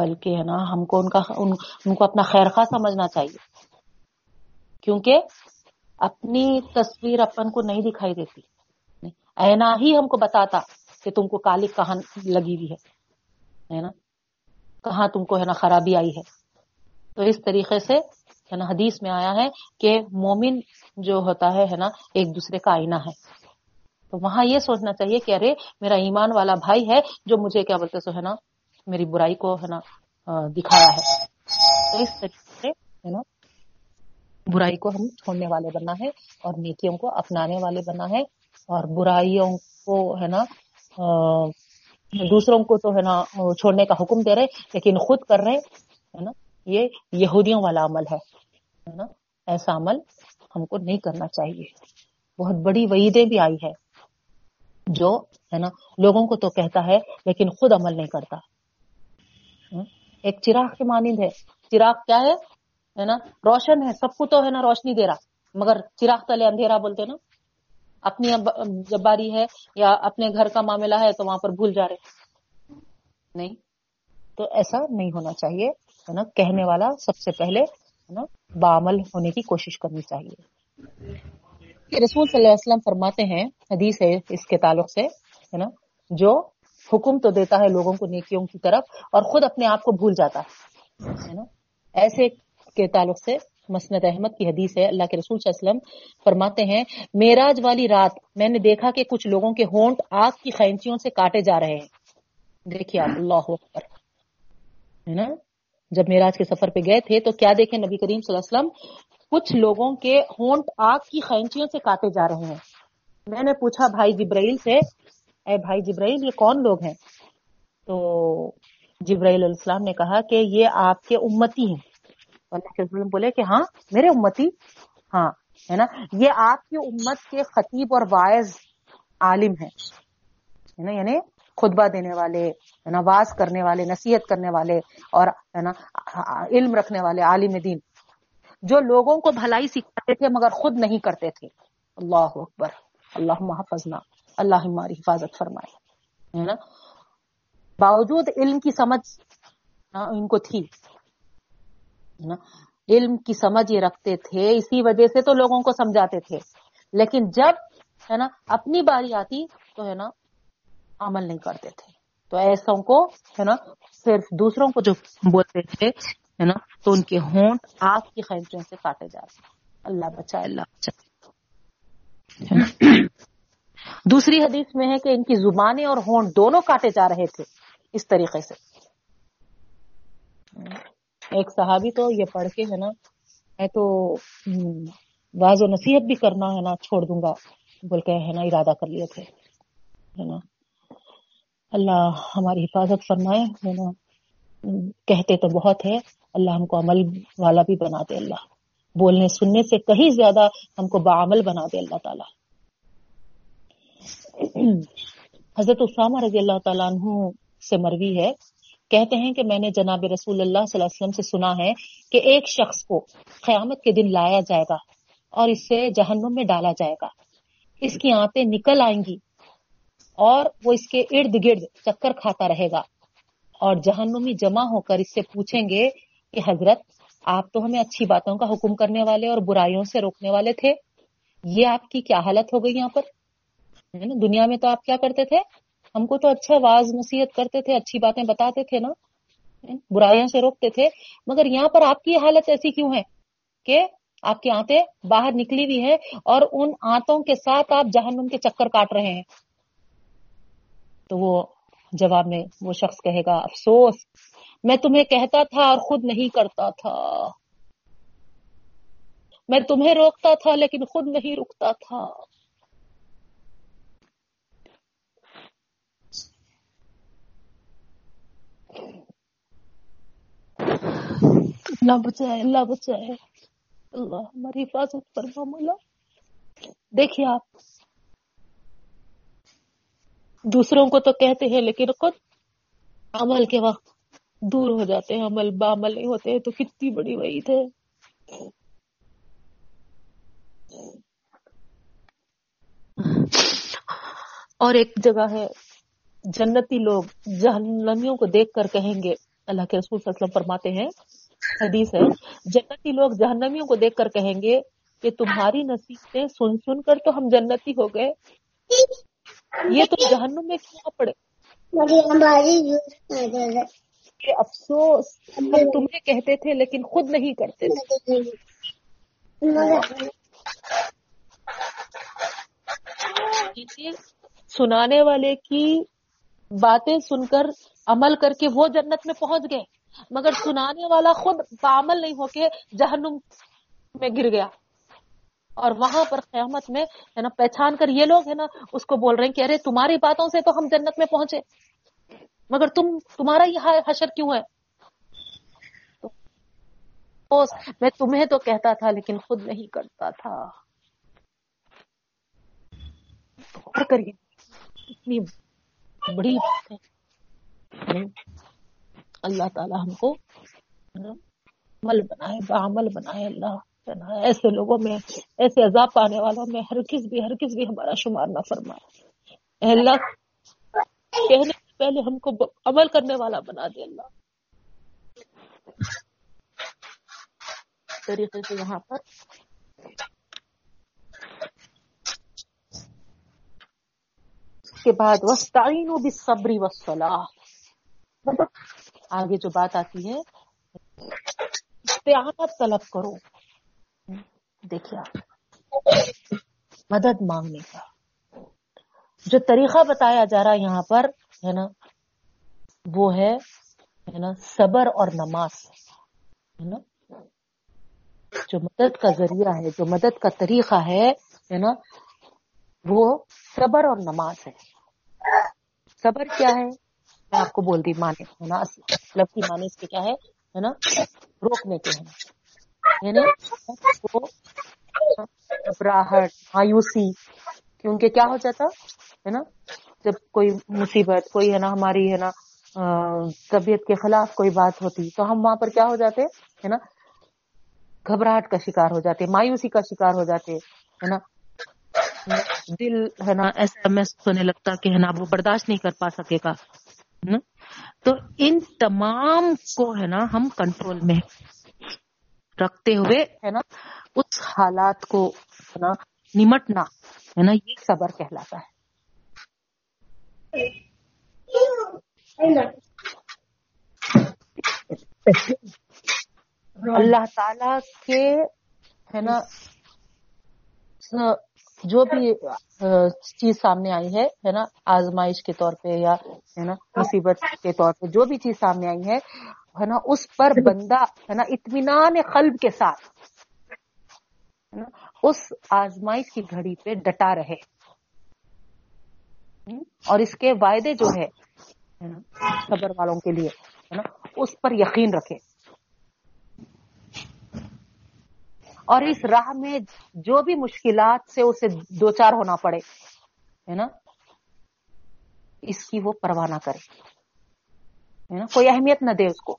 بلکہ ہے نا ہم کو ان کا ان, ان کو اپنا خیر خواہ سمجھنا چاہیے, کیونکہ اپنی تصویر اپن کو نہیں دکھائی دیتی, آئینہ ہی ہم کو بتاتا کہ تم کو کالی کہاں لگی ہوئی ہے نا, کہاں تم کو ہے نا خرابی آئی ہے. تو اس طریقے سے ہے نا حدیث میں آیا ہے کہ مومن جو ہوتا ہے ہے نا ایک دوسرے کا آئینہ ہے. تو وہاں یہ سوچنا چاہیے کہ ارے میرا ایمان والا بھائی ہے جو مجھے کیا بولتے سو ہے نا میری برائی کو ہے نا دکھایا ہے. تو اس طریقے سے ہے نا برائی کو ہم چھوڑنے والے بننا ہے اور نیکیوں کو اپنانے والے بننا ہے, اور برائیوں کو ہے نا دوسروں کو تو ہے نا چھوڑنے کا حکم دے رہے لیکن خود کر رہے ہے نا, یہ یہودیوں والا عمل ہے نا, ایسا عمل ہم کو نہیں کرنا چاہیے. بہت بڑی وعیدیں بھی آئی ہے جو ہے نا لوگوں کو تو کہتا ہے لیکن خود عمل نہیں کرتا. ایک چراغ کی مانند ہے, چراغ کیا ہے, ہے نا روشن ہے, سب کو تو ہے نا روشنی دے رہا مگر چراغ تلے اندھیرا بولتے نا. اپنی جب باری ہے یا اپنے گھر کا معاملہ ہے تو وہاں پر بھول جا رہے نہیں, تو ایسا نہیں ہونا چاہیے ہے نا. کہنے والا سب سے پہلے ہے نا باعمل ہونے کی کوشش کرنی چاہیے. رسول صلی اللہ علیہ وسلم فرماتے ہیں, حدیث ہے اس کے تعلق سے ہے نا, جو حکم تو دیتا ہے لوگوں کو نیکیوں کی طرف اور خود اپنے آپ کو بھول جاتا ہے نا, ایسے کے تعلق سے مسند احمد کی حدیث ہے, اللہ کے رسول صلی اللہ علیہ وسلم فرماتے ہیں, معراج والی رات میں نے دیکھا کہ کچھ لوگوں کے ہونٹ آگ کی قینچیوں سے کاٹے جا رہے ہیں. دیکھیے آپ, اللہ اکبر, ہے نا, جب معراج کے سفر پہ گئے تھے تو کیا دیکھیں نبی کریم صلی اللہ علیہ وسلم, کچھ لوگوں کے ہونٹ آگ کی قینچیوں سے کاٹے جا رہے ہیں. میں نے پوچھا بھائی جبرائیل سے, اے بھائی جبرائیل یہ کون لوگ ہیں؟ تو جبرائیل علیہ السلام نے کہا کہ یہ آپ کے امتی ہیں. اللہ کے رسول بولے کہ ہاں میرے امتی, ہاں ہے نا, یہ آپ کی امت کے خطیب اور واعظ عالم ہیں, ہے نا, یعنی خطبہ دینے والے ہے نا, واعظ کرنے والے, نصیحت کرنے والے, اور ہے نا علم رکھنے والے عالم دین, جو لوگوں کو بھلائی سکھاتے تھے مگر خود نہیں کرتے تھے. اللہ اکبر, اللہم حفظنا, اللہ ہماری حفاظت فرمائے, ہے نا. باوجود علم کی سمجھ ان کو تھی, ہے نا, علم کی سمجھ یہ رکھتے تھے، اسی وجہ سے تو لوگوں کو سمجھاتے تھے، لیکن جب ہے نا اپنی باری آتی تو ہے نا عمل نہیں کرتے تھے، تو ایسوں کو ہے نا صرف دوسروں کو جو بولتے تھے ہے نا تو ان کے ہونٹ آگ کی خنجروں سے کاٹے جاتے ہیں. اللہ بچائے، اللہ بچائے. دوسری حدیث میں ہے کہ ان کی زبانیں اور ہونٹ دونوں کاٹے جا رہے تھے اس طریقے سے. ایک صحابی تو یہ پڑھ کے ہے نا میں تو واضح و نصیحت بھی کرنا ہے نا چھوڑ دوں گا بول کے ہے نا ارادہ کر لیے تھے ہے نا. اللہ ہماری حفاظت فرمائے ہے نا. کہتے تو بہت ہے، اللہ ہم کو عمل والا بھی بنا دے. اللہ بولنے سننے سے کہیں زیادہ ہم کو باعمل بنا دے اللہ تعالی. حضرت اسامہ رضی اللہ تعالیٰ عنہ سے مروی ہے، کہتے ہیں کہ میں نے جناب رسول اللہ صلی اللہ علیہ وسلم سے سنا ہے کہ ایک شخص کو قیامت کے دن لایا جائے گا اور اسے جہنم میں ڈالا جائے گا، اس کی آنتیں نکل آئیں گی اور وہ اس کے ارد گرد چکر کھاتا رہے گا، اور جہنمی جمع ہو کر اس سے پوچھیں گے کہ حضرت آپ تو ہمیں اچھی باتوں کا حکم کرنے والے اور برائیوں سے روکنے والے تھے، یہ آپ کی کیا حالت ہو گئی یہاں پر؟ دنیا میں تو آپ کیا کرتے تھے، ہم کو تو اچھا واز نصیحت کرتے تھے، اچھی باتیں بتاتے تھے نا، برائیوں سے روکتے تھے، مگر یہاں پر آپ کی حالت ایسی کیوں ہے کہ آپ کی آنتیں باہر نکلی ہوئی ہیں اور ان آنتوں کے ساتھ آپ جہنم کے چکر کاٹ رہے ہیں؟ تو وہ جواب میں وہ شخص کہے گا، افسوس میں تمہیں کہتا تھا اور خود نہیں کرتا تھا، میں تمہیں روکتا تھا لیکن خود نہیں رکتا تھا. اللہ بچائے، اللہ بچائے، اللہ ہماری حفاظت فرما مولا. دیکھیے آپ دوسروں کو تو کہتے ہیں لیکن خود عمل کے وقت دور ہو جاتے ہیں، عمل بعمل نہیں ہوتے ہیں، تو کتنی بڑی وعید ہے. اور ایک جگہ ہے جنتی لوگ جہنمیوں کو دیکھ کر کہیں گے، اللہ کے رسول صلی اللہ علیہ وسلم فرماتے ہیں، حدیث ہے، جنتی لوگ جہنمیوں کو دیکھ کر کہیں گے کہ تمہاری نصیحتیں سن سن کر تو ہم جنتی ہو گئے، یہ تو جہنم میں کیوں پڑے، یہ افسوس ہم تمہیں کہتے تھے لیکن خود نہیں کرتے تھے. سنانے والے کی باتیں سن کر عمل کر کے وہ جنت میں پہنچ گئے، مگر سنانے والا خود بعمل نہیں ہو کے جہنم میں گر گیا، اور وہاں پر قیامت میں ہے نا پہچان کر یہ لوگ ہے نا اس کو بول رہے ہیں کہ ارے تمہاری باتوں سے تو ہم جنت میں پہنچے، مگر تم تمہارا یہ حشر کیوں ہے؟ میں تمہیں تو کہتا تھا لیکن خود نہیں کرتا تھا. اور کریے اتنی بڑی بات ہے. اللہ تعالی ہم کو عمل بنائے، بعمل بنائے. اللہ ایسے لوگوں میں، ایسے عذاب پانے والوں میں ہرگز بھی ہرگز بھی ہمارا شمار نہ فرمائے. اللہ کہنے سے پہلے ہم کو عمل کرنے والا بنا دے. اللہ طریقے سے یہاں پر کے بعد وَاسْتَعِينُوا بِالصَّبْرِ وَالصَّلَاةِ، آگے جو بات آتی ہے استعانت طلب کرو. دیکھیے آپ مدد مانگنے کا جو طریقہ بتایا جا رہا یہاں پر ہے نا وہ ہے نا صبر اور نماز ہے نا، جو مدد کا ذریعہ ہے، جو مدد کا طریقہ ہے نا وہ صبر اور نماز ہے. صبر کیا ہے میں آپ کو بول دی مانے ہے نا، مطلب کی مانے اس کے کیا ہے نا روکنے کے ہیں، یعنی گھبراہٹ، مایوسی. کیونکہ کیا ہو جاتا ہے نا جب کوئی مصیبت، کوئی ہے نا ہماری ہے نا طبیعت کے خلاف کوئی بات ہوتی تو ہم وہاں پر کیا ہو جاتے ہے نا گھبراہٹ کا شکار ہو جاتے، مایوسی کا شکار ہو جاتے ہے نا. دل ہے نا ایسا محسوس ہونے لگتا کہ ہے نا وہ برداشت نہیں کر پا سکے گا. تو ان تمام کو ہے نا ہم کنٹرول میں رکھتے ہوئے ہے نا اس حالات کو ہے نا نمٹنا ہے نا یہ صبر کہلاتا ہے. اللہ تعالی کے ہے نا جو بھی چیز سامنے آئی ہے ہے نا آزمائش کے طور پہ یا ہے نا مصیبت کے طور پہ جو بھی چیز سامنے آئی ہے ہے نا اس پر بندہ ہے نا اطمینان قلب کے ساتھ ہے نا اس آزمائش کی گھڑی پہ ڈٹا رہے اور اس کے وعدے جو ہے صبر والوں کے لیے ہے نا اس پر یقین رکھے اور اس راہ میں جو بھی مشکلات سے اسے دو چار ہونا پڑے ہے نا اس کی وہ پرواہ نہ کرے ہے نا کوئی اہمیت نہ دے اس کو.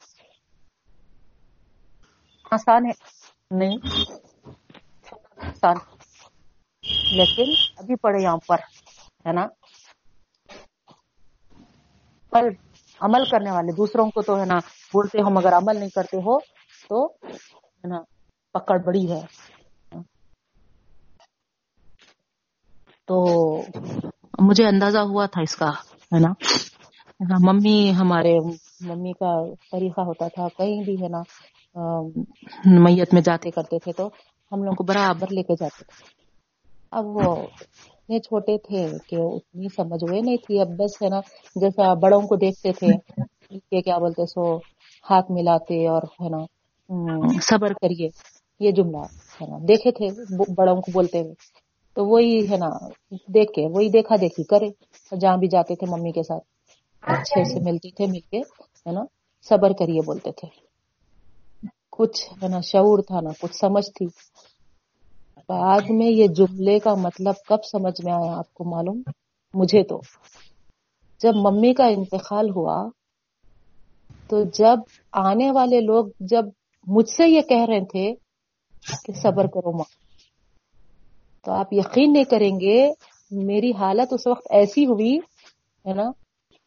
آسان ہے نہیں آسان لیکن ابھی پڑے یہاں پر ہے نا پر عمل کرنے والے دوسروں کو تو ہے نا بولتے ہو مگر عمل نہیں کرتے ہو تو ہے نا پکڑ بڑی ہے. تو مجھے اندازہ ہوا تھا اس کا ہے نا ممی ہمارے ممی کا طریقہ ہوتا تھا کہیں بھی ہے نا میت میں جاتے کرتے تھے تو ہم لوگوں کو برابر لے کے جاتے تھے. اب وہ اتنے چھوٹے تھے کہ اتنی سمجھ ہوئے نہیں تھی. اب بس ہے نا جیسا بڑوں کو دیکھتے تھے کہ کیا بولتے سو ہاتھ ملاتے اور ہے نا صبر کریے یہ جملہ ہے نا دیکھے تھے بڑوں کو بولتے ہوئے تو وہی ہے نا دیکھ کے وہی دیکھا دیکھی کرے جہاں بھی جاتے تھے ممی کے ساتھ اچھے سے ملتے تھے مل کے ہے نا صبر کریے بولتے تھے. کچھ ہے نا شعور تھا نا کچھ سمجھ تھی. بعد میں یہ جملے کا مطلب کب سمجھ میں آیا آپ کو معلوم؟ مجھے تو جب ممی کا انتقال ہوا تو جب آنے والے لوگ جب مجھ سے یہ کہہ رہے تھے کہ صبر کرو ماں تو آپ یقین نہیں کریں گے میری حالت اس وقت ایسی ہوئی ہے نا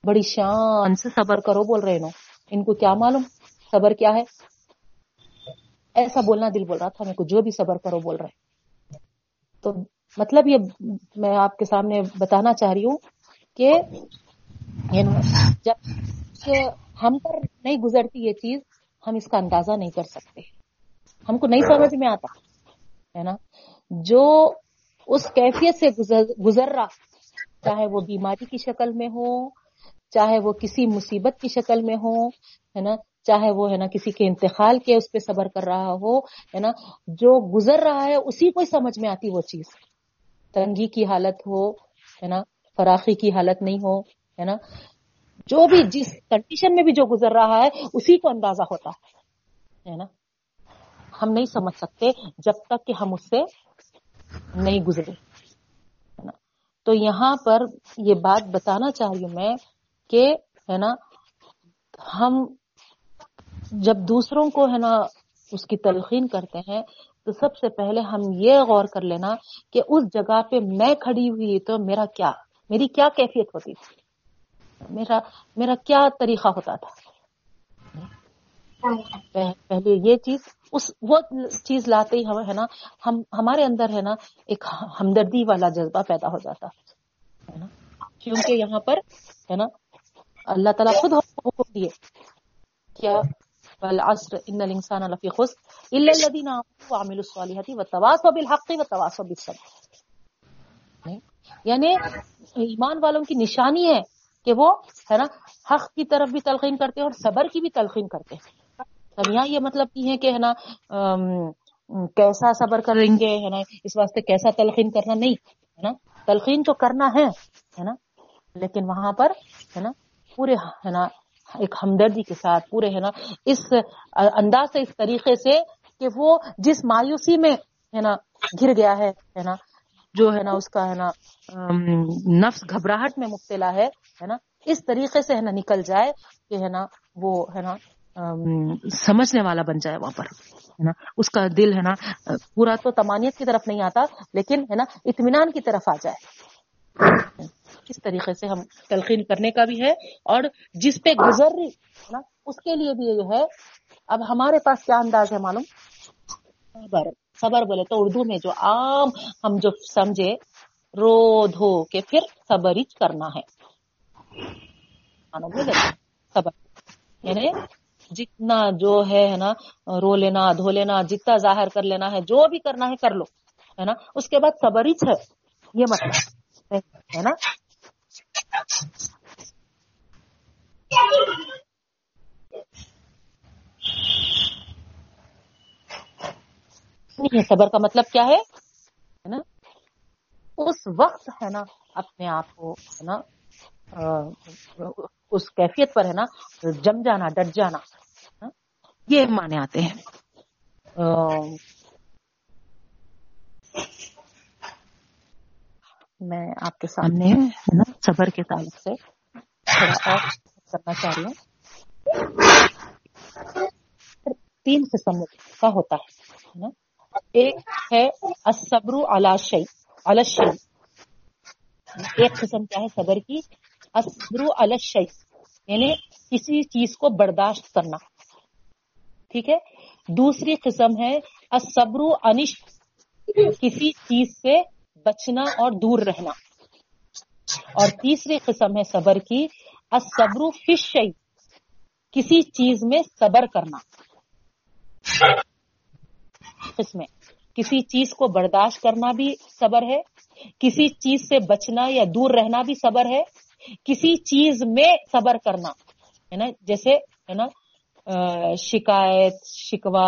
بڑی شان سے صبر کرو بول رہے ہیں ان کو کیا معلوم صبر کیا ہے ایسا بولنا دل بول رہا تھا میرے کو جو بھی صبر کرو بول رہے. تو مطلب یہ میں آپ کے سامنے بتانا چاہ رہی ہوں کہ جب ہم پر نہیں گزرتی یہ چیز ہم اس کا اندازہ نہیں کر سکتے ہم کو نہیں سمجھ میں آتا ہے نا جو اس کیفیت سے گزر گزر رہا چاہے وہ بیماری کی شکل میں ہو چاہے وہ کسی مصیبت کی شکل میں ہو ہے نا چاہے وہ ہے نا کسی کے انتقال کے اس پہ صبر کر رہا ہو ہے نا جو گزر رہا ہے اسی کو سمجھ میں آتی وہ چیز. تنگی کی حالت ہو ہے نا فراخی کی حالت نہیں ہو ہے نا جو بھی جس کنڈیشن میں بھی جو گزر رہا ہے اسی کو اندازہ ہوتا ہے نا ہم نہیں سمجھ سکتے جب تک کہ ہم اس سے نہیں گزرے ہے نا. تو یہاں پر یہ بات بتانا چاہ رہی ہوں میں کہ ہے نا ہم جب دوسروں کو ہے نا اس کی تلقین کرتے ہیں تو سب سے پہلے ہم یہ غور کر لینا کہ اس جگہ پہ میں کھڑی ہوئی تو میرا کیا میری کیا کیفیت ہوتی تھی میرا میرا کیا طریقہ ہوتا تھا. پہلے یہ چیز اس وہ چیز لاتے ہی ہے نا ہم ہمارے اندر ہے نا ایک ہمدردی والا جذبہ پیدا ہو جاتا ہے نا کیونکہ یہاں پر ہے نا اللہ تعالیٰ خود حکم دیے کیا والعصر ان الانسان لفی خسر الا الذین آمنوا وعملوا الصالحات وتواصوا بالحق وتواصوا بالصبر. یعنی ایمان والوں کی نشانی ہے کہ وہ ہے نا حق کی طرف بھی تلقین کرتے ہیں اور صبر کی بھی تلقین کرتے ہیں. اب یہاں یہ مطلب نہیں ہے کہ ہے نا کیسا صبر کریں گے ہے نا اس واسطے کیسا تلقین کرنا نہیں ہے نا تلقین تو کرنا ہے ہے نا لیکن وہاں پر ہے نا پورے ہے نا ایک ہمدردی کے ساتھ پورے ہے نا اس انداز سے اس طریقے سے کہ وہ جس مایوسی میں ہے نا گر گیا ہے ہے نا جو ہے نا اس کا ہے نا نفس گھبراہٹ میں مبتلا ہے ہے نا اس طریقے سے ہے نا نکل جائے کہ ہے نا وہ ہے نا سمجھنے والا بن جائے وہاں پر ہے نا اس کا دل ہے نا پورا تو طمانیت کی طرف نہیں آتا لیکن ہے نا اطمینان کی طرف آ جائے. اس طریقے سے ہم تلقین کرنے کا بھی ہے اور جس پہ گزر رہی ہے نا اس کے لیے بھی یہ ہے. اب ہمارے پاس کیا انداز ہے معلوم صبر، صبر بولے تو اردو میں جو عام ہم جو سمجھے رو دھو کے پھر صبرج کرنا ہے، صبر یعنی جتنا جو ہے نا رو لینا دھو لینا جتنا ظاہر کر لینا ہے جو بھی کرنا ہے کر لو ہے نا، اس کے بعد صبرج ہے یہ مطلب ہے نا. صبر کا مطلب کیا ہے نا، اس وقت ہے نا اپنے آپ کو ہے نا اس کیفیت پر ہے نا جم جانا ڈٹ جانا، یہ معنی آتے ہیں. میں آپ کے سامنے ہے نا صبر کے تعلق سے تھوڑا اور کرنا چاہ رہی ہوں. تین قسم کا ہوتا ہے نا، ایک ہے الصبر علی شیء علی شیء، ایک قسم کیا ہے صبر کی، الصبر علی شیء یعنی کسی چیز کو برداشت کرنا، ٹھیک ہے. دوسری قسم ہے الصبر عن الشیء، کسی چیز سے بچنا اور دور رہنا. اور تیسری قسم ہے صبر کی الصبر فی الشیء، کسی چیز میں صبر کرنا. اس میں کسی چیز کو برداشت کرنا بھی صبر ہے، کسی چیز سے بچنا یا دور رہنا بھی صبر ہے، کسی چیز میں صبر کرنا ہے نا، جیسے ہے نا شکایت شکوہ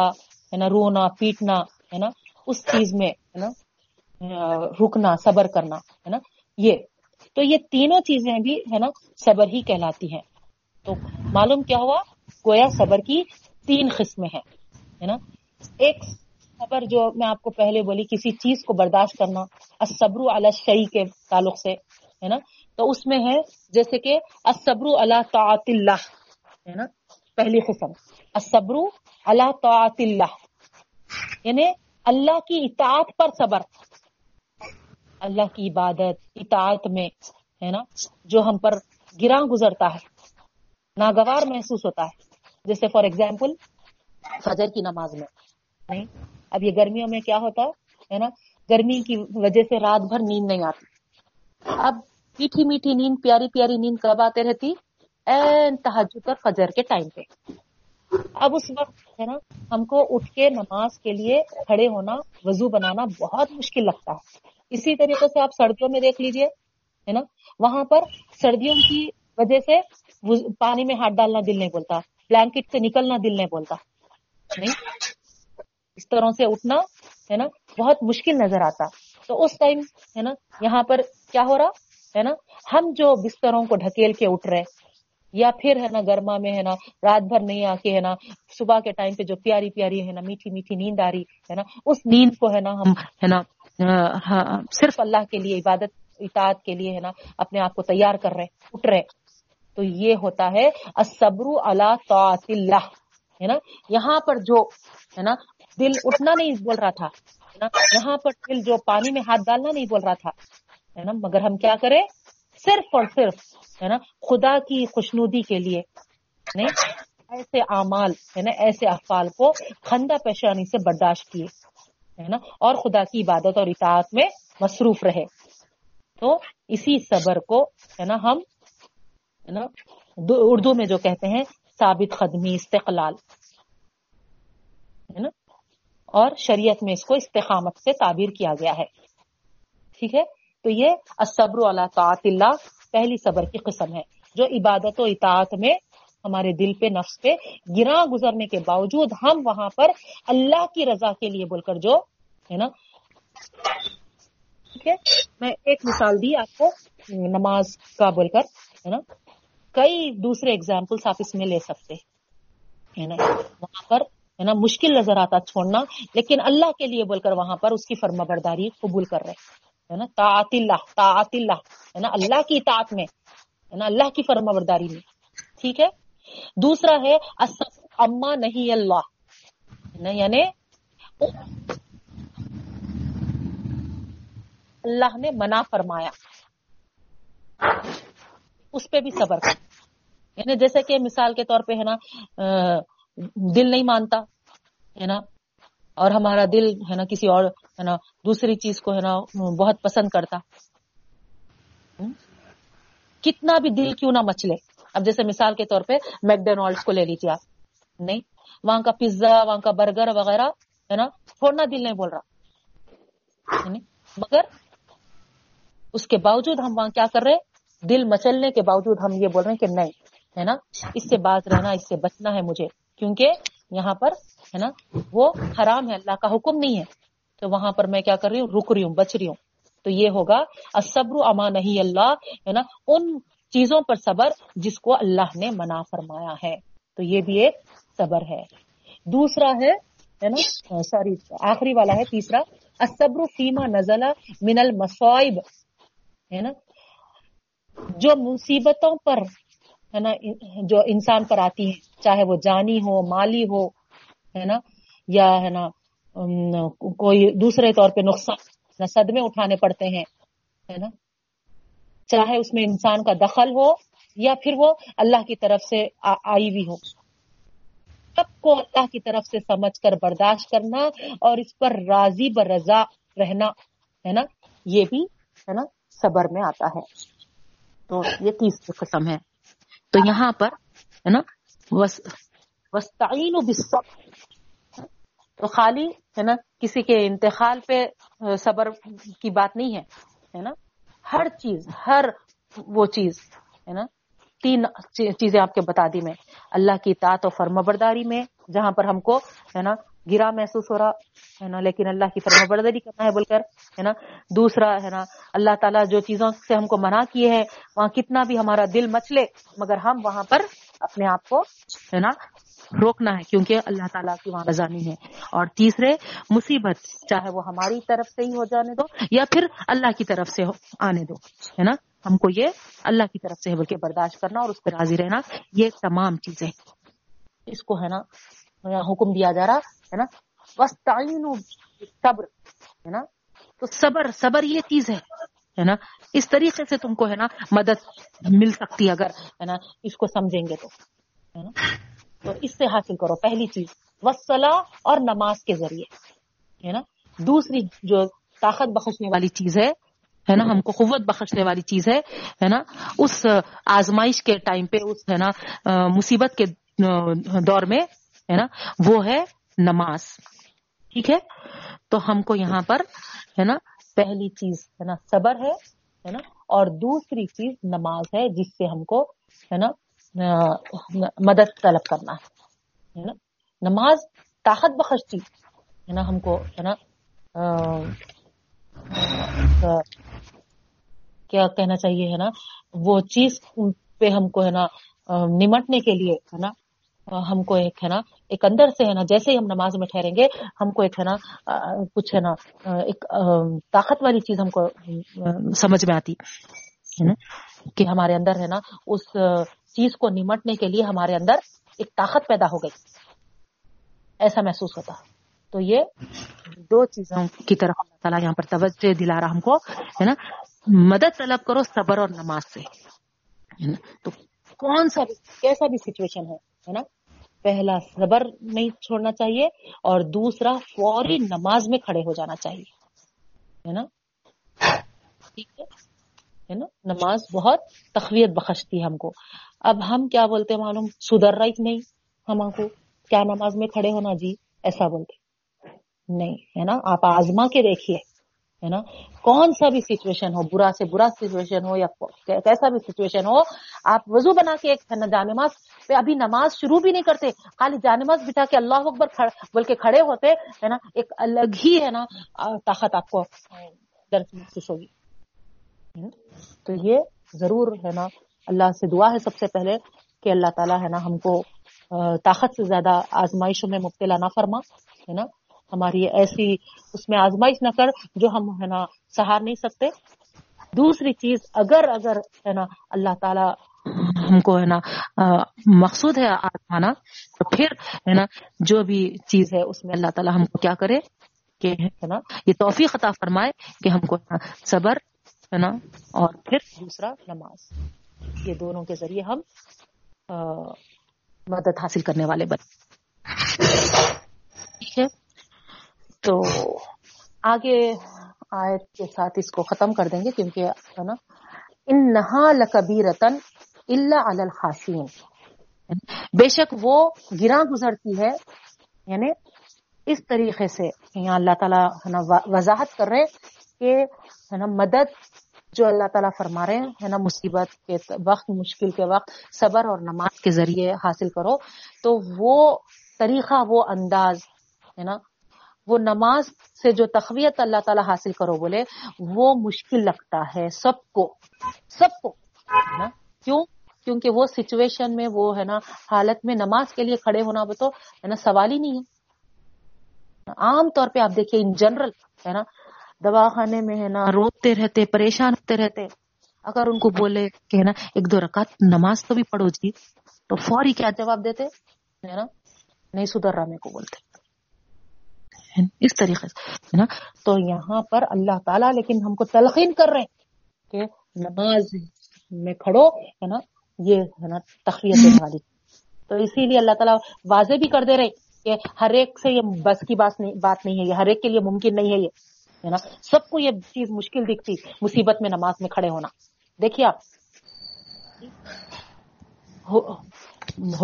ہے نا، رونا پیٹنا ہے نا، اس چیز میں ہے نا رکنا صبر کرنا ہے نا. یہ تو یہ تینوں چیزیں بھی ہے نا صبر ہی کہلاتی ہیں. تو معلوم کیا ہوا، گویا صبر کی تین قسمیں ہیں ہے نا. ایک صبر جو میں آپ کو پہلے بولی کسی چیز کو برداشت کرنا الصبر علی الشیء کے تعلق سے ہے نا، تو اس میں ہے جیسے کہ الصبر علی طاعت اللہ ہے نا، پہلی قسم الصبر علی طاعت اللہ یعنی اللہ کی اطاعت پر صبر، اللہ کی عبادت اطاعت میں ہے نا جو ہم پر گراں گزرتا ہے ناگوار محسوس ہوتا ہے. جیسے فار ایگزامپل فجر کی نماز میں نہیں، اب یہ گرمیوں میں کیا ہوتا ہے نا، گرمی کی وجہ سے رات بھر نیند نہیں آتی. اب میٹھی میٹھی نیند پیاری پیاری نیند کب آتے رہتی، این تہجد اور فجر کے ٹائم پہ. اب اس وقت ہے نا ہم کو اٹھ کے نماز کے لیے کھڑے ہونا وضو بنانا بہت مشکل لگتا ہے. اسی طریقے سے آپ سردیوں میں دیکھ لیجئے ہے نا، وہاں پر سردیوں کی وجہ سے پانی میں ہاتھ ڈالنا دل نہیں بولتا، بلینکٹ سے نکلنا دل نہیں بولتا، نہیں اس طرح سے اٹھنا ہے نا بہت مشکل نظر آتا. تو اس ٹائم ہے نا یہاں پر کیا ہو رہا ہے نا، ہم جو بستروں کو ڈھکیل کے اٹھ رہے، یا پھر ہے نا گرما میں ہے نا رات بھر نہیں آ کے ہے نا صبح کے ٹائم پہ جو پیاری پیاری ہے نا میٹھی میٹھی نیند آ رہی ہے نا، اس نیند کو ہے نا ہم ہے نا صرف اللہ کے لیے عبادت اطاعت کے لیے ہے نا اپنے آپ کو تیار کر رہے اٹھ رہے. تو یہ ہوتا ہے الصبر علی طاعت اللہ ہے نا. یہاں پر جو ہے نا دل اٹھنا نہیں بول رہا تھا ہے نا، یہاں پر دل جو پانی میں ہاتھ ڈالنا نہیں بول رہا تھا ہے نا، مگر ہم کیا کریں صرف اور صرف ہے نا خدا کی خوشنودی کے لیے نہیں، ایسے اعمال ہے نا ایسے افعال کو خندہ پیشانی سے برداشت کیے ہے نا، اور خدا کی عبادت اور اطاعت میں مصروف رہے. تو اسی صبر کو ہے نا ہم ہے نا اردو میں جو کہتے ہیں ثابت قدمی استقلال ہے نا، اور شریعت میں اس کو استقامت سے تعبیر کیا گیا ہے، ٹھیک ہے. تو یہ الصبر علی طاعت اللہ پہلی صبر کی قسم ہے جو عبادت و اطاعت میں ہمارے دل پہ نفس پہ گراں گزرنے کے باوجود ہم وہاں پر اللہ کی رضا کے لیے بول کر جو ہے نا، ٹھیک ہے. میں ایک مثال دی آپ کو نماز کا بول کر ہے نا، کئی دوسرے ایگزامپلس آپ اس میں لے سکتے ہے نا. وہاں پر ہے نا مشکل نظر آتا چھوڑنا، لیکن اللہ کے لیے بول کر وہاں پر اس کی فرما برداری قبول کر رہے ہے نا، طاعت اللہ طاعت اللہ ہے نا، اللہ کی اطاعت میں ہے نا، اللہ کی فرما برداری میں، ٹھیک ہے. دوسرا ہے الصبر عما نہی اللہ ہے نا، یعنی اللہ نے منع فرمایا اس پہ بھی صبر کر. یعنی جیسے کہ مثال کے طور پہ ہے نا دل نہیں مانتا ہے نا اور ہمارا دل ہے نا کسی اور ہے نا دوسری چیز کو ہے نا بہت پسند کرتا. کتنا بھی دل کیوں نہ مچلے, اب جیسے مثال کے طور پہ میک ڈونلڈس کو لے لیجیے آپ, نہیں وہاں کا پیزا وہاں کا برگر وغیرہ ہے نا چھوڑنا دل نہیں بول رہا, مگر اس کے باوجود ہم وہاں کیا کر رہے ہیں, دل مچلنے کے باوجود ہم یہ بول رہے ہیں کہ نہیں ہے نا اس سے باز رہنا, اس سے بچنا ہے مجھے, کیونکہ یہاں پر ہے نا وہ حرام ہے, اللہ کا حکم نہیں ہے, تو وہاں پر میں کیا کر رہی ہوں, رک رہی ہوں, بچ رہی ہوں. تو یہ ہوگا الصبر اما نہی اللہ, ہے نا ان چیزوں پر صبر جس کو اللہ نے منع فرمایا ہے, تو یہ بھی ایک صبر ہے. دوسرا ہے ہے نا سوری آخری والا ہے تیسرا, الصبر فیما نزل من المصائب, ہے نا جو مصیبتوں پر ہے نا جو انسان پر آتی ہے, چاہے وہ جانی ہو مالی ہو ہے نا یا ہے نا کوئی دوسرے طور پہ نقصان صدمے اٹھانے پڑتے ہیں ہے نا, چاہے اس میں انسان کا دخل ہو یا پھر وہ اللہ کی طرف سے آئی ہوئی ہو, سب کو اللہ کی طرف سے سمجھ کر برداشت کرنا اور اس پر راضی برضا رہنا ہے نا, یہ بھی ہے نا صبر میں آتا ہے. تو یہ تیسری قسم ہے. تو یہاں پر ہے نا وَاسْتَعِينُوا بِالصَّبْرِ, تو خالی ہے نا کسی کے انتقال پہ صبر کی بات نہیں ہے ہے نا, ہر چیز ہر وہ چیز ہے نا, تین چیزیں آپ کے بتا دی میں, اللہ کی اطاعت و فرمانبرداری میں جہاں پر ہم کو ہے نا گرا محسوس ہو رہا ہے نا لیکن اللہ کی فرمانبرداری کرنا ہے بول کر ہے نا, دوسرا ہے نا اللہ تعالیٰ جو چیزوں سے ہم کو منع کیے ہیں وہاں کتنا بھی ہمارا دل مچلے مگر ہم وہاں پر اپنے آپ کو ہے نا روکنا ہے کیونکہ اللہ تعالیٰ کی وہاں رضا نہیں ہے. اور تیسرے مصیبت, چاہے وہ ہماری طرف سے ہی ہو جانے دو یا پھر اللہ کی طرف سے آنے دو ہے نا, ہم کو یہ اللہ کی طرف سے بلکہ برداشت کرنا اور اس پہ راضی رہنا, یہ تمام چیزیں اس کو ہے نا حکم دیا جا رہا ہے نا وَاسْتَعِينُوا بِالصَّبْرِ, ہے نا تو صبر صبر یہ چیز ہے ہے نا, اس طریقے سے تم کو ہے نا مدد مل سکتی ہے اگر ہے نا اس کو سمجھیں گے تو ہے نا, تو اس سے حاصل کرو پہلی چیز والصلاۃ اور نماز کے ذریعے ہے نا. دوسری جو طاقت بخشنے والی چیز ہے ہے نا, ہم کو قوت بخشنے والی چیز ہے ہے نا, اس آزمائش کے ٹائم پہ اس ہے نا مصیبت کے دور میں ہے نا, وہ ہے نماز. ٹھیک ہے, تو ہم کو یہاں پر ہے نا پہلی چیز ہے نا صبر ہے ہے نا, اور دوسری چیز نماز ہے جس سے ہم کو ہے نا مدد طلب کرنا ہے نا. نماز طاقت بخشتی ہے نا, ہم کو ہے نا کیا کہنا چاہیے ہے نا, وہ چیز پہ ہم کو ہے نا نمٹنے کے لیے ہے نا, ہم کو ایک ہے نا ایک اندر سے ہے نا جیسے ہی ہم نماز میں ٹھہریں گے ہم کو ایک ہے نا کچھ ہے نا ایک طاقت والی چیز ہم کو سمجھ میں آتی ہے نا کہ ہمارے اندر ہے نا اس چیز کو نمٹنے کے لیے ہمارے اندر ایک طاقت پیدا ہو گئی, ایسا محسوس ہوتا. تو یہ دو چیزوں کی طرف اللہ تعالیٰ یہاں پر توجہ دلا رہا ہم کو ہے نا, مدد طلب کرو صبر اور نماز سے ہے نا. تو کون سا بھی کیسا بھی سچویشن ہے ہے نا, پہلا صبر نہیں چھوڑنا چاہیے اور دوسرا فوری نماز میں کھڑے ہو جانا چاہیے ہے نا. ٹھیک ہے ہے نا, نماز بہت تقویت بخشتی ہے ہم کو. اب ہم کیا بولتے ہیں معلوم, سدھر رہا ہی نہیں, ہم کو کیا نماز میں کھڑے ہونا جی ایسا بولتے نہیں ہے نا. آپ آزما کے دیکھیے ہے نا, کون سا بھی سچویشن ہو, برا سے برا سچویشن ہو یا کیسا بھی سچویشن ہو, آپ وضو بنا کے ایک جانماز پہ ابھی نماز شروع بھی نہیں کرتے, خالی جانماز بٹھا کے اللہ اکبر بول کے کھڑے ہوتے ہے نا, ایک الگ ہی ہے نا طاقت آپ کو درد محسوس ہوگی. تو یہ ضرور ہے نا اللہ سے دعا ہے سب سے پہلے کہ اللہ تعالیٰ ہے نا ہم کو طاقت سے زیادہ آزمائشوں میں مبتلا نہ فرما ہے نا, ہماری ایسی اس میں آزمائش نہ کر جو ہم ہے نا سہار نہیں سکتے. دوسری چیز اگر اگر ہے نا اللہ تعالیٰ ہم کو ہے نا مقصود ہے آزمانا, تو پھر ہے نا جو بھی چیز ہے اس میں اللہ تعالیٰ ہم کو کیا کرے کہ ہے نا یہ توفیق عطا فرمائے کہ ہم کو صبر ہے نا اور پھر دوسرا نماز, یہ دونوں کے ذریعے ہم مدد حاصل کرنے والے بن. ٹھیک ہے, آگے آیت کے ساتھ اس کو ختم کر دیں گے کیونکہ نا انہا لکبیرتن الا علی الخاشعین، بے شک وہ گراں گزرتی ہے، یعنی اس طریقے سے یہاں اللہ تعالی وضاحت کر رہے کہ ہے نا مدد جو اللہ تعالیٰ فرما رہے ہیں نا مصیبت کے وقت، مشکل کے وقت صبر اور نماز کے ذریعے حاصل کرو، تو وہ طریقہ، وہ انداز ہے نا، وہ نماز سے جو تقویت اللہ تعالیٰ حاصل کرو بولے وہ مشکل لگتا ہے سب کو، سب کو ہے نا، کیوں؟ کیونکہ وہ سچویشن میں، وہ ہے نا حالت میں نماز کے لیے کھڑے ہونا وہ تو ہے نا سوال ہی نہیں ہے۔ عام طور پہ آپ دیکھیے ان جنرل ہے نا دواخانے میں ہے نا روتے رہتے، پریشان ہوتے رہتے، اگر ان کو بولے کہ ہے نا ایک دو رکعت نماز تو بھی پڑھو جی، تو فوری کیا جواب دیتے ہے نا، نہیں سدھر رہا میرے کو، بولتے اس طریقے سے نا۔ تو یہاں پر اللہ تعالیٰ لیکن ہم کو تلقین کر رہے ہیں کہ نماز میں کھڑو ہے نا، یہ ہے نا تقویت دینے والی، تو اسی لیے اللہ تعالیٰ واضح بھی کر دے رہے کہ ہر ایک سے یہ بس کی بات نہیں بات نہیں ہے، یہ ہر ایک کے لیے ممکن نہیں ہے، یہ ہے نا سب کو یہ چیز مشکل دکھتی، مصیبت میں نماز میں کھڑے ہونا۔ دیکھیے آپ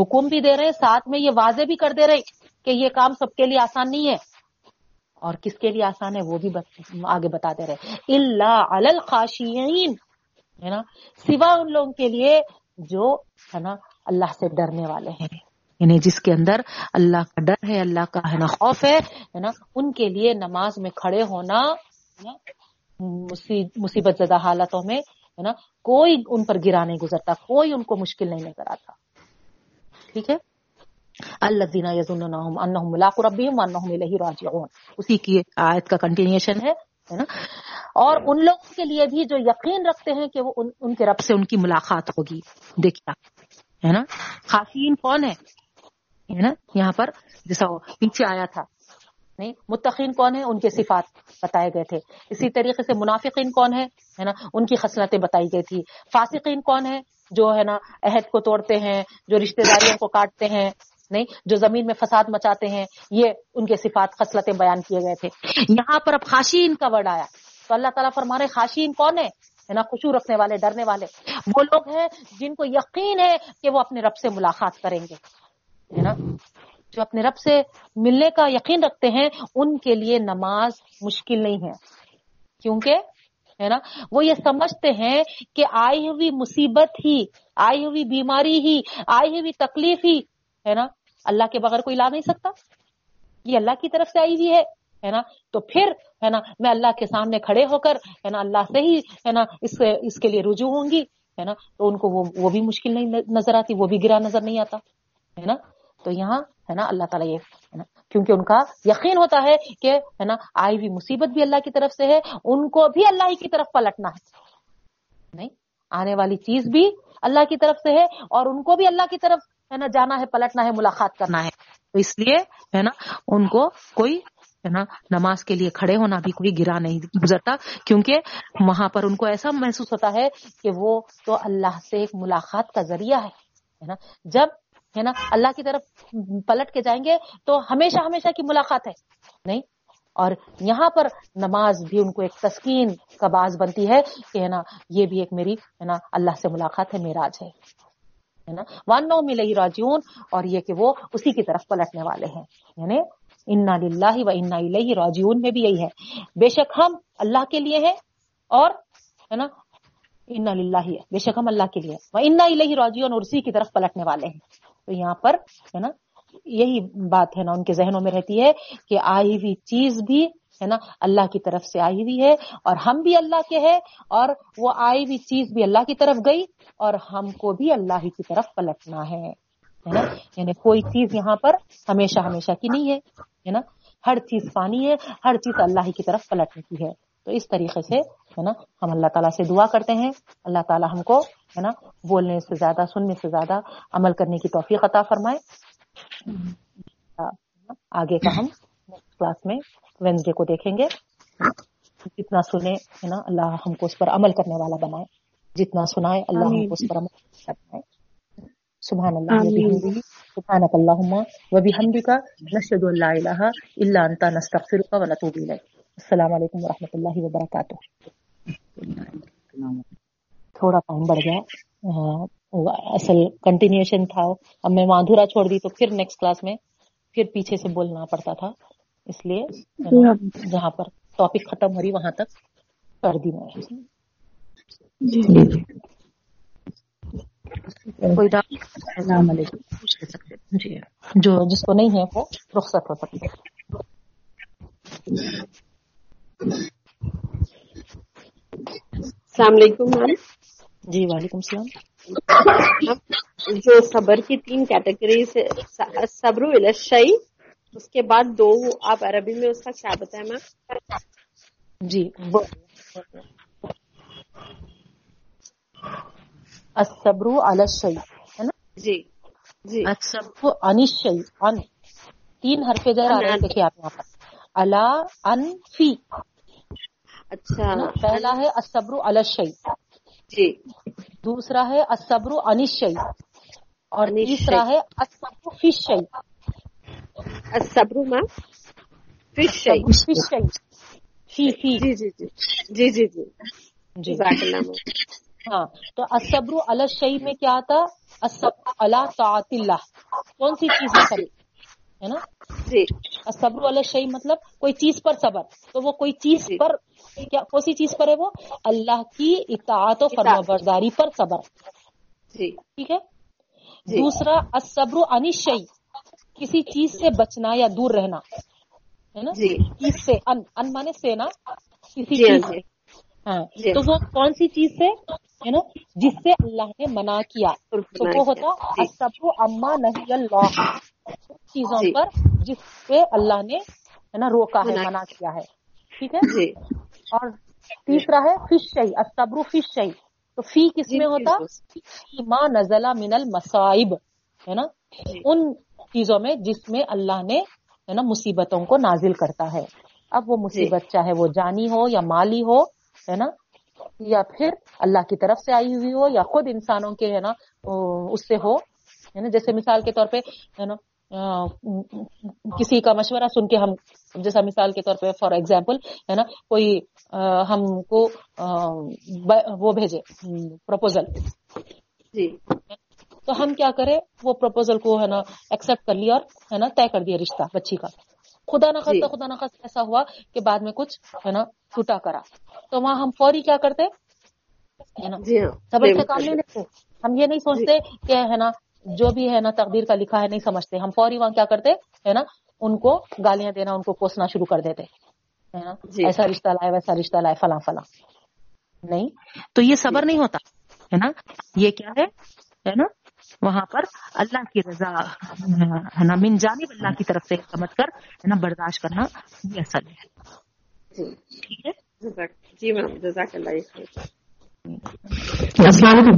حکم بھی دے رہے ہیں، ساتھ میں یہ واضح بھی کر دے رہے کہ یہ کام سب کے لیے آسان نہیں ہے، اور کس کے لیے آسان ہے وہ بھی آگے بتاتے رہے، الا علی الخاشعین، ہے نا سوا ان لوگوں کے لیے جو ہے نا اللہ سے ڈرنے والے ہیں، یعنی جس کے اندر اللہ کا ڈر ہے، اللہ کا ہے نا خوف ہے نا، ان کے لیے نماز میں کھڑے ہونا مصیبت زدہ حالتوں میں ہے نا کوئی ان پر گرا نہیں گزرتا، کوئی ان کو مشکل نہیں کراتا، ٹھیک ہے۔ الذین یظنون انہم ملاقو ربہم وانہم الیہ راجعون، اسی کی آیت کا کنٹینیوشن ہے نا، اور ان لوگوں کے لیے بھی جو یقین رکھتے ہیں کہ وہ ان, ان کے رب سے ان کی ملاقات ہوگی۔ دیکھیے ہے نا خاشعین کون ہے نا، یہاں پر جیسا پیچھے آیا تھا نہیں، متقین کون ہے، ان کے صفات بتائے گئے تھے، اسی طریقے سے منافقین کون ہے ہے نا، ان کی خصلتیں بتائی گئی تھی، فاسقین کون ہے جو ہے نا عہد کو توڑتے ہیں، جو رشتہ داریوں کو کاٹتے ہیں نہیں، جو زمین میں فساد مچاتے ہیں، یہ ان کے صفات خصلتیں بیان کیے گئے تھے۔ یہاں پر اب خاشعین کا ورڈ آیا تو اللہ تعالیٰ فرما رہے خاشعین کون ہے نا، خشوع رکھنے والے، ڈرنے والے وہ لوگ ہیں جن کو یقین ہے کہ وہ اپنے رب سے ملاقات کریں گے، ہے نا جو اپنے رب سے ملنے کا یقین رکھتے ہیں ان کے لیے نماز مشکل نہیں ہے، کیونکہ ہے نا وہ یہ سمجھتے ہیں کہ آئی ہوئی مصیبت ہی، آئی ہوئی بیماری ہی، آئی ہوئی تکلیف ہی ہے نا اللہ کے بغیر کوئی لا نہیں سکتا، یہ اللہ کی طرف سے آئی ہوئی ہے ہے نا، تو پھر ہے نا میں اللہ کے سامنے کھڑے ہو کر ہے نا اللہ سے ہی ہے نا اس اس کے لیے رجوع ہوں گی، ہے نا تو ان کو وہ وہ بھی مشکل نہیں نظر آتی، وہ بھی گرا نظر نہیں آتا ہے نا۔ تو یہاں ہے نا اللہ تعالیٰ یہ ہے نا کیونکہ ان کا یقین ہوتا ہے کہ ہے نا آئی ہوئی مصیبت بھی اللہ کی طرف سے ہے، ان کو بھی اللہ ہی کی طرف پلٹنا ہے، نہیں آنے والی چیز بھی اللہ کی طرف سے ہے اور ان کو بھی اللہ کی طرف ہے نا جانا ہے، پلٹنا ہے، ملاقات کرنا ہے، تو اس لیے ہے نا ان کو کوئی ہے نا نماز کے لیے کھڑے ہونا بھی کوئی گرا نہیں گزرتا، کیونکہ وہاں پر ان کو ایسا محسوس ہوتا ہے کہ وہ تو اللہ سے ایک ملاقات کا ذریعہ ہے نا، جب ہے نا اللہ کی طرف پلٹ کے جائیں گے تو ہمیشہ ہمیشہ کی ملاقات ہے نہیں، اور یہاں پر نماز بھی ان کو ایک تسکین کا باعث بنتی ہے کہ ہے نا یہ بھی ایک میری ہے نا اللہ سے ملاقات ہے، معراج ہے نا، وَأَنَّهُمْ إِلَيْهِ رَاجِعُونَ، اور یہ کہ وہ اسی کی طرف پلٹنے والے ہیں، یعنی اِنَّا لِلَّهِ وَإِنَّا إِلَيْهِ رَاجِعُونَ میں بھی یہی ہے، بے شک ہم اللہ کے لیے ہیں اور ہے نا اِنَّا لِلَّهِ، بے شک ہم اللہ کے لیے وَإِنَّا إِلَيْهِ رَاجِعُونَ، اور اسی کی طرف پلٹنے والے ہیں۔ تو یہاں پر ہے نا یہی بات ہے نا ان کے ذہنوں میں رہتی ہے کہ آئی ہوئی چیز بھی ہے نا اللہ کی طرف سے آئی ہوئی ہے، اور ہم بھی اللہ کے ہیں، اور وہ آئی ہوئی چیز بھی اللہ کی طرف گئی اور ہم کو بھی اللہ ہی کی طرف پلٹنا ہے نا، یعنی کوئی چیز یہاں پر ہمیشہ ہمیشہ کی نہیں ہے نا، ہر چیز فانی ہے، ہر چیز اللہ ہی کی طرف پلٹنے کی ہے۔ تو اس طریقے سے ہے نا ہم اللہ تعالیٰ سے دعا کرتے ہیں، اللہ تعالیٰ ہم کو ہے نا بولنے سے زیادہ، سننے سے زیادہ عمل کرنے کی توفیق عطا فرمائے۔ آگے کا ہم کلاس میں وینسڈے کو دیکھیں گے، جتنا سنے ہے نا اللہ ہم کو اس پر عمل کرنے والا بنائے، جتنا سنائے اللہ ہم کو اس پر عمل کرنے والا بنائے۔ سبحان اللہ وبحمدہ، سبحانک اللہم وبحمدک، نشہد ان لا الہ الا انت، نستغفرک ونتوب الیک۔ السلام علیکم ورحمۃ اللہ وبرکاتہ. تھوڑا ٹائم بڑھ گیا, اصل کنٹینیوشن تھا, اب میں وہاں ادھورا چھوڑ دی تو پھر نیکسٹ کلاس میں پھر پیچھے سے بولنا پڑتا تھا, اس لیے جہاں پر ٹاپک ختم ہو رہی وہاں تک کر دی میں. کوئی السلام علیکم پوچھ سکتے جی, جو جس کو نہیں ہے وہ رخصت ہو سکتے. السلام علیکم. جی وعلیکم السلام. جو صبر کی تین کیٹیگریز, صبر الی الشیء, اس کے بعد دو آپ عربی میں اس کا کیا بتائیں میم جی؟ الصبر علی الشیء ہے نا جی جی. الصبر عن الشیء, عن تین حرف جر آ رہے ہیں, دیکھیے آپ یہاں پر الا ان فی. اچھا پہلا ہے الصبر علی الشیء جی, دوسرا ہے الصبر عن الشیء, اور تیسرا ہے الصبر فی الشیء. الصبر ما فی الشیء, فی الشیء فی فی جی جی جی جی جی. ہاں تو الصبر علی الشیء میں کیا آتا؟ الصبر علی طاعت اللہ, کون سی چیز میں صبر ہے نا جی. الصبر علی الشیء مطلب کوئی چیز پر صبر, تو وہ کوئی چیز پر کیا, کون سی چیز پر ہے وہ؟ اللہ کی اطاعت و فرما برداری پر صبر جی, ٹھیک ہے. دوسرا الصبر عن الشیء, کسی چیز سے بچنا یا دور رہنا ہے نا جی. چیز سے, ان ان مانے سے نا, کسی چیز سے. ہاں تو وہ کون سی چیز سے ہے نا جس سے اللہ نے منع کیا, تو وہ ہوتا الصبر عما نہی اللہ, چیزوں پر جس سے اللہ نے ہے نا روکا ہے, منع کیا ہے, ٹھیک ہے. اور تیسرا ہے فی الشیء, الصبر فی الشیء, تو فی کس میں ہوتا؟ ما نزل من المصائب ہے نا, ان چیزوں میں جس میں اللہ نے ہے نا مصیبتوں کو نازل کرتا ہے. اب وہ مصیبت چاہے وہ جانی ہو یا مالی ہو ہے نا, یا پھر اللہ کی طرف سے آئی ہوئی ہو, یا خود انسانوں کے ہے نا اس سے ہو ہے نا. جیسے مثال کے طور پہ ہے نا کسی کا مشورہ سن کے ہم, جیسا مثال کے طور پہ فار ایگزامپل ہے نا, کوئی ہم کو وہ بھیجے پروپوزل جی, تو ہم کیا کرے, وہ پروپوزل کو ہے نا ایکسپٹ کر لیا اور ہے نا طے کر دیا رشتہ بچی کا. خدا نہ خاصہ خدا نہ خاصہ ایسا ہوا کہ بعد میں کچھ ہے نا چھوٹا کرا, تو وہاں ہم فوری کیا کرتے ہے نا, صبر سے کام نہیں لیتے. ہم یہ نہیں سوچتے کہ ہے نا جو بھی ہے نا تقدیر کا لکھا ہے, نہیں سمجھتے. ہم فوری وہاں کیا کرتے ہے نا, ان کو گالیاں دینا, ان کو کوسنا شروع کر دیتے ہے نا, ایسا رشتہ لائے ویسا رشتہ لائے فلاں فلاں. نہیں تو یہ صبر نہیں ہوتا ہے نا, یہ کیا ہے نا, وہاں پر اللہ کی رضا ہے نا, من جانب اللہ کی طرف سے سمجھ کر ہے نا برداشت کرنا, یہ اصل ہے, ٹھیک ہے جی میم. جزاک اللہ خیر. السلام علیکم.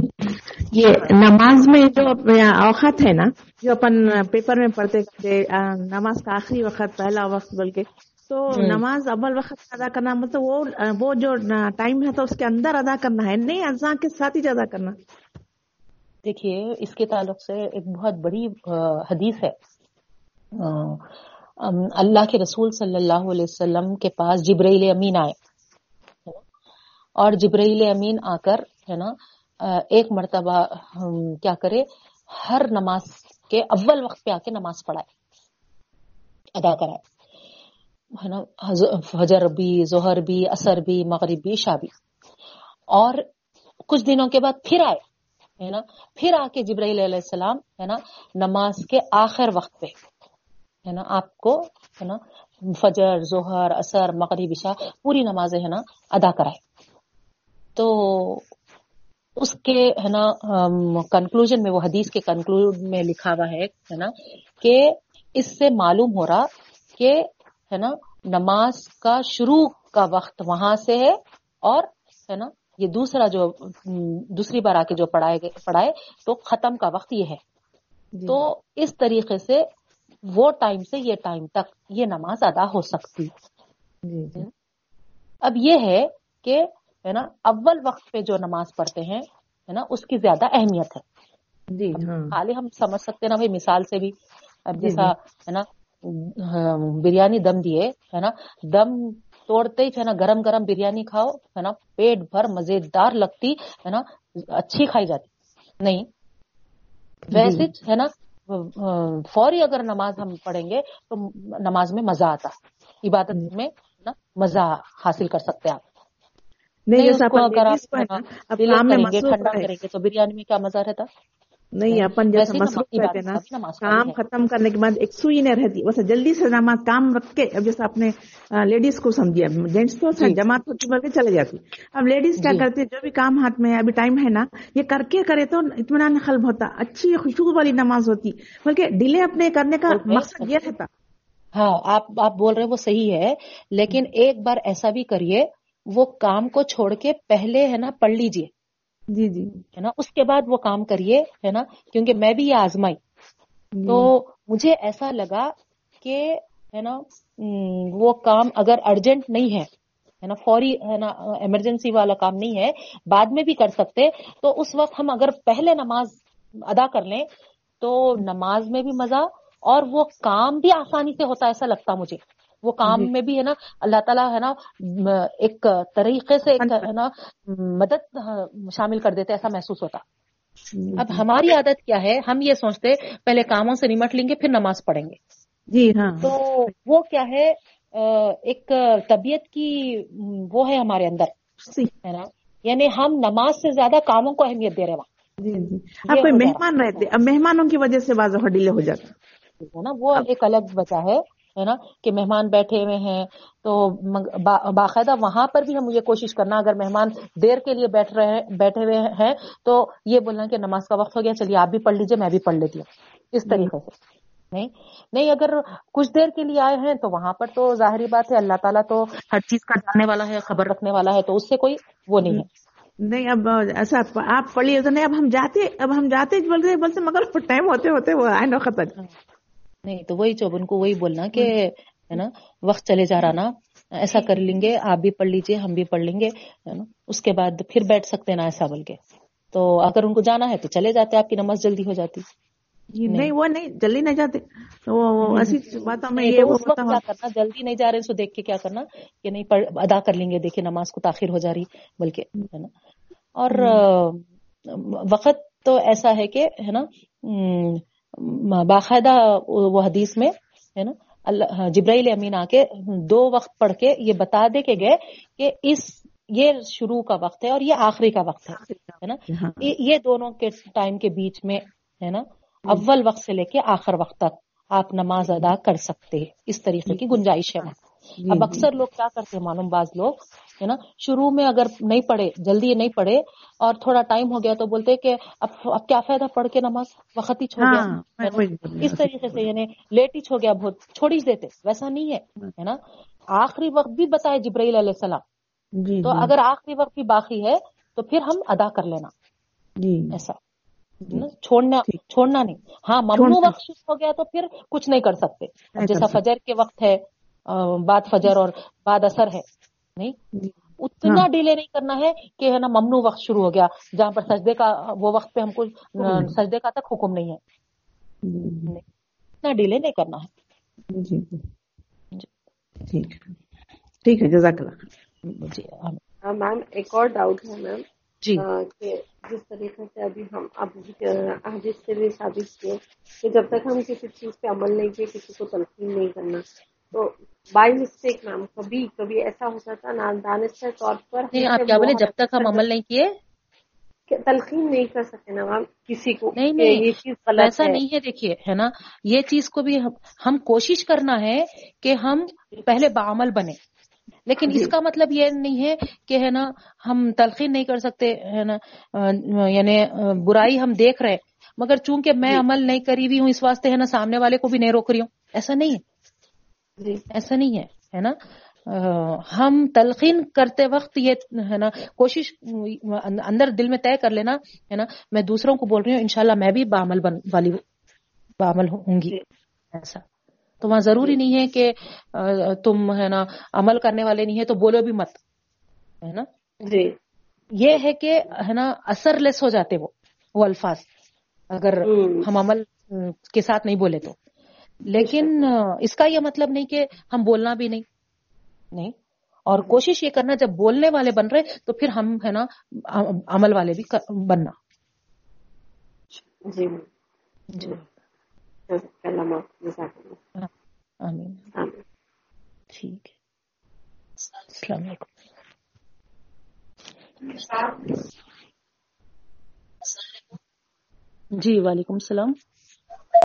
یہ نماز میں جو اوقات ہے نا, جو اپن پیپر میں پڑھتے تھے نماز کا آخری وقت, پہلا وقت بول کے, تو نماز اول وقت ادا کرنا مطلب وہ وہ جو ٹائم ہے تو اس کے اندر ادا کرنا ہے, نہیں اذان کے ساتھ ہی ادا کرنا. دیکھیے اس کے تعلق سے ایک بہت بڑی حدیث ہے, اللہ کے رسول صلی اللہ علیہ وسلم کے پاس جبرائیل امین آئے, اور جبرائیل امین آ کر ہے نا ایک مرتبہ کیا کرے, ہر نماز کے اول وقت پہ آ کے نماز پڑھائے, ادا کرائے ہے نا, فجر بھی, ظہر بھی, عصر بھی, مغرب بھی, شاہ بھی. اور کچھ دنوں کے بعد پھر آئے ہے نا, پھر آ کے جبرائیل علیہ السلام ہے نا نماز کے آخر وقت پہ ہے نا آپ کو ہے نا فجر, ظہر, عصر, مغرب, عشاء پوری نمازیں ہے نا ادا کرائے. تو اس کے ہے نا کنکلوژن میں, وہ حدیث کے کنکلوژ میں لکھا ہوا ہے نا کہ اس سے معلوم ہو رہا کہ ہے نا نماز کا شروع کا وقت وہاں سے ہے, اور ہے نا یہ دوسرا جو دوسری بار آ کے جو پڑھائے پڑھائے تو ختم کا وقت یہ ہے. تو اس طریقے سے وہ ٹائم سے یہ ٹائم تک یہ نماز ادا ہو سکتی. اب یہ ہے کہ ہے نا اول وقت پہ جو نماز پڑھتے ہیں ہے نا اس کی زیادہ اہمیت ہے. حالی ہم سمجھ سکتے نا بھائی مثال سے بھی, اب جیسا ہے نا بریانی دم دیے ہے نا, دم توڑتے ہی ہے نا گرم گرم بریانی کھاؤ ہے نا پیٹ بھر مزیدار لگتی ہے نا اچھی کھائی جاتی نہیں. ویسے ہے نا فوری اگر نماز ہم پڑھیں گے تو نماز میں مزہ آتا, عبادت میں نا مزہ حاصل کر سکتے آپ. نہیں اگر آپ ٹھنڈا کریں گے تو بریانی میں کیا مزہ رہتا نہیں. اپن جیسے مصروف رہتے نا کام ختم کرنے کے بعد ایک سوئی نہیں رہتی, ویسے جلدی سے نماز کام رکھ کے. اب جیسے آپ نے لیڈیز کو سمجھیا, جینٹس تو جماعت کو چمڑ کے چلے جاتی, اب لیڈیز کیا کرتی ہے جو بھی کام ہاتھ میں ہے ابھی ٹائم ہے نا یہ کر کے کرے تو اطمینان قلب ہوتا, اچھی خشوع والی نماز ہوتی. بلکہ ڈیلے اپنے کرنے کا مقصد یہ رہتا. ہاں آپ آپ بول رہے وہ صحیح ہے, لیکن ایک بار ایسا بھی کریے وہ کام کو چھوڑ کے پہلے ہے نا پڑھ لیجئے جی جی ہے نا, اس کے بعد وہ کام کریے ہے نا. کیونکہ میں بھی یہ آزمائی تو مجھے ایسا لگا کہ ہے نا وہ کام اگر ارجنٹ نہیں ہے ہے نا فوری ہے نا ایمرجنسی والا کام نہیں ہے, بعد میں بھی کر سکتے, تو اس وقت ہم اگر پہلے نماز ادا کر لیں تو نماز میں بھی مزہ اور وہ کام بھی آسانی سے ہوتا, ایسا لگتا مجھے. وہ کام میں بھی ہے نا اللہ تعالیٰ ہے نا ایک طریقے سے ہے نا مدد شامل کر دیتے, ایسا محسوس ہوتا. اب ہماری عادت کیا ہے, ہم یہ سوچتے پہلے کاموں سے نمٹ لیں گے پھر نماز پڑھیں گے جی ہاں. تو وہ کیا ہے ایک طبیعت کی وہ ہے ہمارے اندر ہے نا, یعنی ہم نماز سے زیادہ کاموں کو اہمیت دے رہے وہاں جی جی. اب کوئی مہمان رہتے, اب مہمانوں کی وجہ سے بعض ڈیلے ہو جاتے ہے نا, وہ ایک الگ وجہ ہے ہے نا کہ مہمان بیٹھے ہوئے ہیں تو باقاعدہ وہاں پر بھی ہم یہ کوشش کرنا, اگر مہمان دیر کے لیے بیٹھ رہے ہیں بیٹھے ہوئے ہیں تو یہ بولنا کہ نماز کا وقت ہو گیا چلیے آپ بھی پڑھ لیجئے میں بھی پڑھ لیتی ہوں, اس طریقے سے نہیں. نہیں اگر کچھ دیر کے لیے آئے ہیں تو وہاں پر تو ظاہری بات ہے اللہ تعالیٰ تو ہر چیز کا جاننے والا ہے, خبر رکھنے والا ہے, تو اس سے کوئی وہ نہیں ہے. نہیں اب ایسا آپ پڑھ لیے تو نہیں, اب ہم جاتے اب ہم جاتے بولتے بولتے مگر ٹائم ہوتے ہوتے وہ آئے نو ختم. نہیں تو وہی چوبن کو وہی بولنا کہ ہے نا وقت چلے جا رہا نا, ایسا کر لیں گے آپ بھی پڑھ لیجئے ہم بھی پڑھ لیں گے ہے نا, اس کے بعد پھر بیٹھ سکتے نا, ایسا بول کے. تو اگر ان کو جانا ہے تو چلے جاتے, آپ کی نماز جلدی ہو جاتی. نہیں وہ نہیں جلدی نہیں جاتے, کرنا جلدی نہیں جا رہے تو دیکھ کے کیا کرنا کہ نہیں ادا کر لیں گے, دیکھیں نماز کو تاخیر ہو جا رہی بلکہ ہے نا. اور وقت تو ایسا ہے کہ ہے نا باقاعدہ وہ حدیث میں ہے نا اللہ جبرائیل امین آ کے دو وقت پڑھ کے یہ بتا دے کے گئے کہ اس یہ شروع کا وقت ہے اور یہ آخری کا وقت ہے نا, یہ دونوں کے ٹائم کے بیچ میں ہے نا اول وقت سے لے کے آخر وقت تک آپ نماز ادا کر سکتے ہیں, اس طریقے کی گنجائش ہے. اب اکثر لوگ کیا کرتے ہیں معلوم, بعض لوگ ہے نا شروع میں اگر نہیں پڑھے جلدی نہیں پڑھے اور تھوڑا ٹائم ہو گیا تو بولتے کہ اب اب کیا فائدہ پڑھ کے, نماز وقت ہی چھوڑ گیا, اس طریقے سے یعنی لیٹ ہی چھو گیا, بہت چھوڑ ہی دیتے. ویسا نہیں ہے نا, آخری وقت بھی بتائے جبرائیل علیہ السلام, تو اگر آخری وقت بھی باقی ہے تو پھر ہم ادا کر لینا, ایسا چھوڑنا چھوڑنا نہیں. ہاں ممنوع وقت ہو گیا تو پھر کچھ نہیں کر سکتے, جیسا فجر کے وقت ہے بعد فجر اور بعد اثر ہے, نہیں اتنا ڈیلے نہیں کرنا ہے کہ ہے نا ممنوع وقت شروع ہو گیا جہاں پر سجدے کا وہ وقت پہ ہم کو سجدے کا تک حکم نہیں ہے, اتنا ڈیلے نہیں کرنا ہے. جی ٹھیک ٹھیک ہے جزاک اللہ. جی میم ایک اور ڈاؤٹ ہے میم جی, کہ جس طریقے سے ابھی ہم اب احادیث سے بھی ثابت کیے کہ جب تک ہم کسی چیز پہ عمل نہیں کیے کسی کو تلقین نہیں کرنا, تو بائی مسٹیک میم کبھی کبھی ایسا ہو سکتا نادانستہ طور پر آپ کیا بولے جب تک ہم عمل نہیں کیے تلقین نہیں کر سکتے نا میم کسی کو, نہیں نہیں یہ چیز غلط ہے, ایسا نہیں ہے. دیکھیے ہے نا یہ چیز کو بھی ہم کوشش کرنا ہے کہ ہم پہلے باعمل بنے, لیکن اس کا مطلب یہ نہیں ہے کہ ہے نا ہم تلقین نہیں کر سکتے ہے نا, یعنی برائی ہم دیکھ رہے مگر چونکہ میں عمل نہیں کری ہوئی ہوں اس واسطے ہے نا سامنے والے کو بھی نہیں روک رہی ہوں, ایسا نہیں ہے, ایسا نہیں ہے ہے نا. ہم تلقین کرتے وقت یہ ہے نا کوشش اندر دل میں طے کر لینا ہے نا میں دوسروں کو بول رہی ہوں انشاءاللہ میں بھی باعمل والی باعمل ہوں گی, ایسا. تو وہاں ضروری نہیں ہے کہ تم ہے نا عمل کرنے والے نہیں ہے تو بولو بھی مت, ہے نا جی. یہ ہے کہ ہے نا اثر لیس ہو جاتے وہ وہ الفاظ اگر ہم عمل کے ساتھ نہیں بولے تو, لیکن اس کا یہ مطلب نہیں کہ ہم بولنا بھی نہیں, نہیں. اور کوشش یہ کرنا جب بولنے والے بن رہے تو پھر ہم ہے نا عمل والے بھی بننا. جی جی آمین. ٹھیک ہے, السلام علیکم. جی وعلیکم السلام.